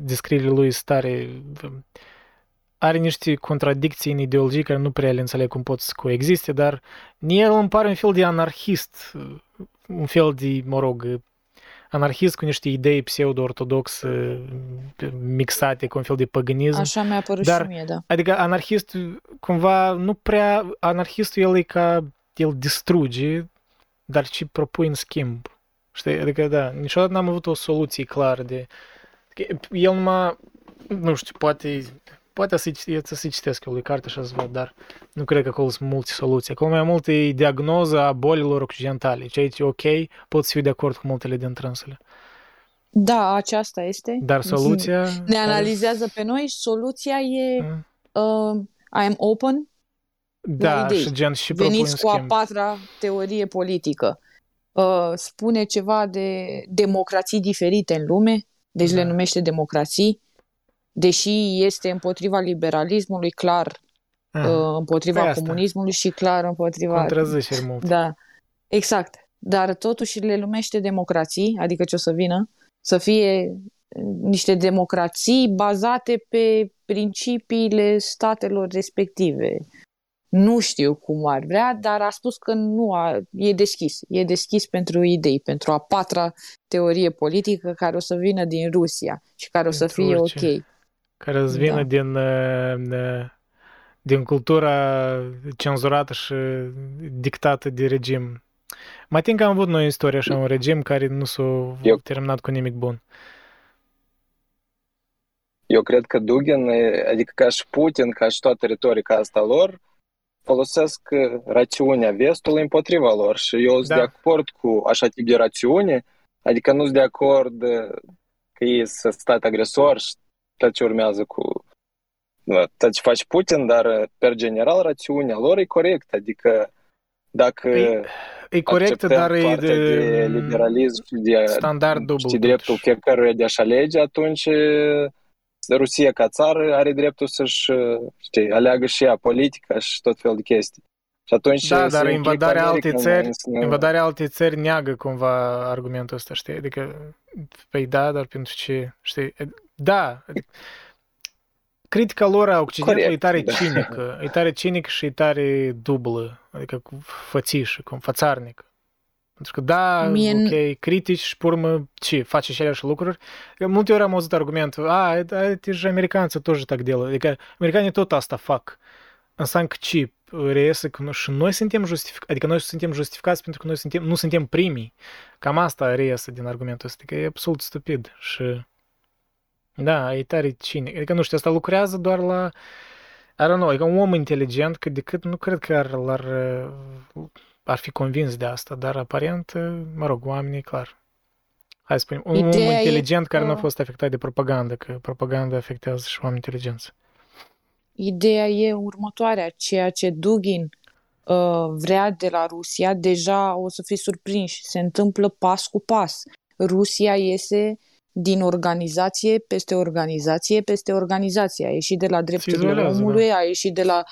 descrierile lui stare, are niște contradicții în ideologie care nu prea le înțeleg cum pot să coexiste, dar el îmi pare un fel de anarhist, un fel de, mă rog, anarhist cu niște idei pseudo-ortodoxe mixate cu un fel de paganism. Așa mi-a părut și mie, da. Adică anarhistul cumva nu prea... Anarhistul el e ca... El distruge, dar ce propui în schimb. Știi? Adică, da, niciodată n-am avut o soluție clară de... El numai... Nu știu, poate să-i citesc eu lui carte și să văd, dar nu cred că acolo sunt multe soluții. Acolo mai mult e diagnoza a bolilor occidentale. Ceea ce e ok, pot să fiu de acord cu multele dintre însele. Da, aceasta este. Dar soluția... Ne analizează pe noi, soluția e I am open. Da, și gen și propun în schimb. Veniți cu a patra teorie politică. Spune ceva de democrații diferite în lume, deci le numește democrații. Deși este împotriva liberalismului, clar împotriva comunismului și clar împotriva... Contraziceri multe. Da, exact. Dar totuși le numește democrații, adică ce o să vină, să fie niște democrații bazate pe principiile statelor respective. Nu știu cum ar vrea, dar a spus că nu e deschis. E deschis pentru idei, pentru a patra teorie politică care o să vină din Rusia și care pentru o să fie orice. Ok. Care îți vină din cultura cenzurată și dictată de regim. Mai timp că am avut noi în istorie așa un regim care nu s-a terminat cu nimic bun. Eu cred că Dugin, adică ca și Putin, ca și toată retorica asta lor, folosesc rațiunea vestului împotriva lor și eu sunt de acord cu așa tip de rațiune, adică nu sunt de acord că ei sunt stat agresor și tot ce urmează cu tot ce face Putin, dar per general rațiunea lor e corectă, adică dacă e corectă, dar e de liberalism și de standard dublu și dreptul fiecăruia de așa lege, atunci Rusia ca țară are dreptul să-și aleagă și ea politica și tot fel de chestii. Și atunci dar invadarea altei țări neagă cumva argumentul ăsta, știi? Adică, păi da, dar pentru ce, știi? Da, critica lor a Occidentului e tare cinică, e tare cinică și e tare dublă, adică fățișă, fățarnică. Pentru că da, ok, critici și pe urmă, ce, face și aceleași lucruri. Multe ori am auzit argumentul, te și americanții toți tak delă, adică americanii tot asta fac. Înseamnă că ce, reiese că noi suntem justificați, adică noi suntem justificați pentru că noi nu suntem primii. Cam asta reiese din argumentul ăsta, că e absolut stupid și... Da, e tare cinic. Adică, nu știu, asta lucrează doar la... I don't know, adică un om inteligent, cât de cât, nu cred că ar fi convins de asta, dar aparent, mă rog, oamenii, clar. Hai să spunem, un om inteligent care nu a fost afectat de propagandă, că propaganda afectează și oamenii inteligenți. Ideea e următoarea, ceea ce Dugin vrea de la Rusia, deja o să fii surprinși, se întâmplă pas cu pas. Rusia iese din organizație peste organizație peste organizație. A ieșit de la drepturile omului, a ieșit de la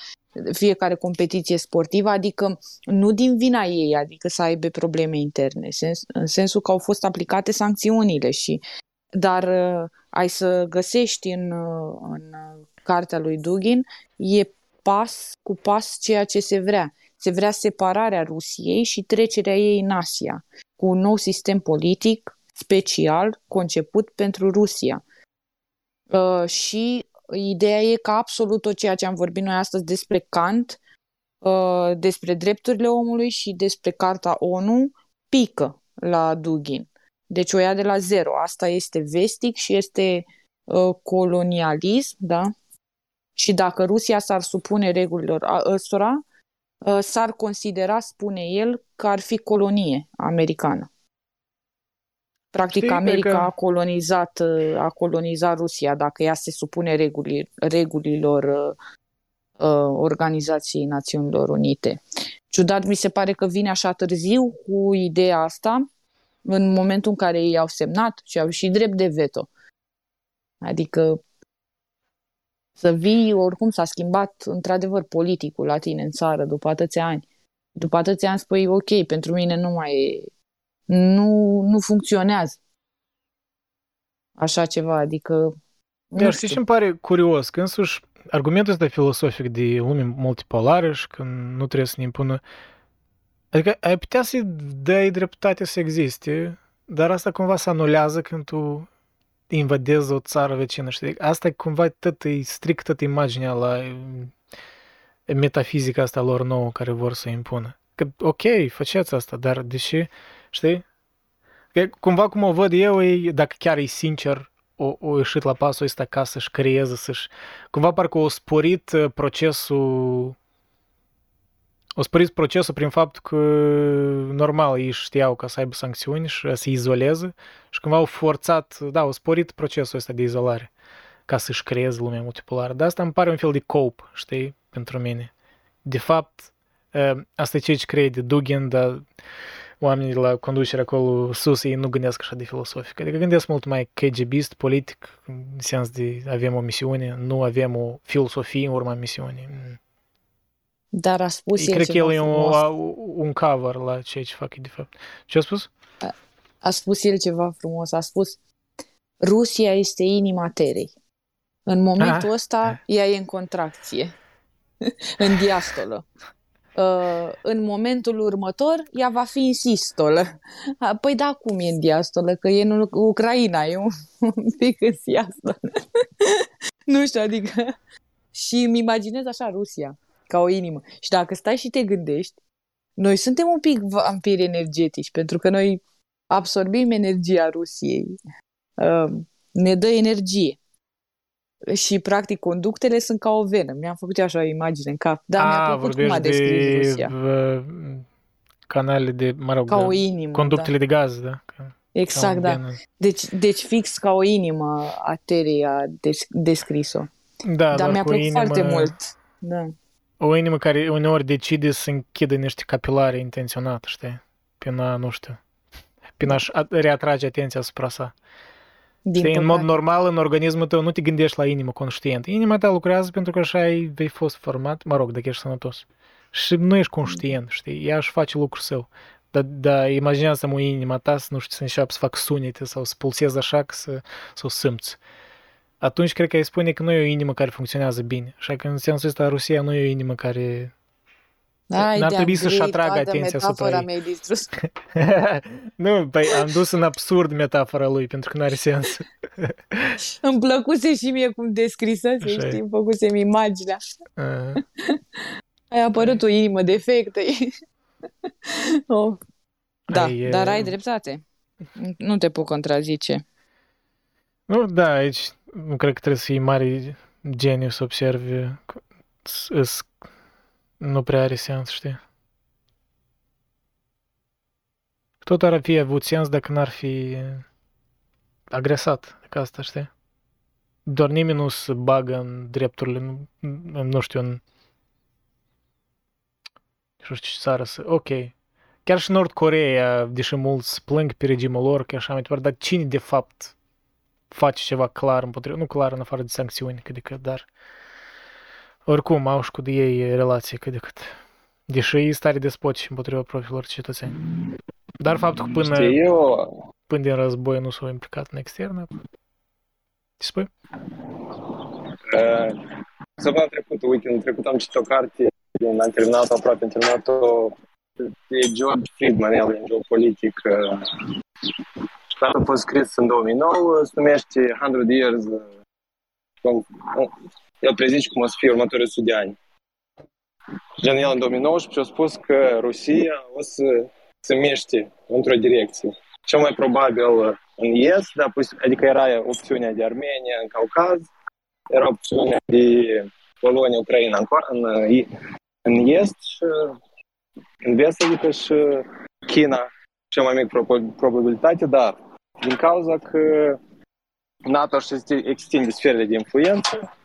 fiecare competiție sportivă, adică nu din vina ei, adică să aibă probleme interne, în sensul că au fost aplicate sancțiunile și... Dar ai să găsești în cartea lui Dugin, e pas cu pas ceea ce se vrea. Se vrea separarea Rusiei și trecerea ei în Asia, cu un nou sistem politic special conceput pentru Rusia. Și ideea e că absolut tot ceea ce am vorbit noi astăzi despre Kant, despre drepturile omului și despre Carta ONU, pică la Dugin. Deci o ia de la zero. Asta este vestic și este colonialism, da? Și dacă Rusia s-ar supune regulilor ăstora, s-ar considera, spune el, că ar fi colonie americană. Practic, știi, America a colonizat Rusia, dacă ea se supune regulilor Organizației Națiunilor Unite. Ciudat mi se pare că vine așa târziu cu ideea asta, în momentul în care ei au semnat și au și drept de veto. Adică să vii, oricum s-a schimbat într-adevăr politicul la tine în țară după atâția ani. După atâția ani spui, ok, pentru mine nu mai e... Nu funcționează așa ceva, adică... Dar știi ce îmi pare curios? Că însuși argumentul ăsta filosofic de lume multipolară și că nu trebuie să ne impună... Adică ai putea să-i dai dreptate să existe Dar asta cumva se anulează când tu invadezi o țară vecină, știi? Asta cumva tot e strict tot imaginea la metafizica asta lor nouă care vor să impună. Că ok, faceți asta, dar deși, știi? Că cumva cum o văd eu, e, dacă chiar e sincer, o ieșit la pasul ăsta ca să-și creeze, să-și... Cumva parcă o sporit procesul prin faptul că normal ei știau ca să aibă sancțiuni și să se izoleze și cumva au forțat, da, o sporit procesul ăsta de izolare ca să-și creeze lumea multipolară. Dar asta îmi pare un fel de cope, știi, pentru mine. De fapt, asta e ceea ce crede Dugin, dar oamenii de la conducere acolo sus, ei nu gândesc așa de filosofic. Adică gândesc mult mai KGB-ist, politic, în sens de avem o misiune, nu avem o filosofie în urma misiunii. Dar a spus el ceva frumos. Cred că el e un cover la ceea ce fac, de fapt. Ce a spus? A spus el ceva frumos. A spus, Rusia este inima terei. În momentul ăsta, ea e în contracție. În diastolă. În momentul următor, ea va fi în sistolă. Păi da, cum e în diastolă? Că e în Ucraina, e un pic în siastolă. Nu știu, adică... Și îmi imaginez așa Rusia, ca o inimă. Și dacă stai și te gândești, noi suntem un pic vampiri energetici, pentru că noi absorbim energia Rusiei. Ne dă energie. Și, practic, conductele sunt ca o venă. Mi-am făcut așa o imagine în cap. Da, mi-a plăcut cum a descris Rusia. Canale de, mă rog, ca o inimă, conductele de gaz, da. Exact, da. Deci fix ca o inimă a terei a descris-o. Da, dar mi-a plăcut foarte mult. Da. O inimă care uneori decide să închidă niște capilare intenționat, știi? Până a-și reatrage atenția asupra sa. În mod normal, în organismul tău nu te gândești la inimă conștient. Inima ta lucrează pentru că așa vei fost format, mă rog, dacă ești sănătos. Și nu ești conștient, știi? Ea își face lucrul său. Dar imaginează-mă inima ta să, nu știu, să înceapă să fac sunete sau să pulsezi așa sau simți. Atunci cred că îi spune că nu e o inimă care funcționează bine. Așa că în sensul ăsta Rusia nu e o inimă care... N-ar trebui să-și atragă atenția asupra ei. Nu, păi am dus în absurd metafora lui, pentru că n-are sens. Îmi plăcuse și mie cum descrisase, știi, îmi făcusem imaginea. Ai apărut o inimă defectă. Oh. Da, dar ai dreptate. Nu te pot contrazice. Nu, da, aici nu cred că trebuie să fii mare geniu să observi nu prea are sens, știi? Tot ar fi avut sens dacă n-ar fi agresat, ca asta, știi? Doar nimeni nu se bagă în drepturile, nu știu, în... Nu știu ce țară să... Ok. Chiar și Nord Coreea, deși mulți plâng pe regimul lor, că așa mai departe, dar cine de fapt face ceva clar împotriva? Nu clar, în afară de sancțiuni, dar... Oricum, au și cu ei relație cât de cât. Deși ei stare despoți împotriva propriilor cetățeni. Dar faptul că până din război nu s-au implicat în externă... Ce spui? Săptămâna trecută am citit o carte din antrenat, aproape antrenat-o de George Friedman, el în geopolitic. Și a fost scris în 2009, se numește 100 Years... El prezice cum o să fie următorii 100 de ani. Genial, în 2019 a spus că Rusia o să se miște într-o direcție. Cel mai probabil în Est, adică era opțiunea de Armenia în Caucaz, era opțiunea de Polonia, Ucraina în Est și în Vest, adică și China, cea mai mică probabilitate, dar din cauza că NATO își extinde sferele de influență,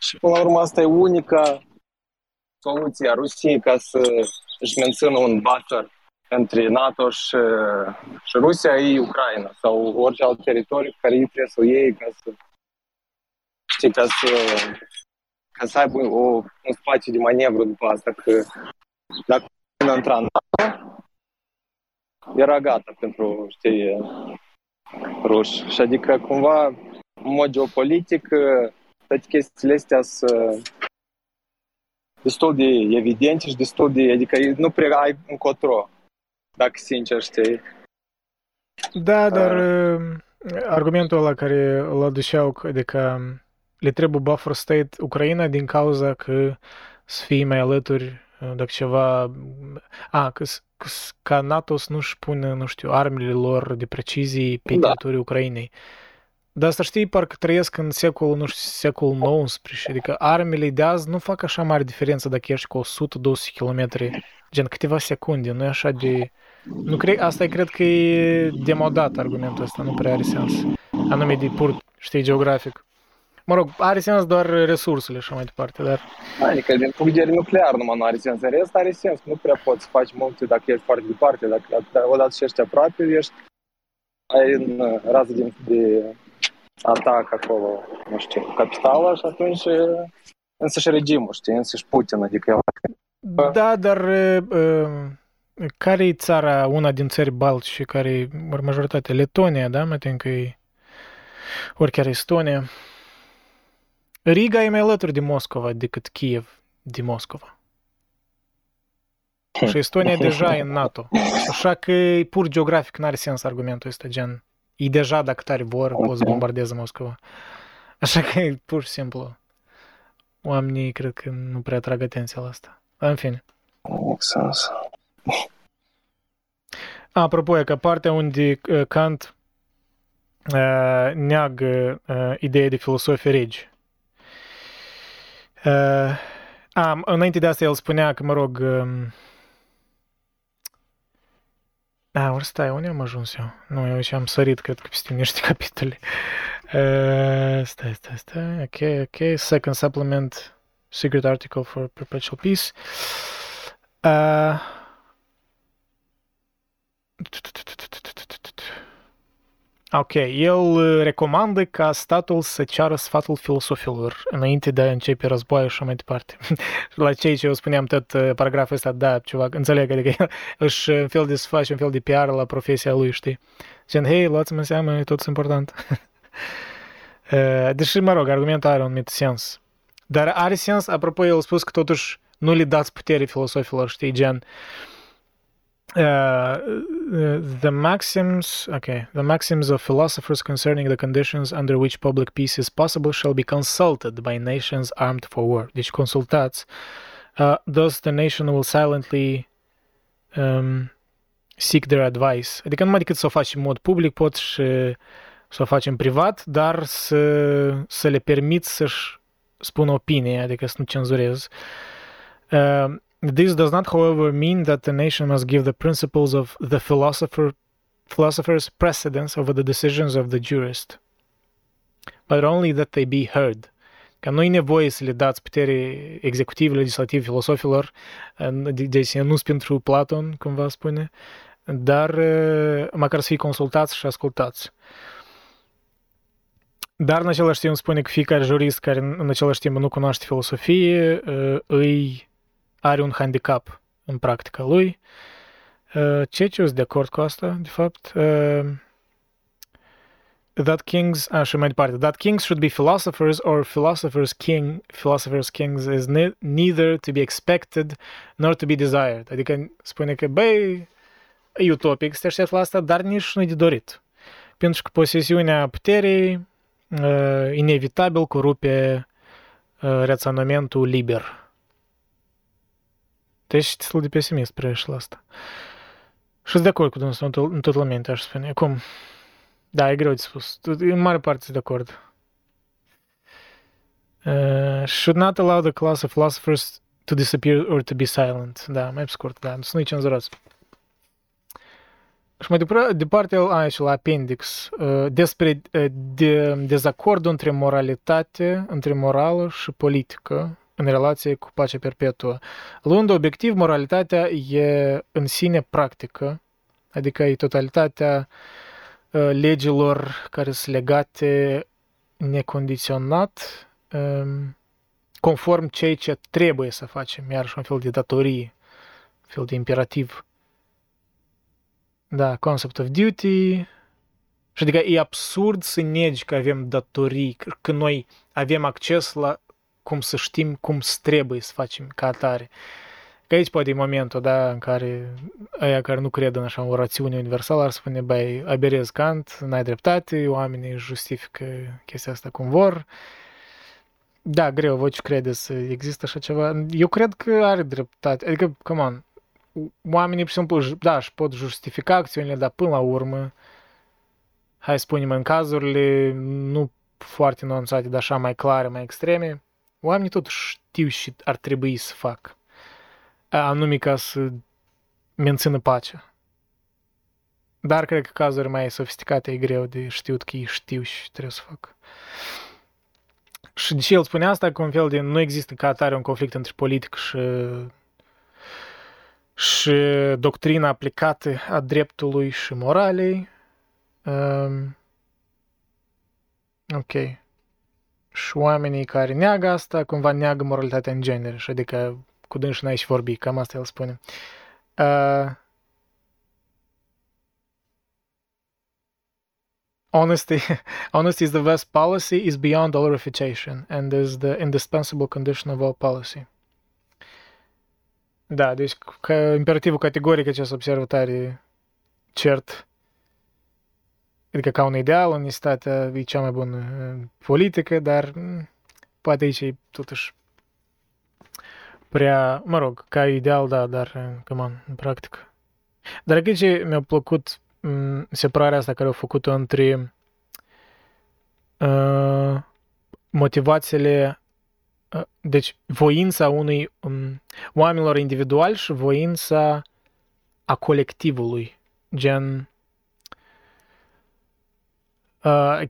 și până la urmă asta e unica soluție a Rusiei ca să își mențină un buffer între NATO și Rusia, e Ucraina sau orice alt teritoriu care ei trebuie să o iei ca să aibă un spațiu de manevru după asta, că dacă Ucraina intra în NATO, era gata pentru, ruși. Și adică cumva, în mod geopolitic, toate chestiile astea sunt destul de evidente și destul de... Adică nu prea ai încotro, dacă sincer, știi. Da, dar argumentul ăla care îl aduceau de că le trebuie buffer state Ucraina din cauza că să fie mai alături dacă ceva... ca NATO să nu-și pună, nu știu, armele lor de precizie pe teritoriul Ucrainei. Dar să știi, parcă trăiesc în secolul, nu știu, secolul XIX, adică armele de azi nu fac așa mare diferență dacă ești cu 100-200 km, gen câteva secunde, nu e așa de... Nu cred, asta cred că e demodat argumentul ăsta, nu prea are sens, anume de pur, știi, geografic. Mă rog, are sens doar resursele și așa mai departe, dar... Adică, din punct de vedere nuclear numai nu are sens, în rest are sens, nu prea poți să faci multe dacă ești foarte departe, dacă odată și ești aproape, ești... ai în rază de atac acolo, nu știu, capitala și atunci însăși regimul, știi, însăși Putin, adică el... Da, dar... Care e țara, una din țări baltice, care e majoritatea? Letonia, da? Mă tem că e... Ori chiar Estonia. Riga e mai alături de Moscova decât Kiev de Moscova. Și Estonia deja e în NATO. Așa că e pur geografic, n-are sens argumentul ăsta, gen... E deja, dacă tare vor, poți să bombardeze Moscova. Așa că e pur și simplu. Oamenii cred că nu prea atrag atenția la asta. Dar în fine. Sens. Apropo, e că partea unde Kant neagă ideea de filosofie regi. Înainte de asta el spunea că, mă rog... ori stai, unde am ajuns eu? Nu, eu și am sărit, cred că peste niște capitole. Stai. Ok. Second supplement, secret article for perpetual peace. Ok, el recomandă ca statul să ceară sfatul filosofilor înainte de a începe războaiul și mai departe. La cei ce eu spuneam tot paragraful ăsta, da, ceva, înțeleg, adică își un fel de să face un fel de PR la profesia lui, știi? Gen, hei, luați-mă în seamă, e totul important. Deși, mă rog, argumentul are un anumit sens. Dar are sens, apropo, el a spus că totuși nu le dați putere filosofilor, știi, gen... The maxims of philosophers concerning the conditions under which public peace is possible shall be consulted by nations armed for war. Deci consultați. Thus the nation will silently seek their advice. Adică numai decât să o faci în mod public, poți și să o faci în privat, dar să le permiți să-și spună opinie, adică să nu cenzurezi. This does not, however, mean that the nation must give the principles of the philosophers precedence over the decisions of the jurist, but only that they be heard. Că nu e nevoie să le dați putere executive, legislativ, filosofilor, deci nu-s pentru Platon, cumva spune, dar măcar să fie consultați și ascultați. Dar în același timp spune că fiecare jurist care în același timp nu cunoaște filosofie îi are un handicap în practica lui. Ce eu sunt de acord cu asta, de fapt? That kings should be philosophers or philosophers kings is neither to be expected nor to be desired. Adică spune că, băi, e utopic să te aștepți la asta, dar nici nu e de dorit. Pentru că posesiunea puterii inevitabil corupe raționamentul liber. Deci, destul de pesimist preși la asta. Și-s de acord cu dumneavoastră în tot momentul, aș spune. Acum, da, e greu de spus. În mare parte sunt de acord. Should not allow the class of philosophers to disappear or to be silent. Da, mai scurt, da, să nu-i cenzurați. Și mai departe, aici, la appendix, despre dezacordul între morală și politică, în relație cu pacea perpetuă. Luând obiectiv, moralitatea e în sine practică, adică e totalitatea legilor care sunt legate necondiționat, conform ceea ce trebuie să facem, iarăși un fel de datorie, un fel de imperativ. Da, concept of duty... Și adică e absurd să negi că avem datorii, că noi avem acces la cum să știm cum trebuie să facem ca atare. Că aici poate e momentul, da, în care aia care nu cred în așa o rațiune universală ar spune, băi, aberez Kant, n-ai dreptate, oamenii își justifică chestia asta cum vor. Da, greu, voi ce credeți, există așa ceva? Eu cred că are dreptate, adică, come on, oamenii, pur și simplu, da, își pot justifica acțiunile, dar până la urmă, hai spunem, în cazurile nu foarte nuanțate, dar așa mai clare, mai extreme, oamenii tot știu și ar trebui să fac, anume ca să mențină pacea. Dar cred că cazuri mai sofisticate e greu de știut că ei știu și trebuie să fac. Și de ce el spune asta, că un fel de nu există ca atare un conflict între politic și doctrina aplicată a dreptului și moralei. Ok. Și oamenii care neagă asta, cumva neagă moralitatea în genere, și adică cu dânsul n-ai și vorbi, cam asta el spune. Honesty is the best policy, is beyond all refutation and is the indispensable condition of all policy. Da, deci că imperativul categoric acest observatare cert, adică ca un ideal, onestatea e cea mai bună politică, dar poate aici e totuși prea, mă rog, ca ideal, da, dar, come on, în practică. Dar aici mi-a plăcut separarea asta care au făcut-o între motivațiile, deci voința unui oamenilor individuali și voința a colectivului, gen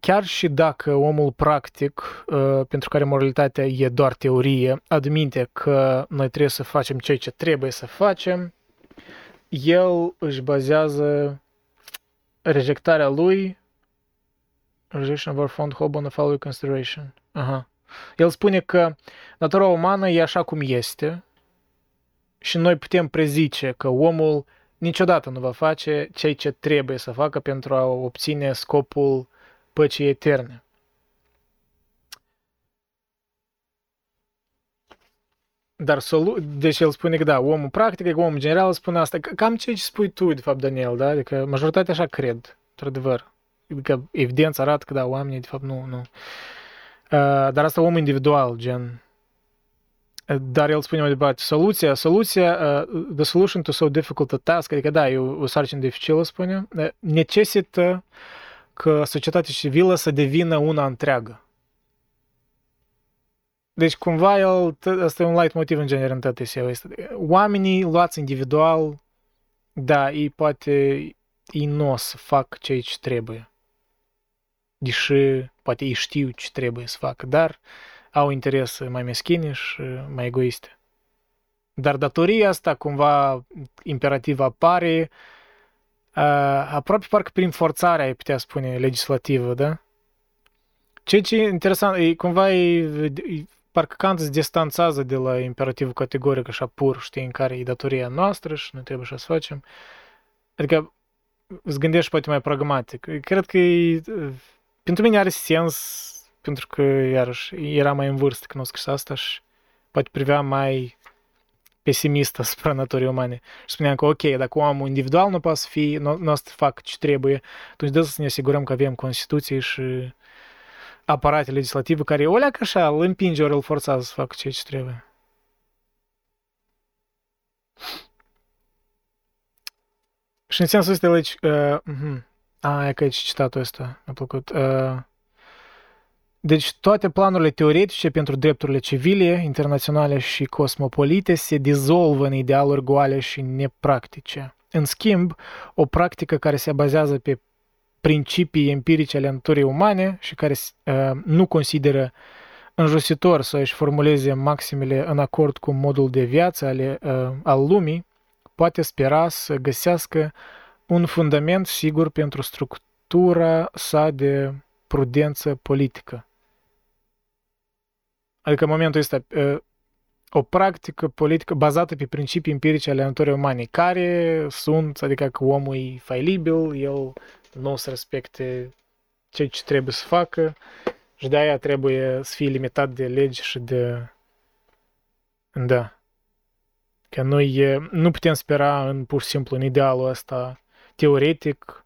chiar și dacă omul practic, pentru care moralitatea e doar teorie, admite că noi trebuie să facem ceea ce trebuie să facem, el își bazează rejectarea lui, rejection of our fond hope on the following consideration. Aha. El spune că natura umană e așa cum este și noi putem prezice că omul niciodată nu va face ceea ce trebuie să facă pentru a obține scopul păcii eterne. Dar deci el spune că da, omul practic, că omul general spune asta. Cam ce spui tu, de fapt, Daniel, da? Adică majoritatea așa cred, într-adevăr. Adică evidența arată că da, oamenii, de fapt, nu. Dar asta omul individual, gen. Dar el spune mai departe, soluția, the solution to so difficult a task, adică da, e o sarcină dificilă, spune, necesită că societatea civilă să devină una întreagă. Deci, cumva, asta e un leitmotiv în genere în toată SEO. Oamenii luați individual, da, ei poate, ei nu o să fac ceea ce trebuie. Deși, poate ei știu ce trebuie să facă, dar au interese mai meschine și mai egoiste. Dar datoria asta, cumva, imperativ apare, aproape parcă prin forțarea, ai putea spune, legislativă, da? Ceea ce e interesant, e, cumva, parcă Kant se distanțează de la imperativul categoric așa pur, știi, în care e datoria noastră și noi trebuie așa să facem. Adică îți gândești poate mai pragmatic. Cred că pentru mine are sens, pentru că, iarăși, era mai în vârstă când o scris asta și poate privea mai pesimist asupra naturii umane. Și spuneam că, ok, dacă omul individual nu poate să fie, nu să fac ce trebuie, atunci de să ne asigurăm că avem Constituție și aparate legislative care o leacă așa, îl împinge ori îl forțează să facă ceea ce trebuie. Și în sensul ăsta, aici, e că aici citatul ăsta, mi-a plăcut. Deci toate planurile teoretice pentru drepturile civile, internaționale și cosmopolite se dizolvă în idealuri goale și nepractice. În schimb, o practică care se bazează pe principii empirice ale naturii umane și care nu consideră înjositor să își formuleze maximele în acord cu modul de viață al lumii, poate spera să găsească un fundament sigur pentru structura sa de prudență politică. Adică în momentul ăsta, o practică politică bazată pe principii empirice ale naturii umane, care sunt, adică că omul e failibil, el nu o să respecte ceea ce trebuie să facă și de aia trebuie să fie limitat de legi și de... Da. Că noi nu putem spera în pur și simplu în idealul ăsta teoretic,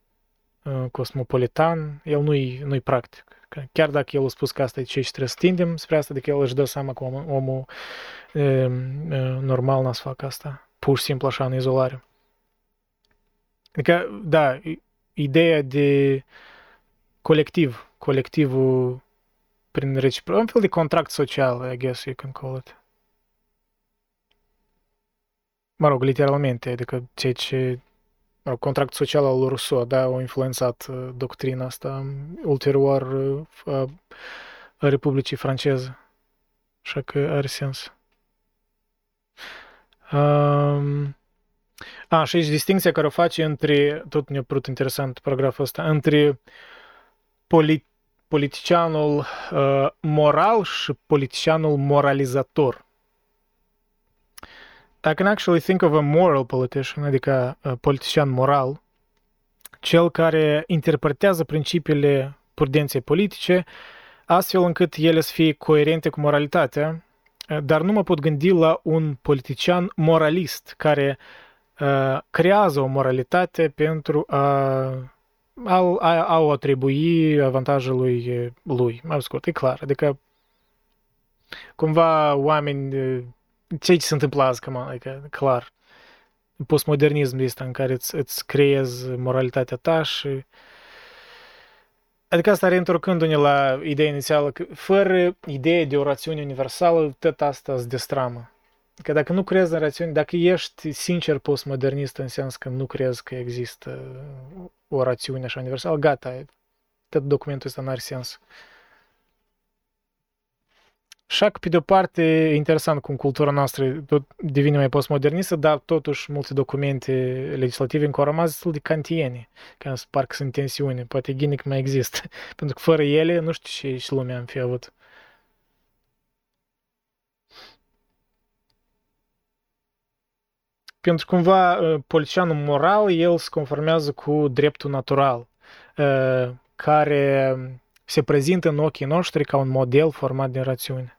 cosmopolitan, el nu-i practic. Chiar dacă el a spus că asta e ce trebuie să tindem spre asta, adică el își dă seama că omul normal n-a să facă asta, pur și simplu așa în izolare. Adică, da, ideea de colectiv, colectivul prin reciproc, un fel de contract social, I guess you can call it. Mă rog, literalmente, adică ceea ce... Contractul social al lui Rousseau, da, a influențat doctrina asta ulterior a Republicii Franceze. Așa că are sens. Și aici distinția care o face între, tot mi-a părut interesant paragraful ăsta, între politicianul moral și politicianul moralizator. I can actually think of a moral politician, adică politician moral, cel care interpretează principiile prudenței politice astfel încât ele să fie coerente cu moralitatea, dar nu mă pot gândi la un politician moralist care creează o moralitate pentru a o atribui avantajului lui. Mai scurt, e clar. Adică cumva oameni... ce se întâmplă azi, adică, clar, postmodernismul ăsta în care îți creezi moralitatea ta și... Adică asta reîntorcându-ne la ideea inițială, că fără ideea de o rațiune universală, tot asta îți destramă. Că dacă nu crezi în rațiune, dacă ești sincer postmodernist, în sens că nu crezi că există o rațiune așa universală, gata, tot documentul ăsta n-are sens. Așa că, pe de-o parte, e interesant cum cultura noastră devine mai postmodernistă, dar totuși multe documente legislative încă au rămas destul de kantiene, că parcă sunt tensiune, poate ghinic mai există, pentru că fără ele nu știu ce lumea am fi avut. Pentru că, cumva, politicianul moral, el se conformează cu dreptul natural, care... se prezintă în ochii noștri ca un model format din rațiune.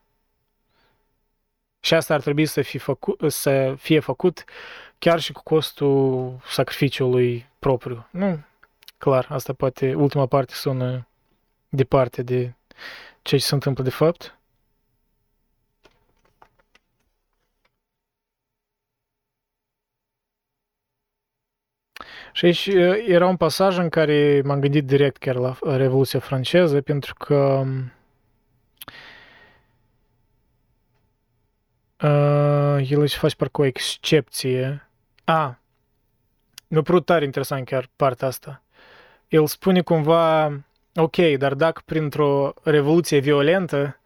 Și asta ar trebui să fie făcut chiar și cu costul sacrificiului propriu. Nu, clar, asta poate, ultima parte sună departe de ce se întâmplă de fapt. Și aici era un pasaj în care m-am gândit direct chiar la Revoluția franceză, pentru că el își face parcă o excepție. Mi-a părut tare interesant chiar partea asta. El spune cumva, ok, dar dacă printr-o revoluție violentă,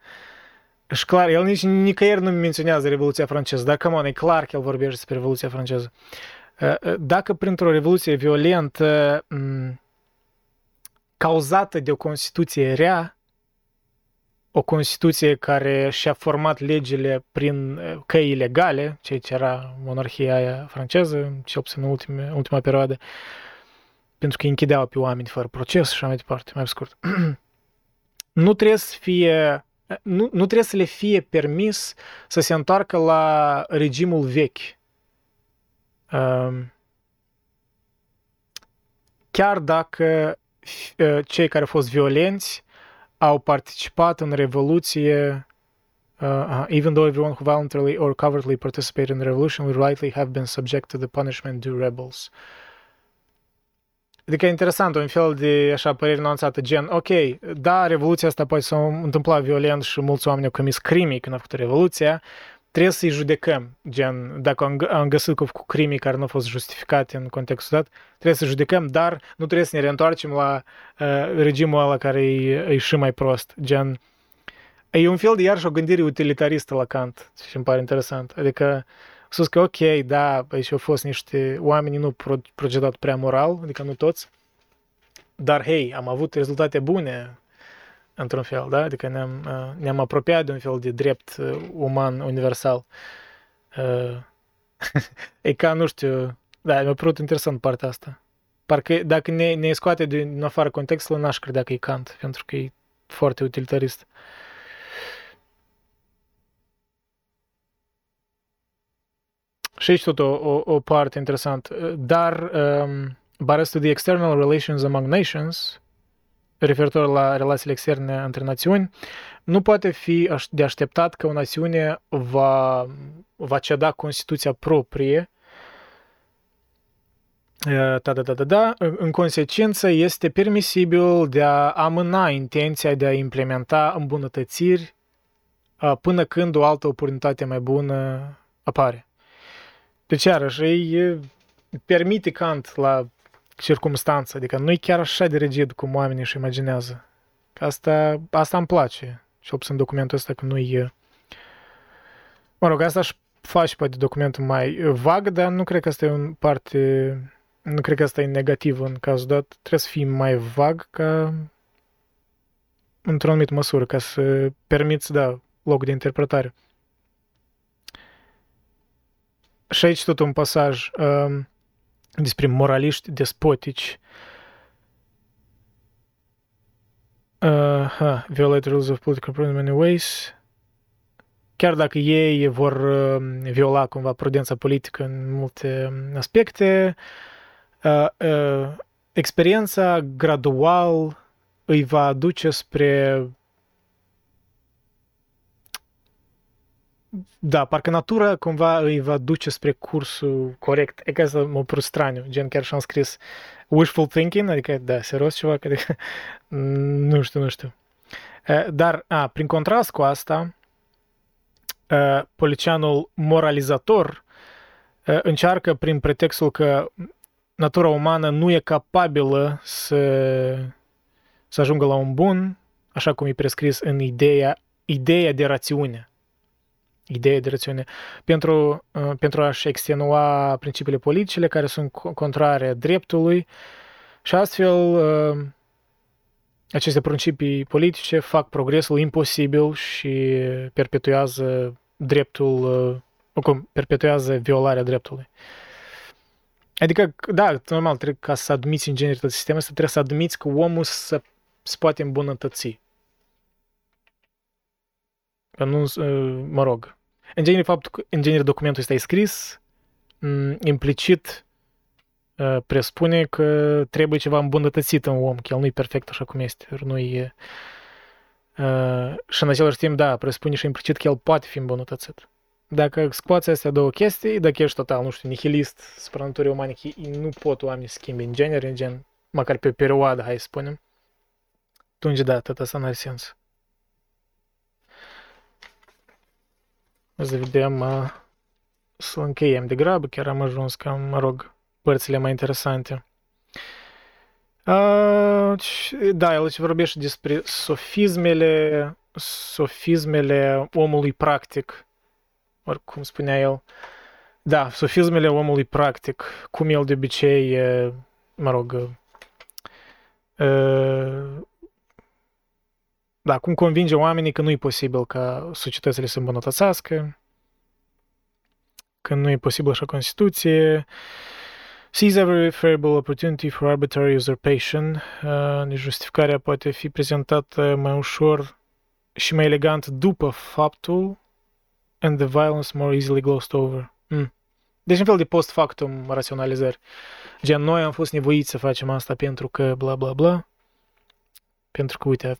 și clar, el nici nicăieri nu menționează Revoluția franceză, dar come on, e clar că el vorbește despre Revoluția franceză. Dacă printr-o revoluție violentă cauzată de o Constituție rea, o Constituție care și-a format legile prin căi ilegale, ceea ce era monarhia aia franceză, cel puțin în ultima perioadă, pentru că închideau pe oameni fără proces și așa mai departe, mai scurt. Nu trebuie să le fie permis să se întoarcă la regimul vechi. Chiar dacă cei care au fost violenți au participat în Revoluție, even though everyone who voluntarily or covertly participated in the revolution will rightly have been subject to the punishment due rebels. Adică e interesant, un fel de așa părere nuanțată, gen, ok, da, Revoluția asta poate s-a întâmplat violent și mulți oameni au comis crime când au făcut Revoluția, trebuie să-i judecăm, gen, dacă am găsit cu crime care nu au fost justificate în contextul dat, trebuie să judecăm, dar nu trebuie să ne reîntoarcem la regimul ăla care e și mai prost, gen, e un fel de iarăși o gândire utilitaristă la Kant și îmi pare interesant, adică sus că ok, da, aici au fost niște oameni nu procedat prea moral, adică nu toți, dar hei, am avut rezultate bune, într-un fel, da? Adică ne-am apropiat de un fel de drept uman universal. E ca, nu știu, da, mi-a părut interesant partea asta. Parcă dacă ne scoate din afară contextul, n-aș credea că e Kant, pentru că e foarte utilitarist. Și aici tot o parte interesantă. Dar but as to the external relations among nations, referitor la relațiile externe între națiuni, nu poate fi de așteptat că o națiune va ceda Constituția proprie. În consecință, este permisibil de a amâna intenția de a implementa îmbunătățiri până când o altă oportunitate mai bună apare. Deci, iarăși, îi permite Kant la circumstanță, adică nu e chiar așa de rigid cum oamenii își imaginează. Asta îmi place, cel puțin documentul ăsta, că nu e... Mă rog, asta își faci poate documentul mai vag, dar nu cred că asta e un parte... Nu cred că asta e negativ în cazul dat. Trebuie să fii mai vag ca... într-o anumită măsură, ca să permiți, da, locul de interpretare. Și aici tot un pasaj despre moraliști despotici. Violate rules of political prudence in many ways. Chiar dacă ei vor viola cumva prudența politică în multe aspecte, experiența gradual îi va aduce spre... Da, parcă natura cumva îi va duce spre cursul corect. E că asta mă părut straniu, gen chiar și-am scris wishful thinking, adică, da, serios ceva, că adică, nu știu. Dar, prin contrast cu asta, polițianul moralizator încearcă prin pretextul că natura umană nu e capabilă să ajungă la un bun, așa cum e prescris în ideea de rațiune. Ideea de rațiune pentru a-și extenua principiile politice care sunt contrare dreptului și astfel aceste principii politice fac progresul imposibil și perpetuează dreptul, cum perpetuează violarea dreptului. Adică, da, normal, trebuie ca să admiți ingenieritatea sistemului, trebuie să admiți că omul se poate îmbunătăți. Că nu, mă rog. În genere, documentul ăsta e scris, implicit presupune că trebuie ceva îmbunătățit în om, că el nu e perfect așa cum este. Și în același timp, da, presupune și implicit că el poate fi îmbunătățit. Dacă scoați astea două chestii, dacă ești total, nu știu, nihilist, supra naturii umane, nu pot oamenii să schimbi în gen, măcar pe o perioadă, hai să spunem, atunci, da, tot asta n-are sens. Să vedem, să încheiem de grabă, chiar am ajuns cam, mă rog, părțile mai interesante. Da, el aici vorbește despre sofismele omului practic, oricum spunea el. Da, sofismele omului practic, cum el de obicei, mă rog, da, cum convinge oamenii că nu e posibil ca societățile să îmbunătățească, că nu e posibil așa Constituție. Seize every favorable opportunity for arbitrary usurpation. Nejustificarea poate fi prezentată mai ușor și mai elegant după faptul and the violence more easily glossed over. Deci un fel de post factum raționalizări. Gen, noi am fost nevoiți să facem asta pentru că bla bla bla. Pentru că, uite,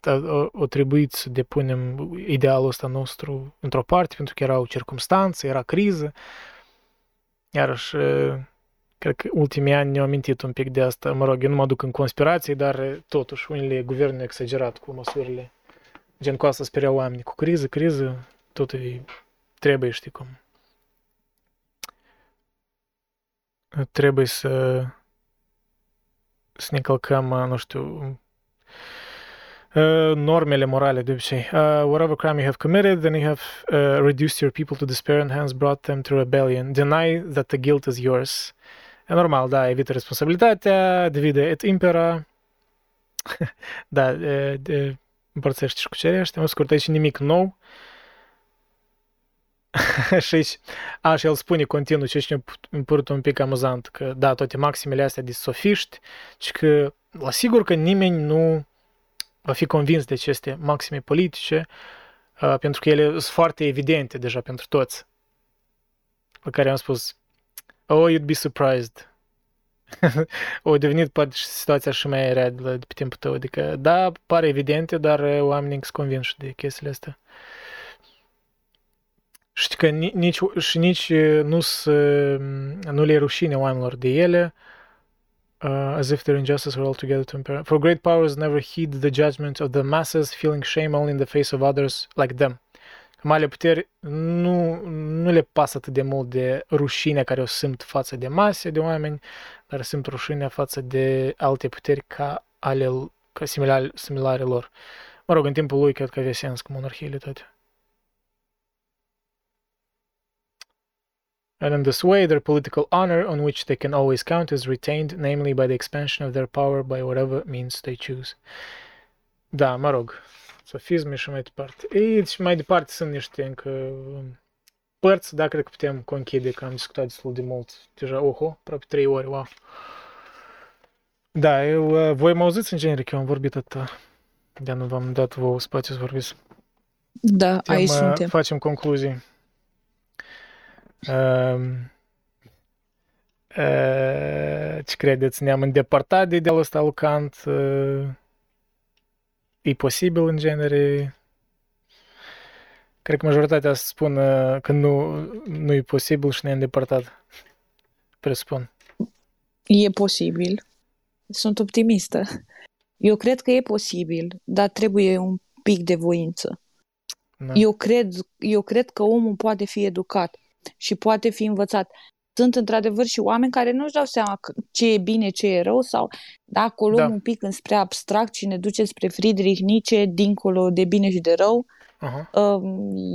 o trebuit să depunem idealul ăsta nostru într-o parte, pentru că erau circumstanțe, era criză. Iarăși, cred că ultimii ani ne-au amintit un pic de asta. Mă rog, eu nu mă duc în conspirații, dar totuși unele guverne au exagerat cu măsurile. Gen, cu asta speriau oamenii. Cu criză, tot trebuie, știi cum. Trebuie să ne călcăm, nu știu... normele morale de obicei. Whatever crime you have committed, then you have reduced your people to despair and hence brought them to rebellion. Deny that the guilt is yours. Normal, da, evită responsabilitatea, divide et impera. Da, împărțește și cucerește. Mă scurt, aici nimic nou. Și aici, și el spune continuu, și aici mi-a părut un pic amuzant, că da, toate maximele astea de sofiști, și că la sigur că nimeni nu va fi convins de aceste maxime politice, pentru că ele sunt foarte evidente deja pentru toți. La care am spus, Oh, you'd be surprised. Au devenit poate situația și mai rea de pe timpul tău. Adică, da, pare evidente, dar oamenii se convinși de chestiile astea. Știi că nici nu le rușine oamenilor de ele. As if their injustice were altogether too apparent. For great powers never heed the judgment of the masses, feeling shame only in the face of others like them. Marile puteri nu le pasă atât de mult de rușinea care o simt față de mase, de oameni, dar simt rușinea față de alte puteri ca similare lor. Mă rog, în timpul lui cred că avea sens cu monarhiile toate. And in this way, their political honor, on which they can always count, is retained, namely by the expansion of their power by whatever means they choose. Da, mă rog. Sofisme și mai departe. Și mai departe sunt niște încă părți, da, cred că putem conchide că am discutat destul de mult. Deja, aproape 3 ori, wow. Da, voi mă auziți în genere că eu am vorbit atâta. De-aia nu v-am dat vouă spațiu să vorbiți. Da, aici suntem. Facem concluzii. Ce credeți? Ne-am îndepărtat de idealul ăsta lui Kant? E posibil în genere? Cred că majoritatea să spună că nu e posibil și ne-a îndepărtat. Presupun. E posibil. Sunt optimistă. Eu cred că e posibil, dar trebuie un pic de voință. Da. Eu cred că omul poate fi educat și poate fi învățat. Sunt într-adevăr și oameni care nu-și dau seama ce e bine, ce e rău, sau dacă o luăm un pic înspre abstract și ne ducem spre Friedrich Nietzsche, dincolo de bine și de rău,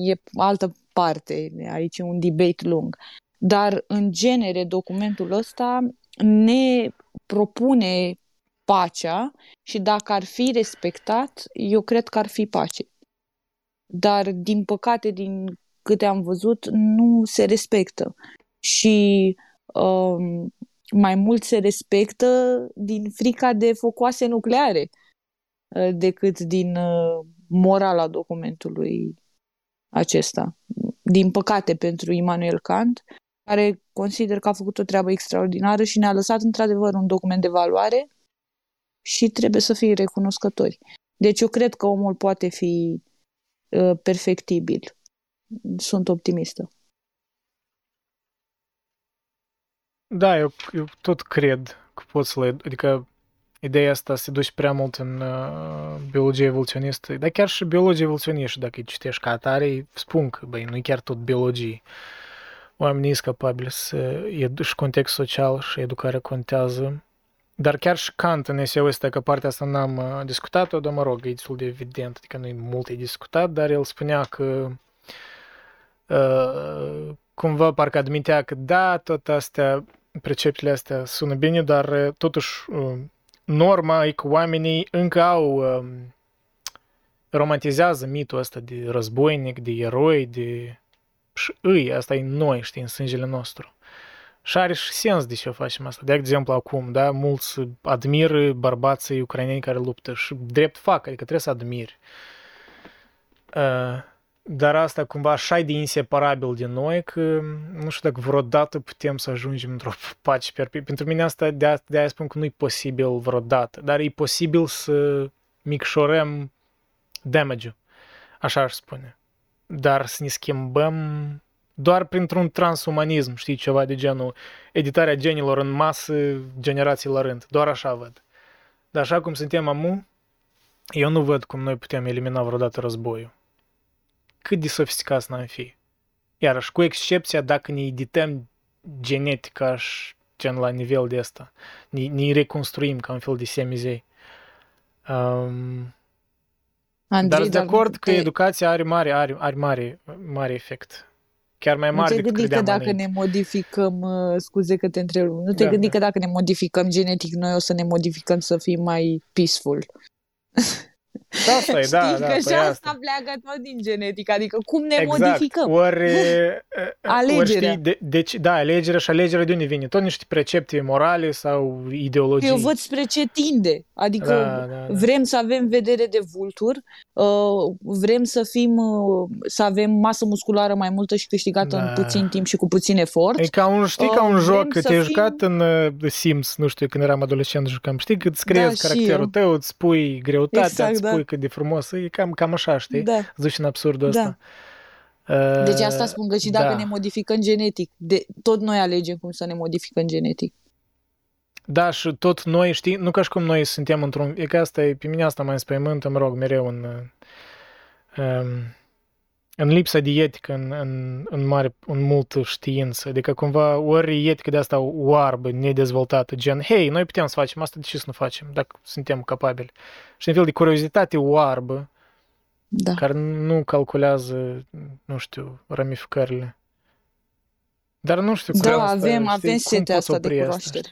e altă parte, aici e un debate lung. Dar, în genere, documentul ăsta ne propune pacea și dacă ar fi respectat, eu cred că ar fi pace. Dar, din păcate, din câte am văzut, nu se respectă. Și mai mult se respectă din frica de focoase nucleare decât din morala documentului acesta. Din păcate pentru Immanuel Kant, care consider că a făcut o treabă extraordinară și ne-a lăsat într-adevăr un document de valoare și trebuie să fii recunoscători. Deci eu cred că omul poate fi perfectibil. Sunt optimistă. Da, eu tot cred că poți să le... Adică ideea asta se duce prea mult în biologie evoluționistă, dar chiar și biologie evoluționistă, dacă îi citești ca atare, îi spun că, băi, nu-i chiar tot biologie. Oamenii sunt capabili să... Și context social și educarea contează. Dar chiar și Kant în eseul ăsta, că partea asta n-am discutat-o, dar mă rog, e destul de evident, adică nu-i mult de discutat, dar el spunea că... cumva parcă admitea că da, tot astea... Percepțiile astea sună bine, dar totuși norma e că oamenii încă romantizează mitul ăsta de războinic, de eroi, de... Și asta e noi, știi, în sângele nostru. Și are și sens de ce facem asta. De exemplu, acum, da, mulți admiră bărbații ucraineni care luptă și drept fac, adică trebuie să admiri. Dar asta cumva așa de inseparabil de noi că nu știu dacă vreodată putem să ajungem într-o pace perfectă. Pentru mine asta, de-aia spun că nu e posibil vreodată, dar e posibil să micșorăm damage-ul, așa aș spune. Dar să ne schimbăm doar printr-un transumanism, știi, ceva de genul editarea genilor în masă, generații la rând, doar așa văd. Dar așa cum suntem amu, eu nu văd cum noi putem elimina vreodată războiul. Cât de sofisticați n-am fi. Iarăși, cu excepția dacă ne edităm genetica și gen la nivel de ăsta. Ne reconstruim ca un fel de semizei. Andrei, dar de acord că educația are mare efect. Chiar mai mare decât credeam. Scuze că te întrerup. Nu te gândi că dacă ne modificăm genetic, noi o să ne modificăm să fim mai peaceful. Asta e, da, știi, da, că și asta pleacă tot din genetică, adică cum ne modificăm. Alegerea. Alegerea și alegerea de unde vine? Tot niște precepte morale sau ideologii. Eu văd spre ce tinde, adică vrem să avem vedere de vultur, vrem să avem masă musculară mai multă și câștigată în puțin timp și cu puțin efort. E ca un, știi, ca un joc, că te-ai jucat în Sims, nu știu, când eram adolescent, jucam, știi, că îți creezi caracterul tău, îți pui greutatea, îți pui cât de frumos, e cam așa, știi? Îți duci în absurdul ăsta. Deci asta spun că și dacă ne modificăm genetic, tot noi alegem cum să ne modificăm genetic. Da, și tot noi, știi, nu ca și cum noi suntem într-un... E că asta e, pe mine asta mai înspăimântă, mă rog, mereu în lipsa de etică, în multă știință. Adică cumva ori etică de asta oarbă, nedezvoltată, gen, hei, noi putem să facem asta, de ce să nu facem, dacă suntem capabili? Și în fel de curiozitate oarbă, care nu calculează, nu știu, ramificările. Dar nu știu cum asta... avem setea asta de cunoaștere.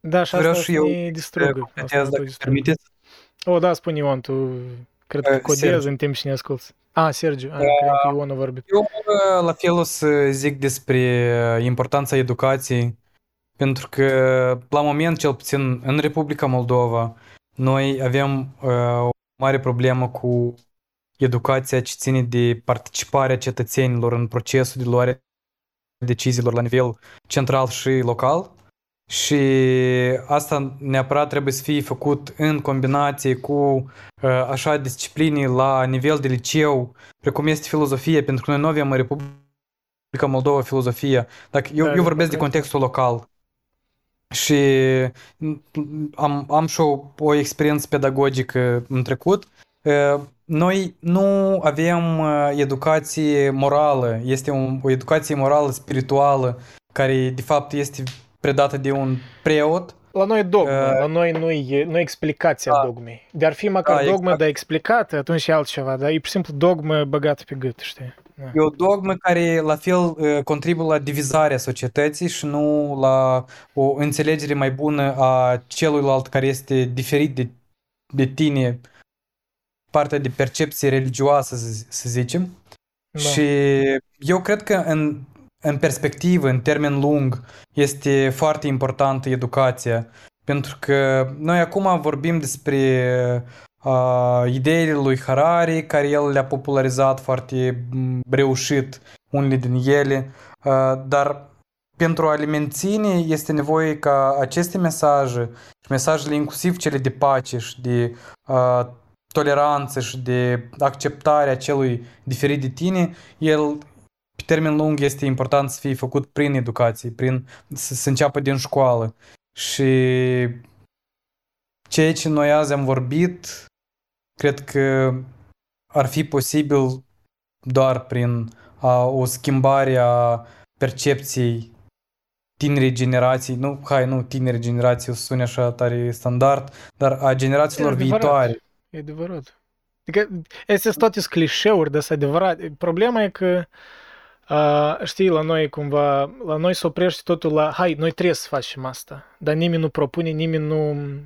Da, și vreau asta ne distrugă. Spune Ion, tu... Cred că codez în timp și ne asculți. Sergiu, cred că Ion a vorbit. Eu la fel o să zic despre importanța educației, pentru că la moment, cel puțin în Republica Moldova, noi avem o mare problemă cu educația ce ține de participarea cetățenilor în procesul de luare deciziilor la nivel central și local. Și asta neapărat trebuie să fie făcut în combinație cu așa discipline la nivel de liceu, precum este filozofia, pentru că noi nu avem în Republica Moldova filozofia. Dacă eu vorbesc de contextul local și am și o experiență pedagogică în trecut, noi nu avem educație morală, este o educație morală spirituală, care de fapt este predată de un preot. La noi dogmă, la noi nu e explicația dogmei. De-ar fi măcar dogmă, dar explicată, atunci e altceva, dar e pur și simplu dogmă băgată pe gât, știi? Da. E o dogmă care la fel contribuie la divizarea societății și nu la o înțelegere mai bună a celuilalt care este diferit de tine, partea de percepție religioasă, să zicem. Da. Și eu cred că în perspectivă, în termen lung, este foarte importantă educația, pentru că noi acum vorbim despre ideile lui Harari, care el le-a popularizat foarte reușit, unele din ele, dar pentru a le menține este nevoie ca aceste mesaje, mesajele inclusiv cele de pace și de toleranță și de acceptarea celui diferit de tine, el pe termen lung este important să fie făcut prin educație, să înceapă din școală. Și ceea ce noi azi am vorbit, cred că ar fi posibil doar prin o schimbare a percepției tinerii generații, tinerii generații o să sune așa tare standard, dar a generațiilor viitoare. E adevărat. Adică, astea sunt toate clișeuri, dar sunt adevărate. Problema e că știi, la noi se oprește totul la, hai, noi trebuie să facem asta, dar nimeni nu propune,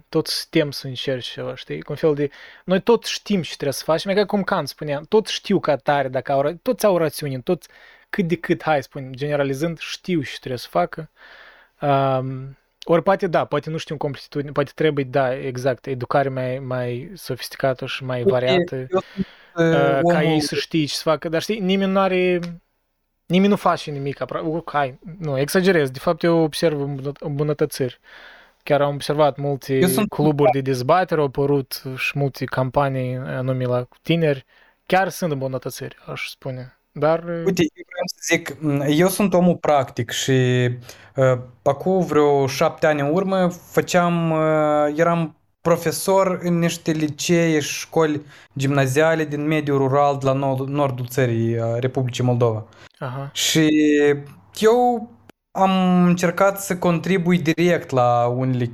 tot suntem să încerci ceva, știi, un fel de, noi tot știm ce trebuie să facem, e ca cum Kant spunea, tot știu ca tare, toți au rațiune, toți cât de cât, hai, spun, generalizând, știu ce trebuie să facă, ori poate nu știu în completitudine, poate trebuie, educare mai sofisticată și mai variată, ca ei să știe ce să facă, dar știi, nimeni nu face nimic, nu, exagerez, de fapt eu observ îmbunătățiri. Chiar am observat multe cluburi de dezbatere, au apărut și multe campanii anume la tineri, chiar sunt îmbunătățiri, aș spune. Dar... Uite, eu vreau să zic, eu sunt omul practic și acum vreo 7 ani în urmă eram profesor în niște licee și școli gimnaziale din mediul rural de la nordul țării, Republicii Moldova. Aha. Și eu am încercat să contribui direct la unele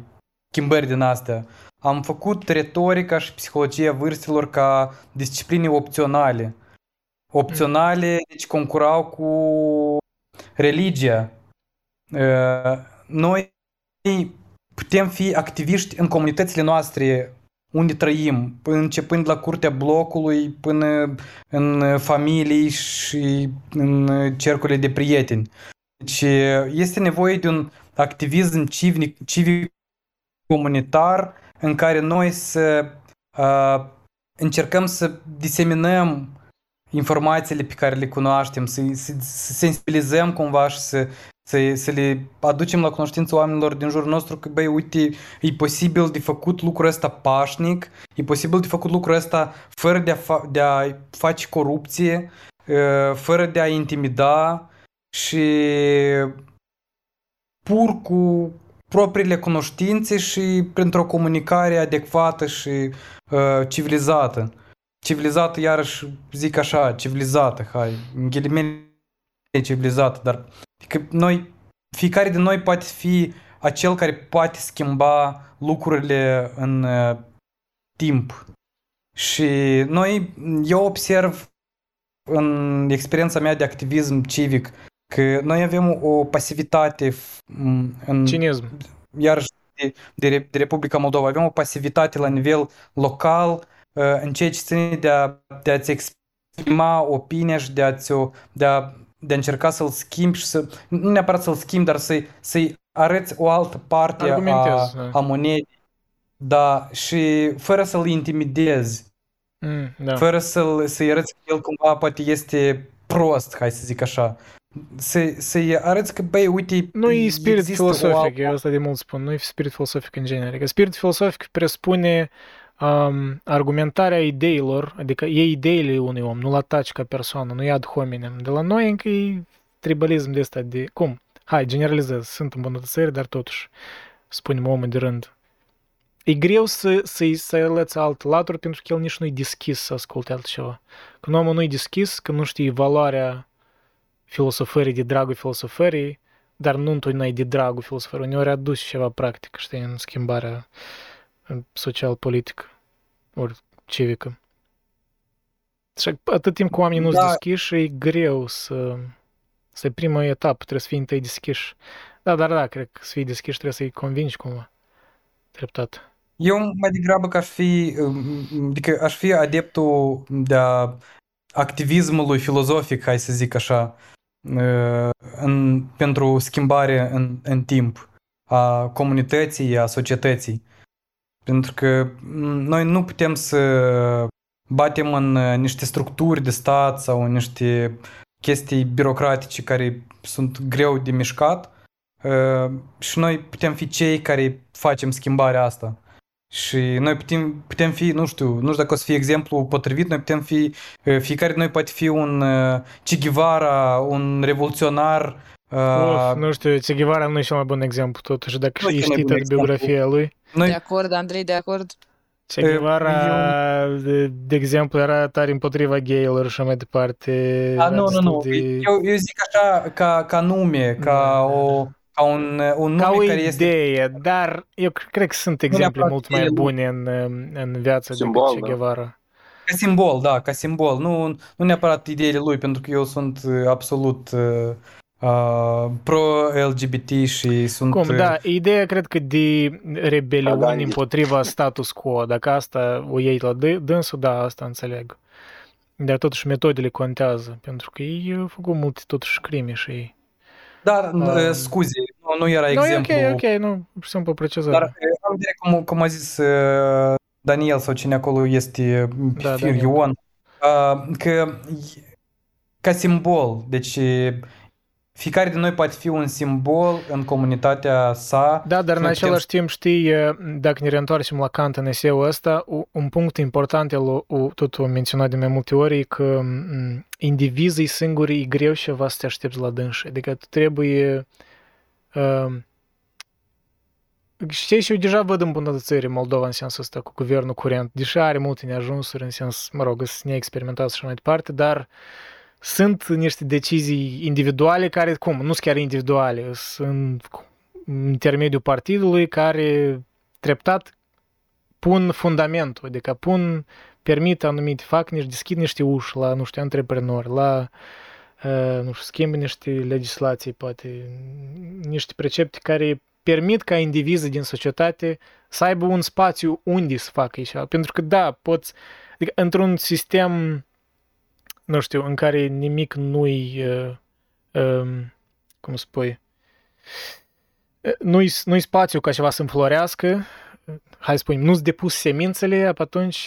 schimbări din astea. Am făcut retorica și psihologia vârstelor ca discipline opționale. Deci concurau cu religia. Noi putem fi activiști în comunitățile noastre unde trăim, începând la curtea blocului până în familii și în cercurile de prieteni. Deci este nevoie de un activism civic comunitar în care noi să încercăm să diseminăm informațiile pe care le cunoaștem, să sensibilizăm cumva și să le aducem la cunoștință oamenilor din jurul nostru că, băi, uite, e posibil de făcut lucrul ăsta pașnic, e posibil de făcut lucrul ăsta fără de a face corupție, fără de a intimida și pur cu propriile cunoștințe și printr-o comunicare adecvată și civilizată. Civilizată, iarăși zic așa, civilizată, hai, în ghilimele civilizată, dar că noi, fiecare din noi poate fi acel care poate schimba lucrurile în timp. Și noi, eu observ în experiența mea de activism civic că noi avem o pasivitate în cinism. Iarăși de Republica Moldova, avem o pasivitate la nivel local în ceea ce ține de a-ți exprima opinia și de a încerca să-l schimbi și să, nu neapărat să-l schimbi, dar să-i arăți o altă parte a monedii. Da, și fără să-l intimidezi, da. Fără să-i arăți că el cumva poate este prost, hai să zic așa. Să-i arăți că, băi, uite... Nu e spirit filosofic, eu asta de mult spun, nu e spirit filosofic în general. Adică spirit filosofic presupune argumentarea ideilor, adică iei ideile unui om, nu-l ataci ca persoană, nu-i ad hominem. De la noi încă e tribalism de ăsta de... Cum? Hai, generalizez, sunt îmbunătățări, dar totuși, spunem omul de rând. E greu să-i lăți alt laturi pentru că el nici nu-i deschis să asculte altceva. Când omul nu-i deschis, că nu știe valoarea filosofării de dragul filosofării, dar nu întotdeauna de dragul filosofării, uneori aduci ceva practic, știi, în schimbarea social-politică, ori civică. Și atât timp cu oamenii nu-s deschiși, e greu să-i prima etapă, trebuie să fii întâi deschiși. Da, cred că să fii deschiși trebuie să-i convingi cumva, treptat. Eu mai degrabă că aș fi adeptul de activismului filozofic, hai să zic așa, pentru schimbare în timp a comunității, a societății. Pentru că noi nu putem să batem în niște structuri de stat sau în niște chestii birocratice care sunt greu de mișcat și noi putem fi cei care facem schimbarea asta. Și noi putem fi, nu știu dacă o să fie exemplu potrivit, noi putem fi, fiecare de noi poate fi un Che Guevara, un revoluționar. Nu știu, Che Guevara nu e cel mai bun exemplu totuși, dacă știi toată biografia lui. De acord, Andrei, de acord. Che Guevara, de exemplu, era tare împotriva gay-lor și mai departe. Nu. Eu zic așa ca nume, ca o idee, care este... dar eu cred că sunt exemple mult mai bune în viața simbol, decât Che Guevara. Da. Ca simbol, da, ca simbol. Nu neapărat ideile lui, pentru că eu sunt absolut pro-LGBT și sunt... Ideea cred că de rebeliuni împotriva status quo. Dacă asta o iei la dânsul, da, asta înțeleg. Dar totuși metodele contează, pentru că ei au făcut multe totuși crime și ei. Dar, scuze, nu era exemplu. Ok, nu, simplu precizare. Dar am direct, cum a zis Daniel sau cine acolo este, Ion, că ca simbol, deci fiecare din noi poate fi un simbol în comunitatea sa. Da, dar în același timp, știi, dacă ne reîntoarcem la Kant în eseul ăsta, un punct important, tot o menționat de mai multe ori, e că indivizii singuri e greu ceva să te aștepți la dânși. Adică tu trebuie... știi, și eu deja văd îmbunătățiri în Moldova în sensul ăsta cu guvernul curent, deși are multe neajunsuri în sens, să ne experimentați și mai departe, dar... Sunt niște decizii individuale care, nu sunt chiar individuale, sunt în intermediul partidului care treptat pun fundamentul, adică permit anumite, deschid niște uși la, antreprenori, la, schimbă niște legislații, poate, niște precepte care permit ca indivizii din societate să aibă un spațiu unde să facă așa. Pentru că, da, poți... Adică, într-un sistem, nu știu, în care nimic nu-i... cum spui... Nu-i spațiu ca ceva să înflorească, hai să spunem, nu-ți depus semințele, atunci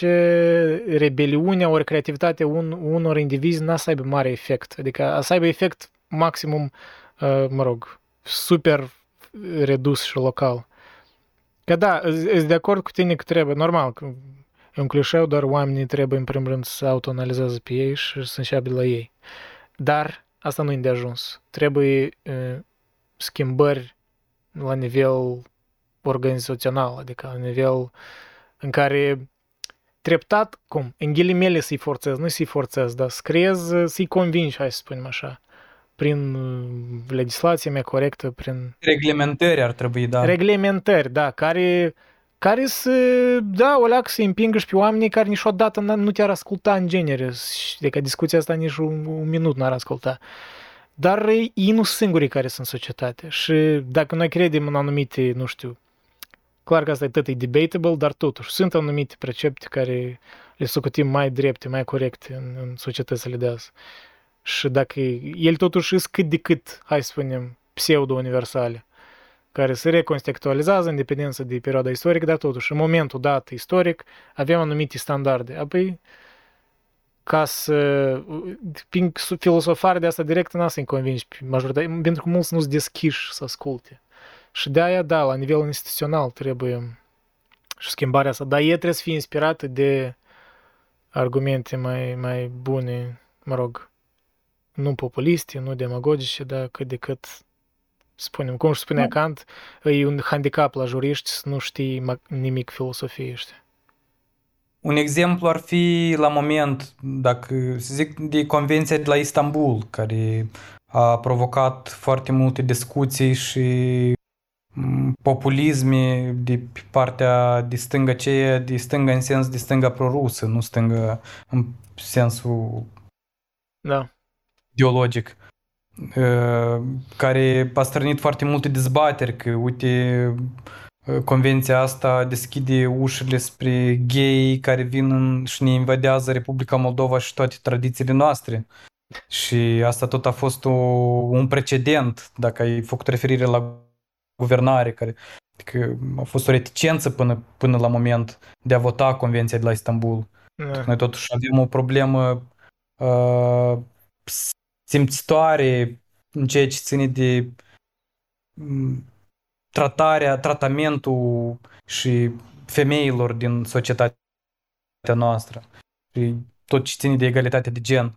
rebeliunea ori creativitatea unor indivizi n-a să aibă mare efect. Adică a să aibă efect maximum, super redus și local. Că da, ești de acord cu tine că trebuie, normal, că e un clișeu, doar oamenii trebuie în primul rând să autoanalizează pe ei și să înceapă de la ei. Dar asta nu e de ajuns. Trebuie schimbări la nivel organizațional, adică la nivel în care treptat, cum, în ghilimele să-i forțez, nu să-i forțez, dar să creez, să-i convingi, hai să spunem așa, prin legislația mea corectă, prin... Reglementări ar trebui, da. Reglementări, da, care să, da, o leacă să împingă și pe oamenii care niciodată nu te-ar asculta în genere, adică discuția asta nici un minut n-ar asculta. Dar ei nu sunt singurii care sunt societate și dacă noi credem în anumite, nu știu, clar că asta e tot e debatable, dar totuși sunt anumite precepte care le socotim mai drepte, mai corecte în societățile de azi. Și dacă el totuși îs cât de cât, hai să spunem, pseudo-universale, care se recontextualizează în dependență de perioada istorică, dar totuși în momentul dat istoric avem anumite standarde. Apoi, ca să, prin filosofare de asta direct, n-a să-i convingi majoritatea, pentru că mulți nu-s deschiși să asculte. Și de-aia, da, la nivel instituțional trebuie și schimbarea asta, dar ei trebuie să fie inspirată de argumente mai bune, nu populiste, nu demagogice, dar cât de cât, spunem, cum își spunea Kant, e un handicap la juriști să nu știi nimic filosofiește. Un exemplu ar fi la moment, dacă să zic, de Convenția de la Istanbul, care a provocat foarte multe discuții și populisme de partea de stânga ceea, de stânga în sens de stânga prorusă, nu stânga în sensul ideologic, care a strânit foarte multe dezbateri, că uite... Convenția asta deschide ușile spre gay care vin și ne invadează Republica Moldova și toate tradițiile noastre. Și asta tot a fost un precedent, dacă ai făcut referire la guvernare, care adică a fost o reticență până la moment de a vota Convenția de la Istanbul. Noi totuși avem o problemă simțitoare în ceea ce ține de tratamentul și femeilor din societatea noastră și tot ce ține de egalitate de gen.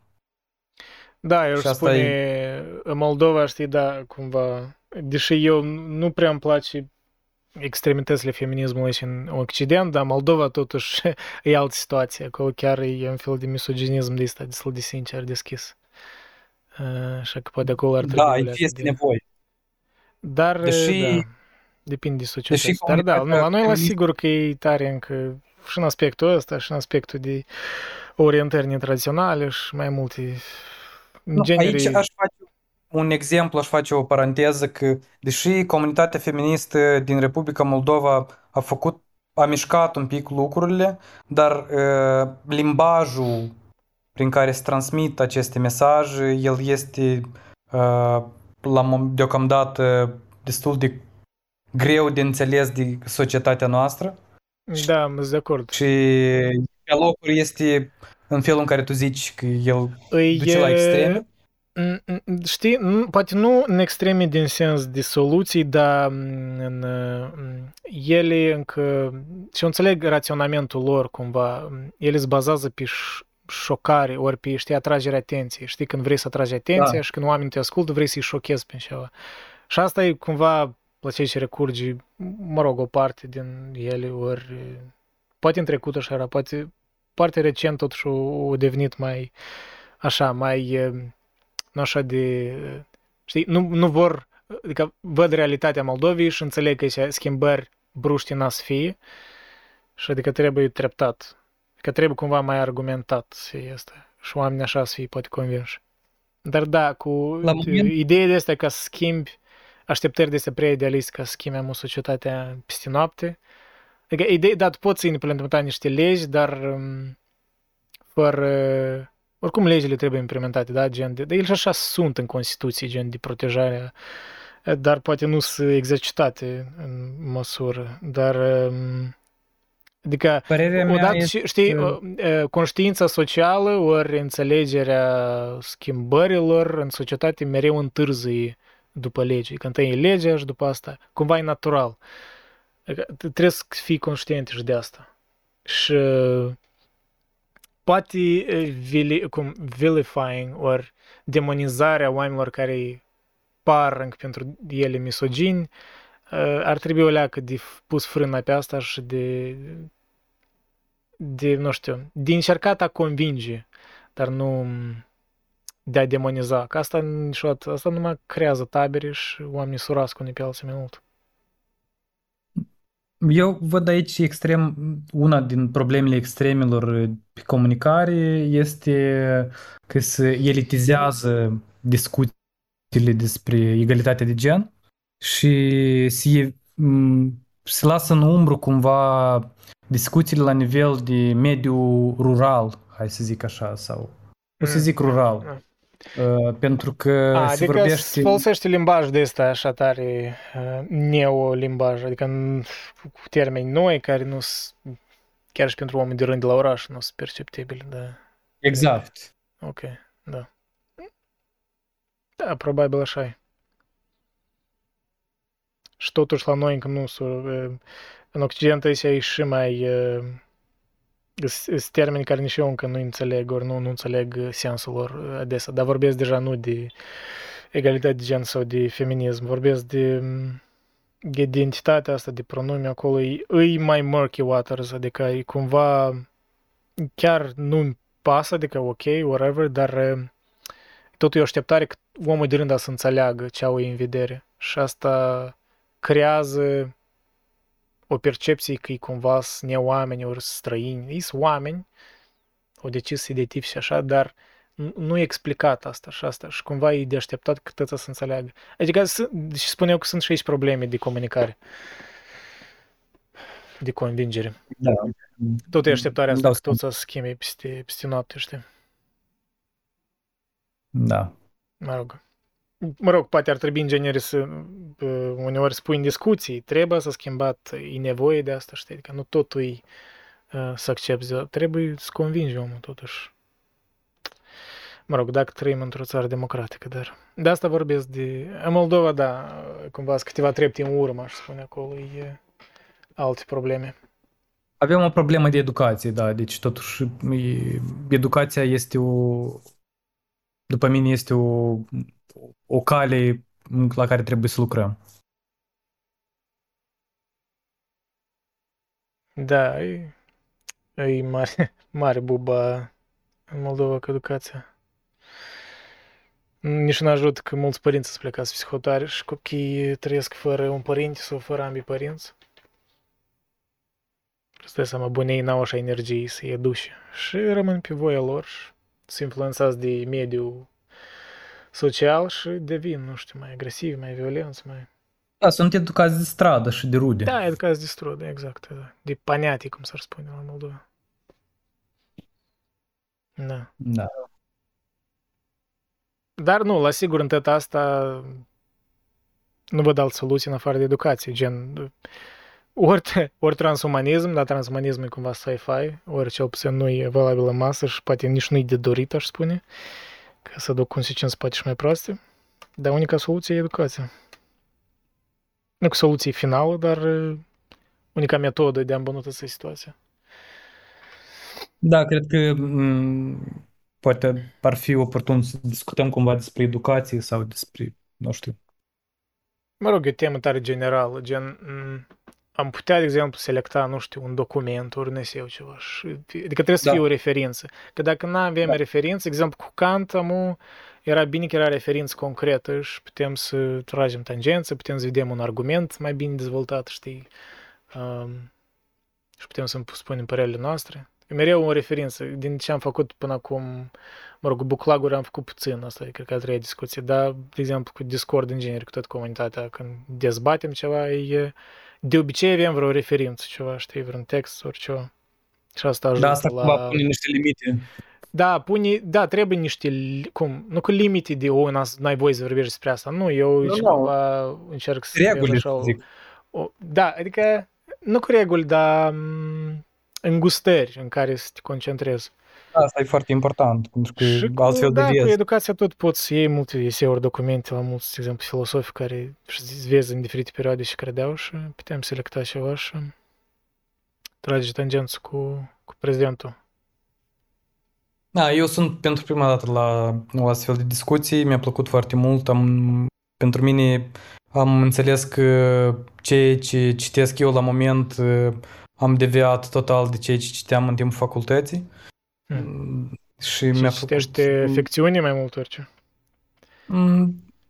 Da, eu spune, în Moldova, știi, da, cumva, deși eu nu prea îmi place extremitățile feminismului și în Occident, dar Moldova totuși e altă situație, acolo chiar e un fel de misoginism de ăsta, destul de sincer, deschis. Așa că poate acolo ar trebui... Da, este nevoie. Dar... Depinde de societate. Dar da, la noi la sigur că e tare încă și în aspectul ăsta, și în aspectul de orientări netradiționale și mai multe genere. Aici aș face un exemplu, aș face o paranteză că deși comunitatea feministă din Republica Moldova a mișcat un pic lucrurile, dar limbajul prin care se transmit aceste mesaje, el este deocamdată destul de greu de înțeles de societatea noastră. Da, am de acord. Și dialogul este în felul în care tu zici că el duce la extreme. Știi, poate nu în extreme din sens de soluții, dar în ele încă, și eu înțeleg raționamentul lor cumva, ele se bazează pe șocare, ori pe, știi, atragerea atenției. Știi, când vrei să atragi atenția și când oamenii te ascultă, vrei să-i șochezi pe ceva. Și asta e cumva la cei ce recurge, o parte din ele, ori poate în trecut așa era, poate foarte recent totuși au devenit mai așa, mai nu așa de, știi, nu vor, adică văd realitatea Moldovei și înțeleg că e schimbări bruște n-a să fie și adică trebuie treptat, că trebuie cumva mai argumentat să fie asta și oamenii așa să fie poate convinși. Dar da, cu ideea de astea ca să schimbi așteptări de astea prea idealiste ca să schimbăm societatea peste noapte. Adică, idei, da, tu poți să implementa niște legi, dar fără... Oricum, legile trebuie implementate, da, gen de... Dar ele și așa sunt în Constituție, gen de protejarea, dar poate nu sunt exercitate în măsură, dar... Adică, odată, știi, conștiința socială ori înțelegerea schimbărilor în societate mereu întârzie după lege. Că întâi e legea și după asta, cumva e natural. Adică, trebuie să fii conștient și de asta. Și poate vilifying ori demonizarea oamenilor care par încă pentru ele misogini, ar trebui o leacă de pus frâna pe asta și de nu știu, de încercat a convinge, dar nu de a demoniza. Că asta niciodată, asta numai creează tabere și oamenii surască unii pe alții mai mult. Eu văd aici extrem, una din problemele extremilor pe comunicare este că se elitizează discuțiile despre egalitatea de gen și se lasă în umbră cumva discuțiile la nivel de mediu rural, hai să zic așa, sau o să zic rural, pentru că se vorbește... Adică se folosește limbaj de ăsta așa tare, neolimbaj, adică cu termeni noi care nu sunt, chiar și pentru oameni de rând de la oraș, nu sunt perceptibili. Da. Exact. Ok, da. Da, probabil așa e. Și totuși la noi încă nu sunt, în Occident ăsta e și mai, sunt termeni care nici eu încă nu înțeleg, ori nu înțeleg sensul lor adesea, dar vorbesc deja nu de egalitate de gen sau de feminism, vorbesc de identitatea asta, de pronume, acolo e mai murky waters, adică e cumva, chiar nu-mi pasă, adică ok, whatever, dar totul e o așteptare că omul de rând să înțeleagă ce au ei în vedere și asta... creează o percepție că e cumva sunt neoameni ori străini. Ei sunt oameni, au decis să identifice și așa, dar nu e explicat asta și asta. Și cumva e de așteptat cât ăsta să înțeleagă. Adică și spun eu că sunt și aici probleme de comunicare, de convingere. Da. Tot e așteptarea asta, că tot să schimbe peste noapte, știi? Da. Mă rog, poate ar trebui în genere să uneori spui în discuții, trebuie să schimbat, e nevoie de asta, știi, că nu totul e să accepti, trebuie să convingi omul totuși. Mă rog, dacă trăim într-o țară democratică, dar de asta vorbesc de... În Moldova, da, cumva sunt câteva trepte în urmă, aș spune acolo, e alte probleme. Avem o problemă de educație, da, deci totuși educația este o... După mine este o cale la care trebuie să lucrăm. Da, e mare buba în Moldova cu educația. Nici nu ajută că mulți părinți sunt plecați psihotari și copiii trăiesc fără un părinte sau fără ambii părinți. Stai seama, bunei n-au așa energie să-i educe și rămân pe voia lor și se influențați de mediul social și devin, nu știu, mai agresivi, mai violenți, mai... Da, sunt educați de stradă și de rude. Da, educați de stradă, exact, da. De paniatii, cum s-ar spune la Moldova. Da. Da. Dar nu, la sigur, în tăta asta nu văd altă soluție în afară de educație, gen... Ori transumanism, dar transumanismul e cumva sci-fi, ori cel puțin nu e valabil în masă și poate nici nu e de dorit, aș spune, că să duc consecințe poate și mai proaste, dar unica soluție e educația. Nu cu soluție finală, dar unica metodă de a îmbunătăți situația. Da, cred că poate ar fi oportun să discutăm cumva despre educație sau despre, nu știu. Mă rog, e o temă tare generală, gen... Am putea, de exemplu, selecta, nu știu, un document, ori neseu ceva. Adică trebuie să fie o referință. Că dacă nu avem referință, de exemplu, cu Kant, era bine că era referință concretă și putem să tragem tangență, putem să vedem un argument mai bine dezvoltat, știi? Și putem să spunem părerile noastre. mereu o referință. Din ce am făcut până acum, mă rog, cu buclaguri am făcut puțin, asta e, cred că, a treia discuție, dar, de exemplu, cu Discord în genere, cu toată comunitatea, când dezbatem ceva, e, de obicei avem vreo referință, ceva, știi, vreun text, oriceva. Și asta ajută la... Da, asta cumva pune niște limite. Da, trebuie niște, cum, nu că limite de, n-ai voie să vorbești despre asta, nu, eu încerc să... Reguli, să zic. Da, adică, nu cu reguli, dar... îngustări în care să te concentrezi. Asta e foarte important, pentru că și altfel deviezi. Cu educația tot poți să iei multe eseuri, documente, la mulți, de exemplu, filosofi care îți vezi în diferite perioade și credeau și putem selecta ceva și trage tangență cu prezidentul. Da, eu sunt pentru prima dată la o astfel de discuții, mi-a plăcut foarte mult, pentru mine am înțeles că ceea ce citesc eu la moment am deviat total de ceea ce citeam în timpul facultății. Și mi-a făcut... Citește ficțiune mai mult orice?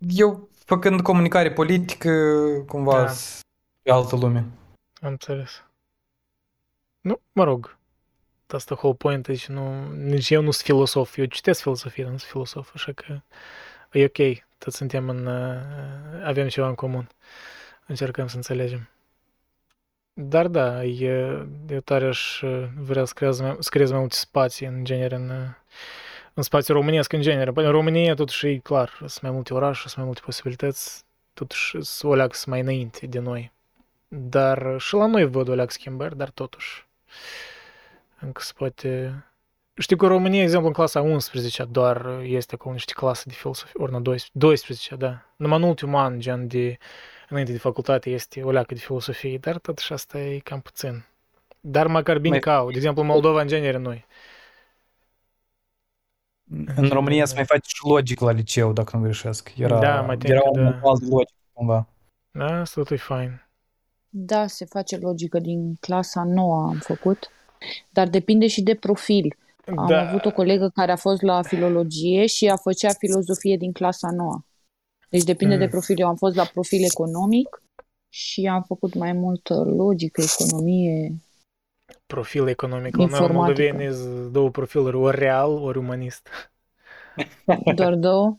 Eu, făcând comunicare politică, cumva, pe altă lume. Am înțeles. Nu, mă rog, asta whole point, deci nici eu nu sunt filosof, eu citesc filosofie, nu sunt filosof, așa că e ok, toți suntem avem ceva în comun, încercăm să înțelegem. Dar da, eu tare aș vrea să creez mai multe spații în genere, în spațiul românesc în genere. În România totuși e clar, sunt mai multe orașe, sunt mai multe posibilități, totuși o leacă sunt mai înainte de noi. Dar și la noi văd o leacă schimbări, dar totuși încă se poate... Știi că România, de exemplu, în clasa 11-a doar este acolo niște clase de filosofie, ori în 12-a, da. Numai în ultimul an, gen de... Înainte de facultate este o leacă de filosofie, dar tot și asta e cam puțin. Dar măcar bine de exemplu, Moldova în genere noi. În România se mai face și logic la liceu, dacă nu greșesc. Era un alt logic, cumva. Da, asta tot e fain. Da, se face logică din clasa 9 am făcut, dar depinde și de profil. Am avut o colegă care a fost la filologie și a făcea filozofie din clasa 9. Deci depinde de profil. Eu am fost la profil economic și am făcut mai mult logică, economie. Profil economic. Informatică. La noi în Moldoveni două profiluri, ori real, ori umanist. Doar două?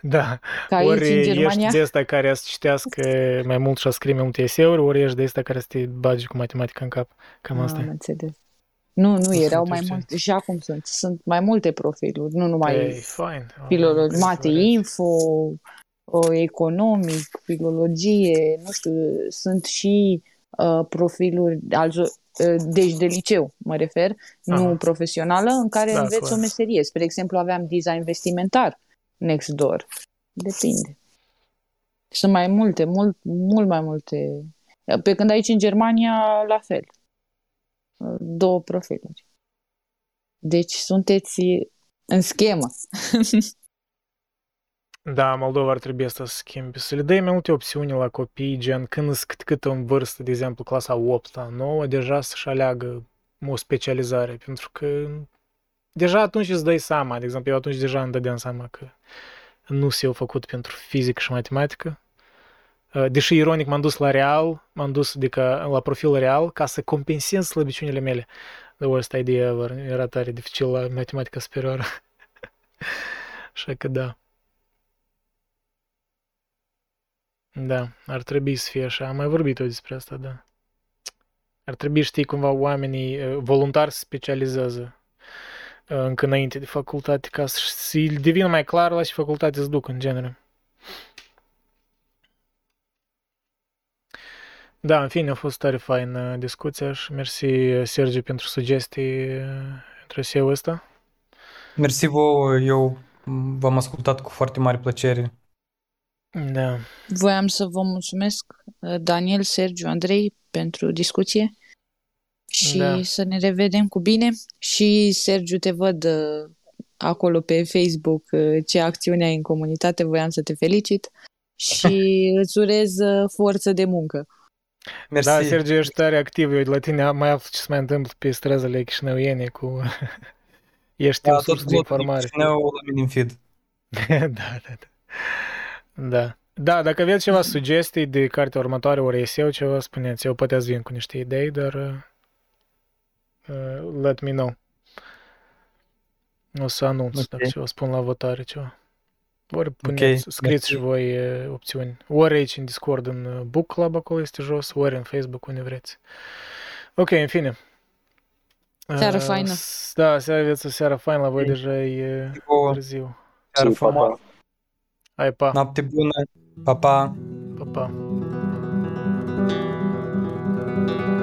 Da. Ca ori aici, în Germania? Ești de ăsta care să citească mai mult și a scrie mai multe eseuri, ori ești de ăsta care să te bagi cu matematică în cap. Cam asta. Am înțeles. Nu, erau mai multe. Și acum sunt mai multe profiluri. Nu numai filologi, mate, info... economic, filologie, nu știu, sunt și profiluri, deci de liceu, mă refer, nu profesională, în care înveți o meserie. Spre exemplu, aveam design vestimentar next door. Depinde. Sunt mai multe, mult mai multe. Pe când aici, în Germania, la fel. Două profiluri. Deci sunteți în schemă. Da, Moldova ar trebui asta să schimbe. Să le dai mai multe opțiuni la copii, gen când sunt cât în vârstă, de exemplu, clasa 8-a, 9, deja să-și aleagă o specializare, pentru că deja atunci îți dai seama, de exemplu, eu atunci deja îmi dădeam seama că nu s-au făcut pentru fizică și matematică. Deși, ironic, m-am dus la real, adică la profil real, ca să compensez slăbiciunile mele. Dar asta idee era tare dificil la matematica superioară. Așa că da. Da, ar trebui să fie așa. Am mai vorbit eu despre asta, da. Ar trebui, știi, cumva oamenii voluntari să specializează încă înainte de facultate ca să-i devină mai clar la ce facultate se duc, în genere. Da, în fine, a fost tare faină discuția și mersi, Sergiu, pentru sugestii pentru SEO ăsta. Mersi vouă, eu v-am ascultat cu foarte mare plăcere. Da. Voiam să vă mulțumesc, Daniel, Sergiu, Andrei, pentru discuție și să ne revedem cu bine. Și, Sergiu, te văd acolo pe Facebook ce acțiune ai în comunitate, voiam să te felicit și îți urez forță de muncă. Mersi. Da, Sergiu, ești tare activ, eu de la tine mai aflu ce se mai întâmplă pe străzile chișinăuiene cu... Ești un surs de informare. Da. Da. Da, dacă aveți ceva sugestii de cartea următoare, ori eseu, ceva spuneți. Eu puteți vin cu niște idei, dar let me know. O să anunț, okay, dacă o spun la votare ceva. Ori puneți, okay, scrieți și voi opțiuni. Ori aici în Discord, în Book Club, acolo este jos, ori în Facebook, unde vreți. Ok, în fine. Seară faină. Da, aveți o seară faină, la voi deja e târziu. Seară faină. Hai, pa. Noapte bună. Pa, pa. Pa, pa.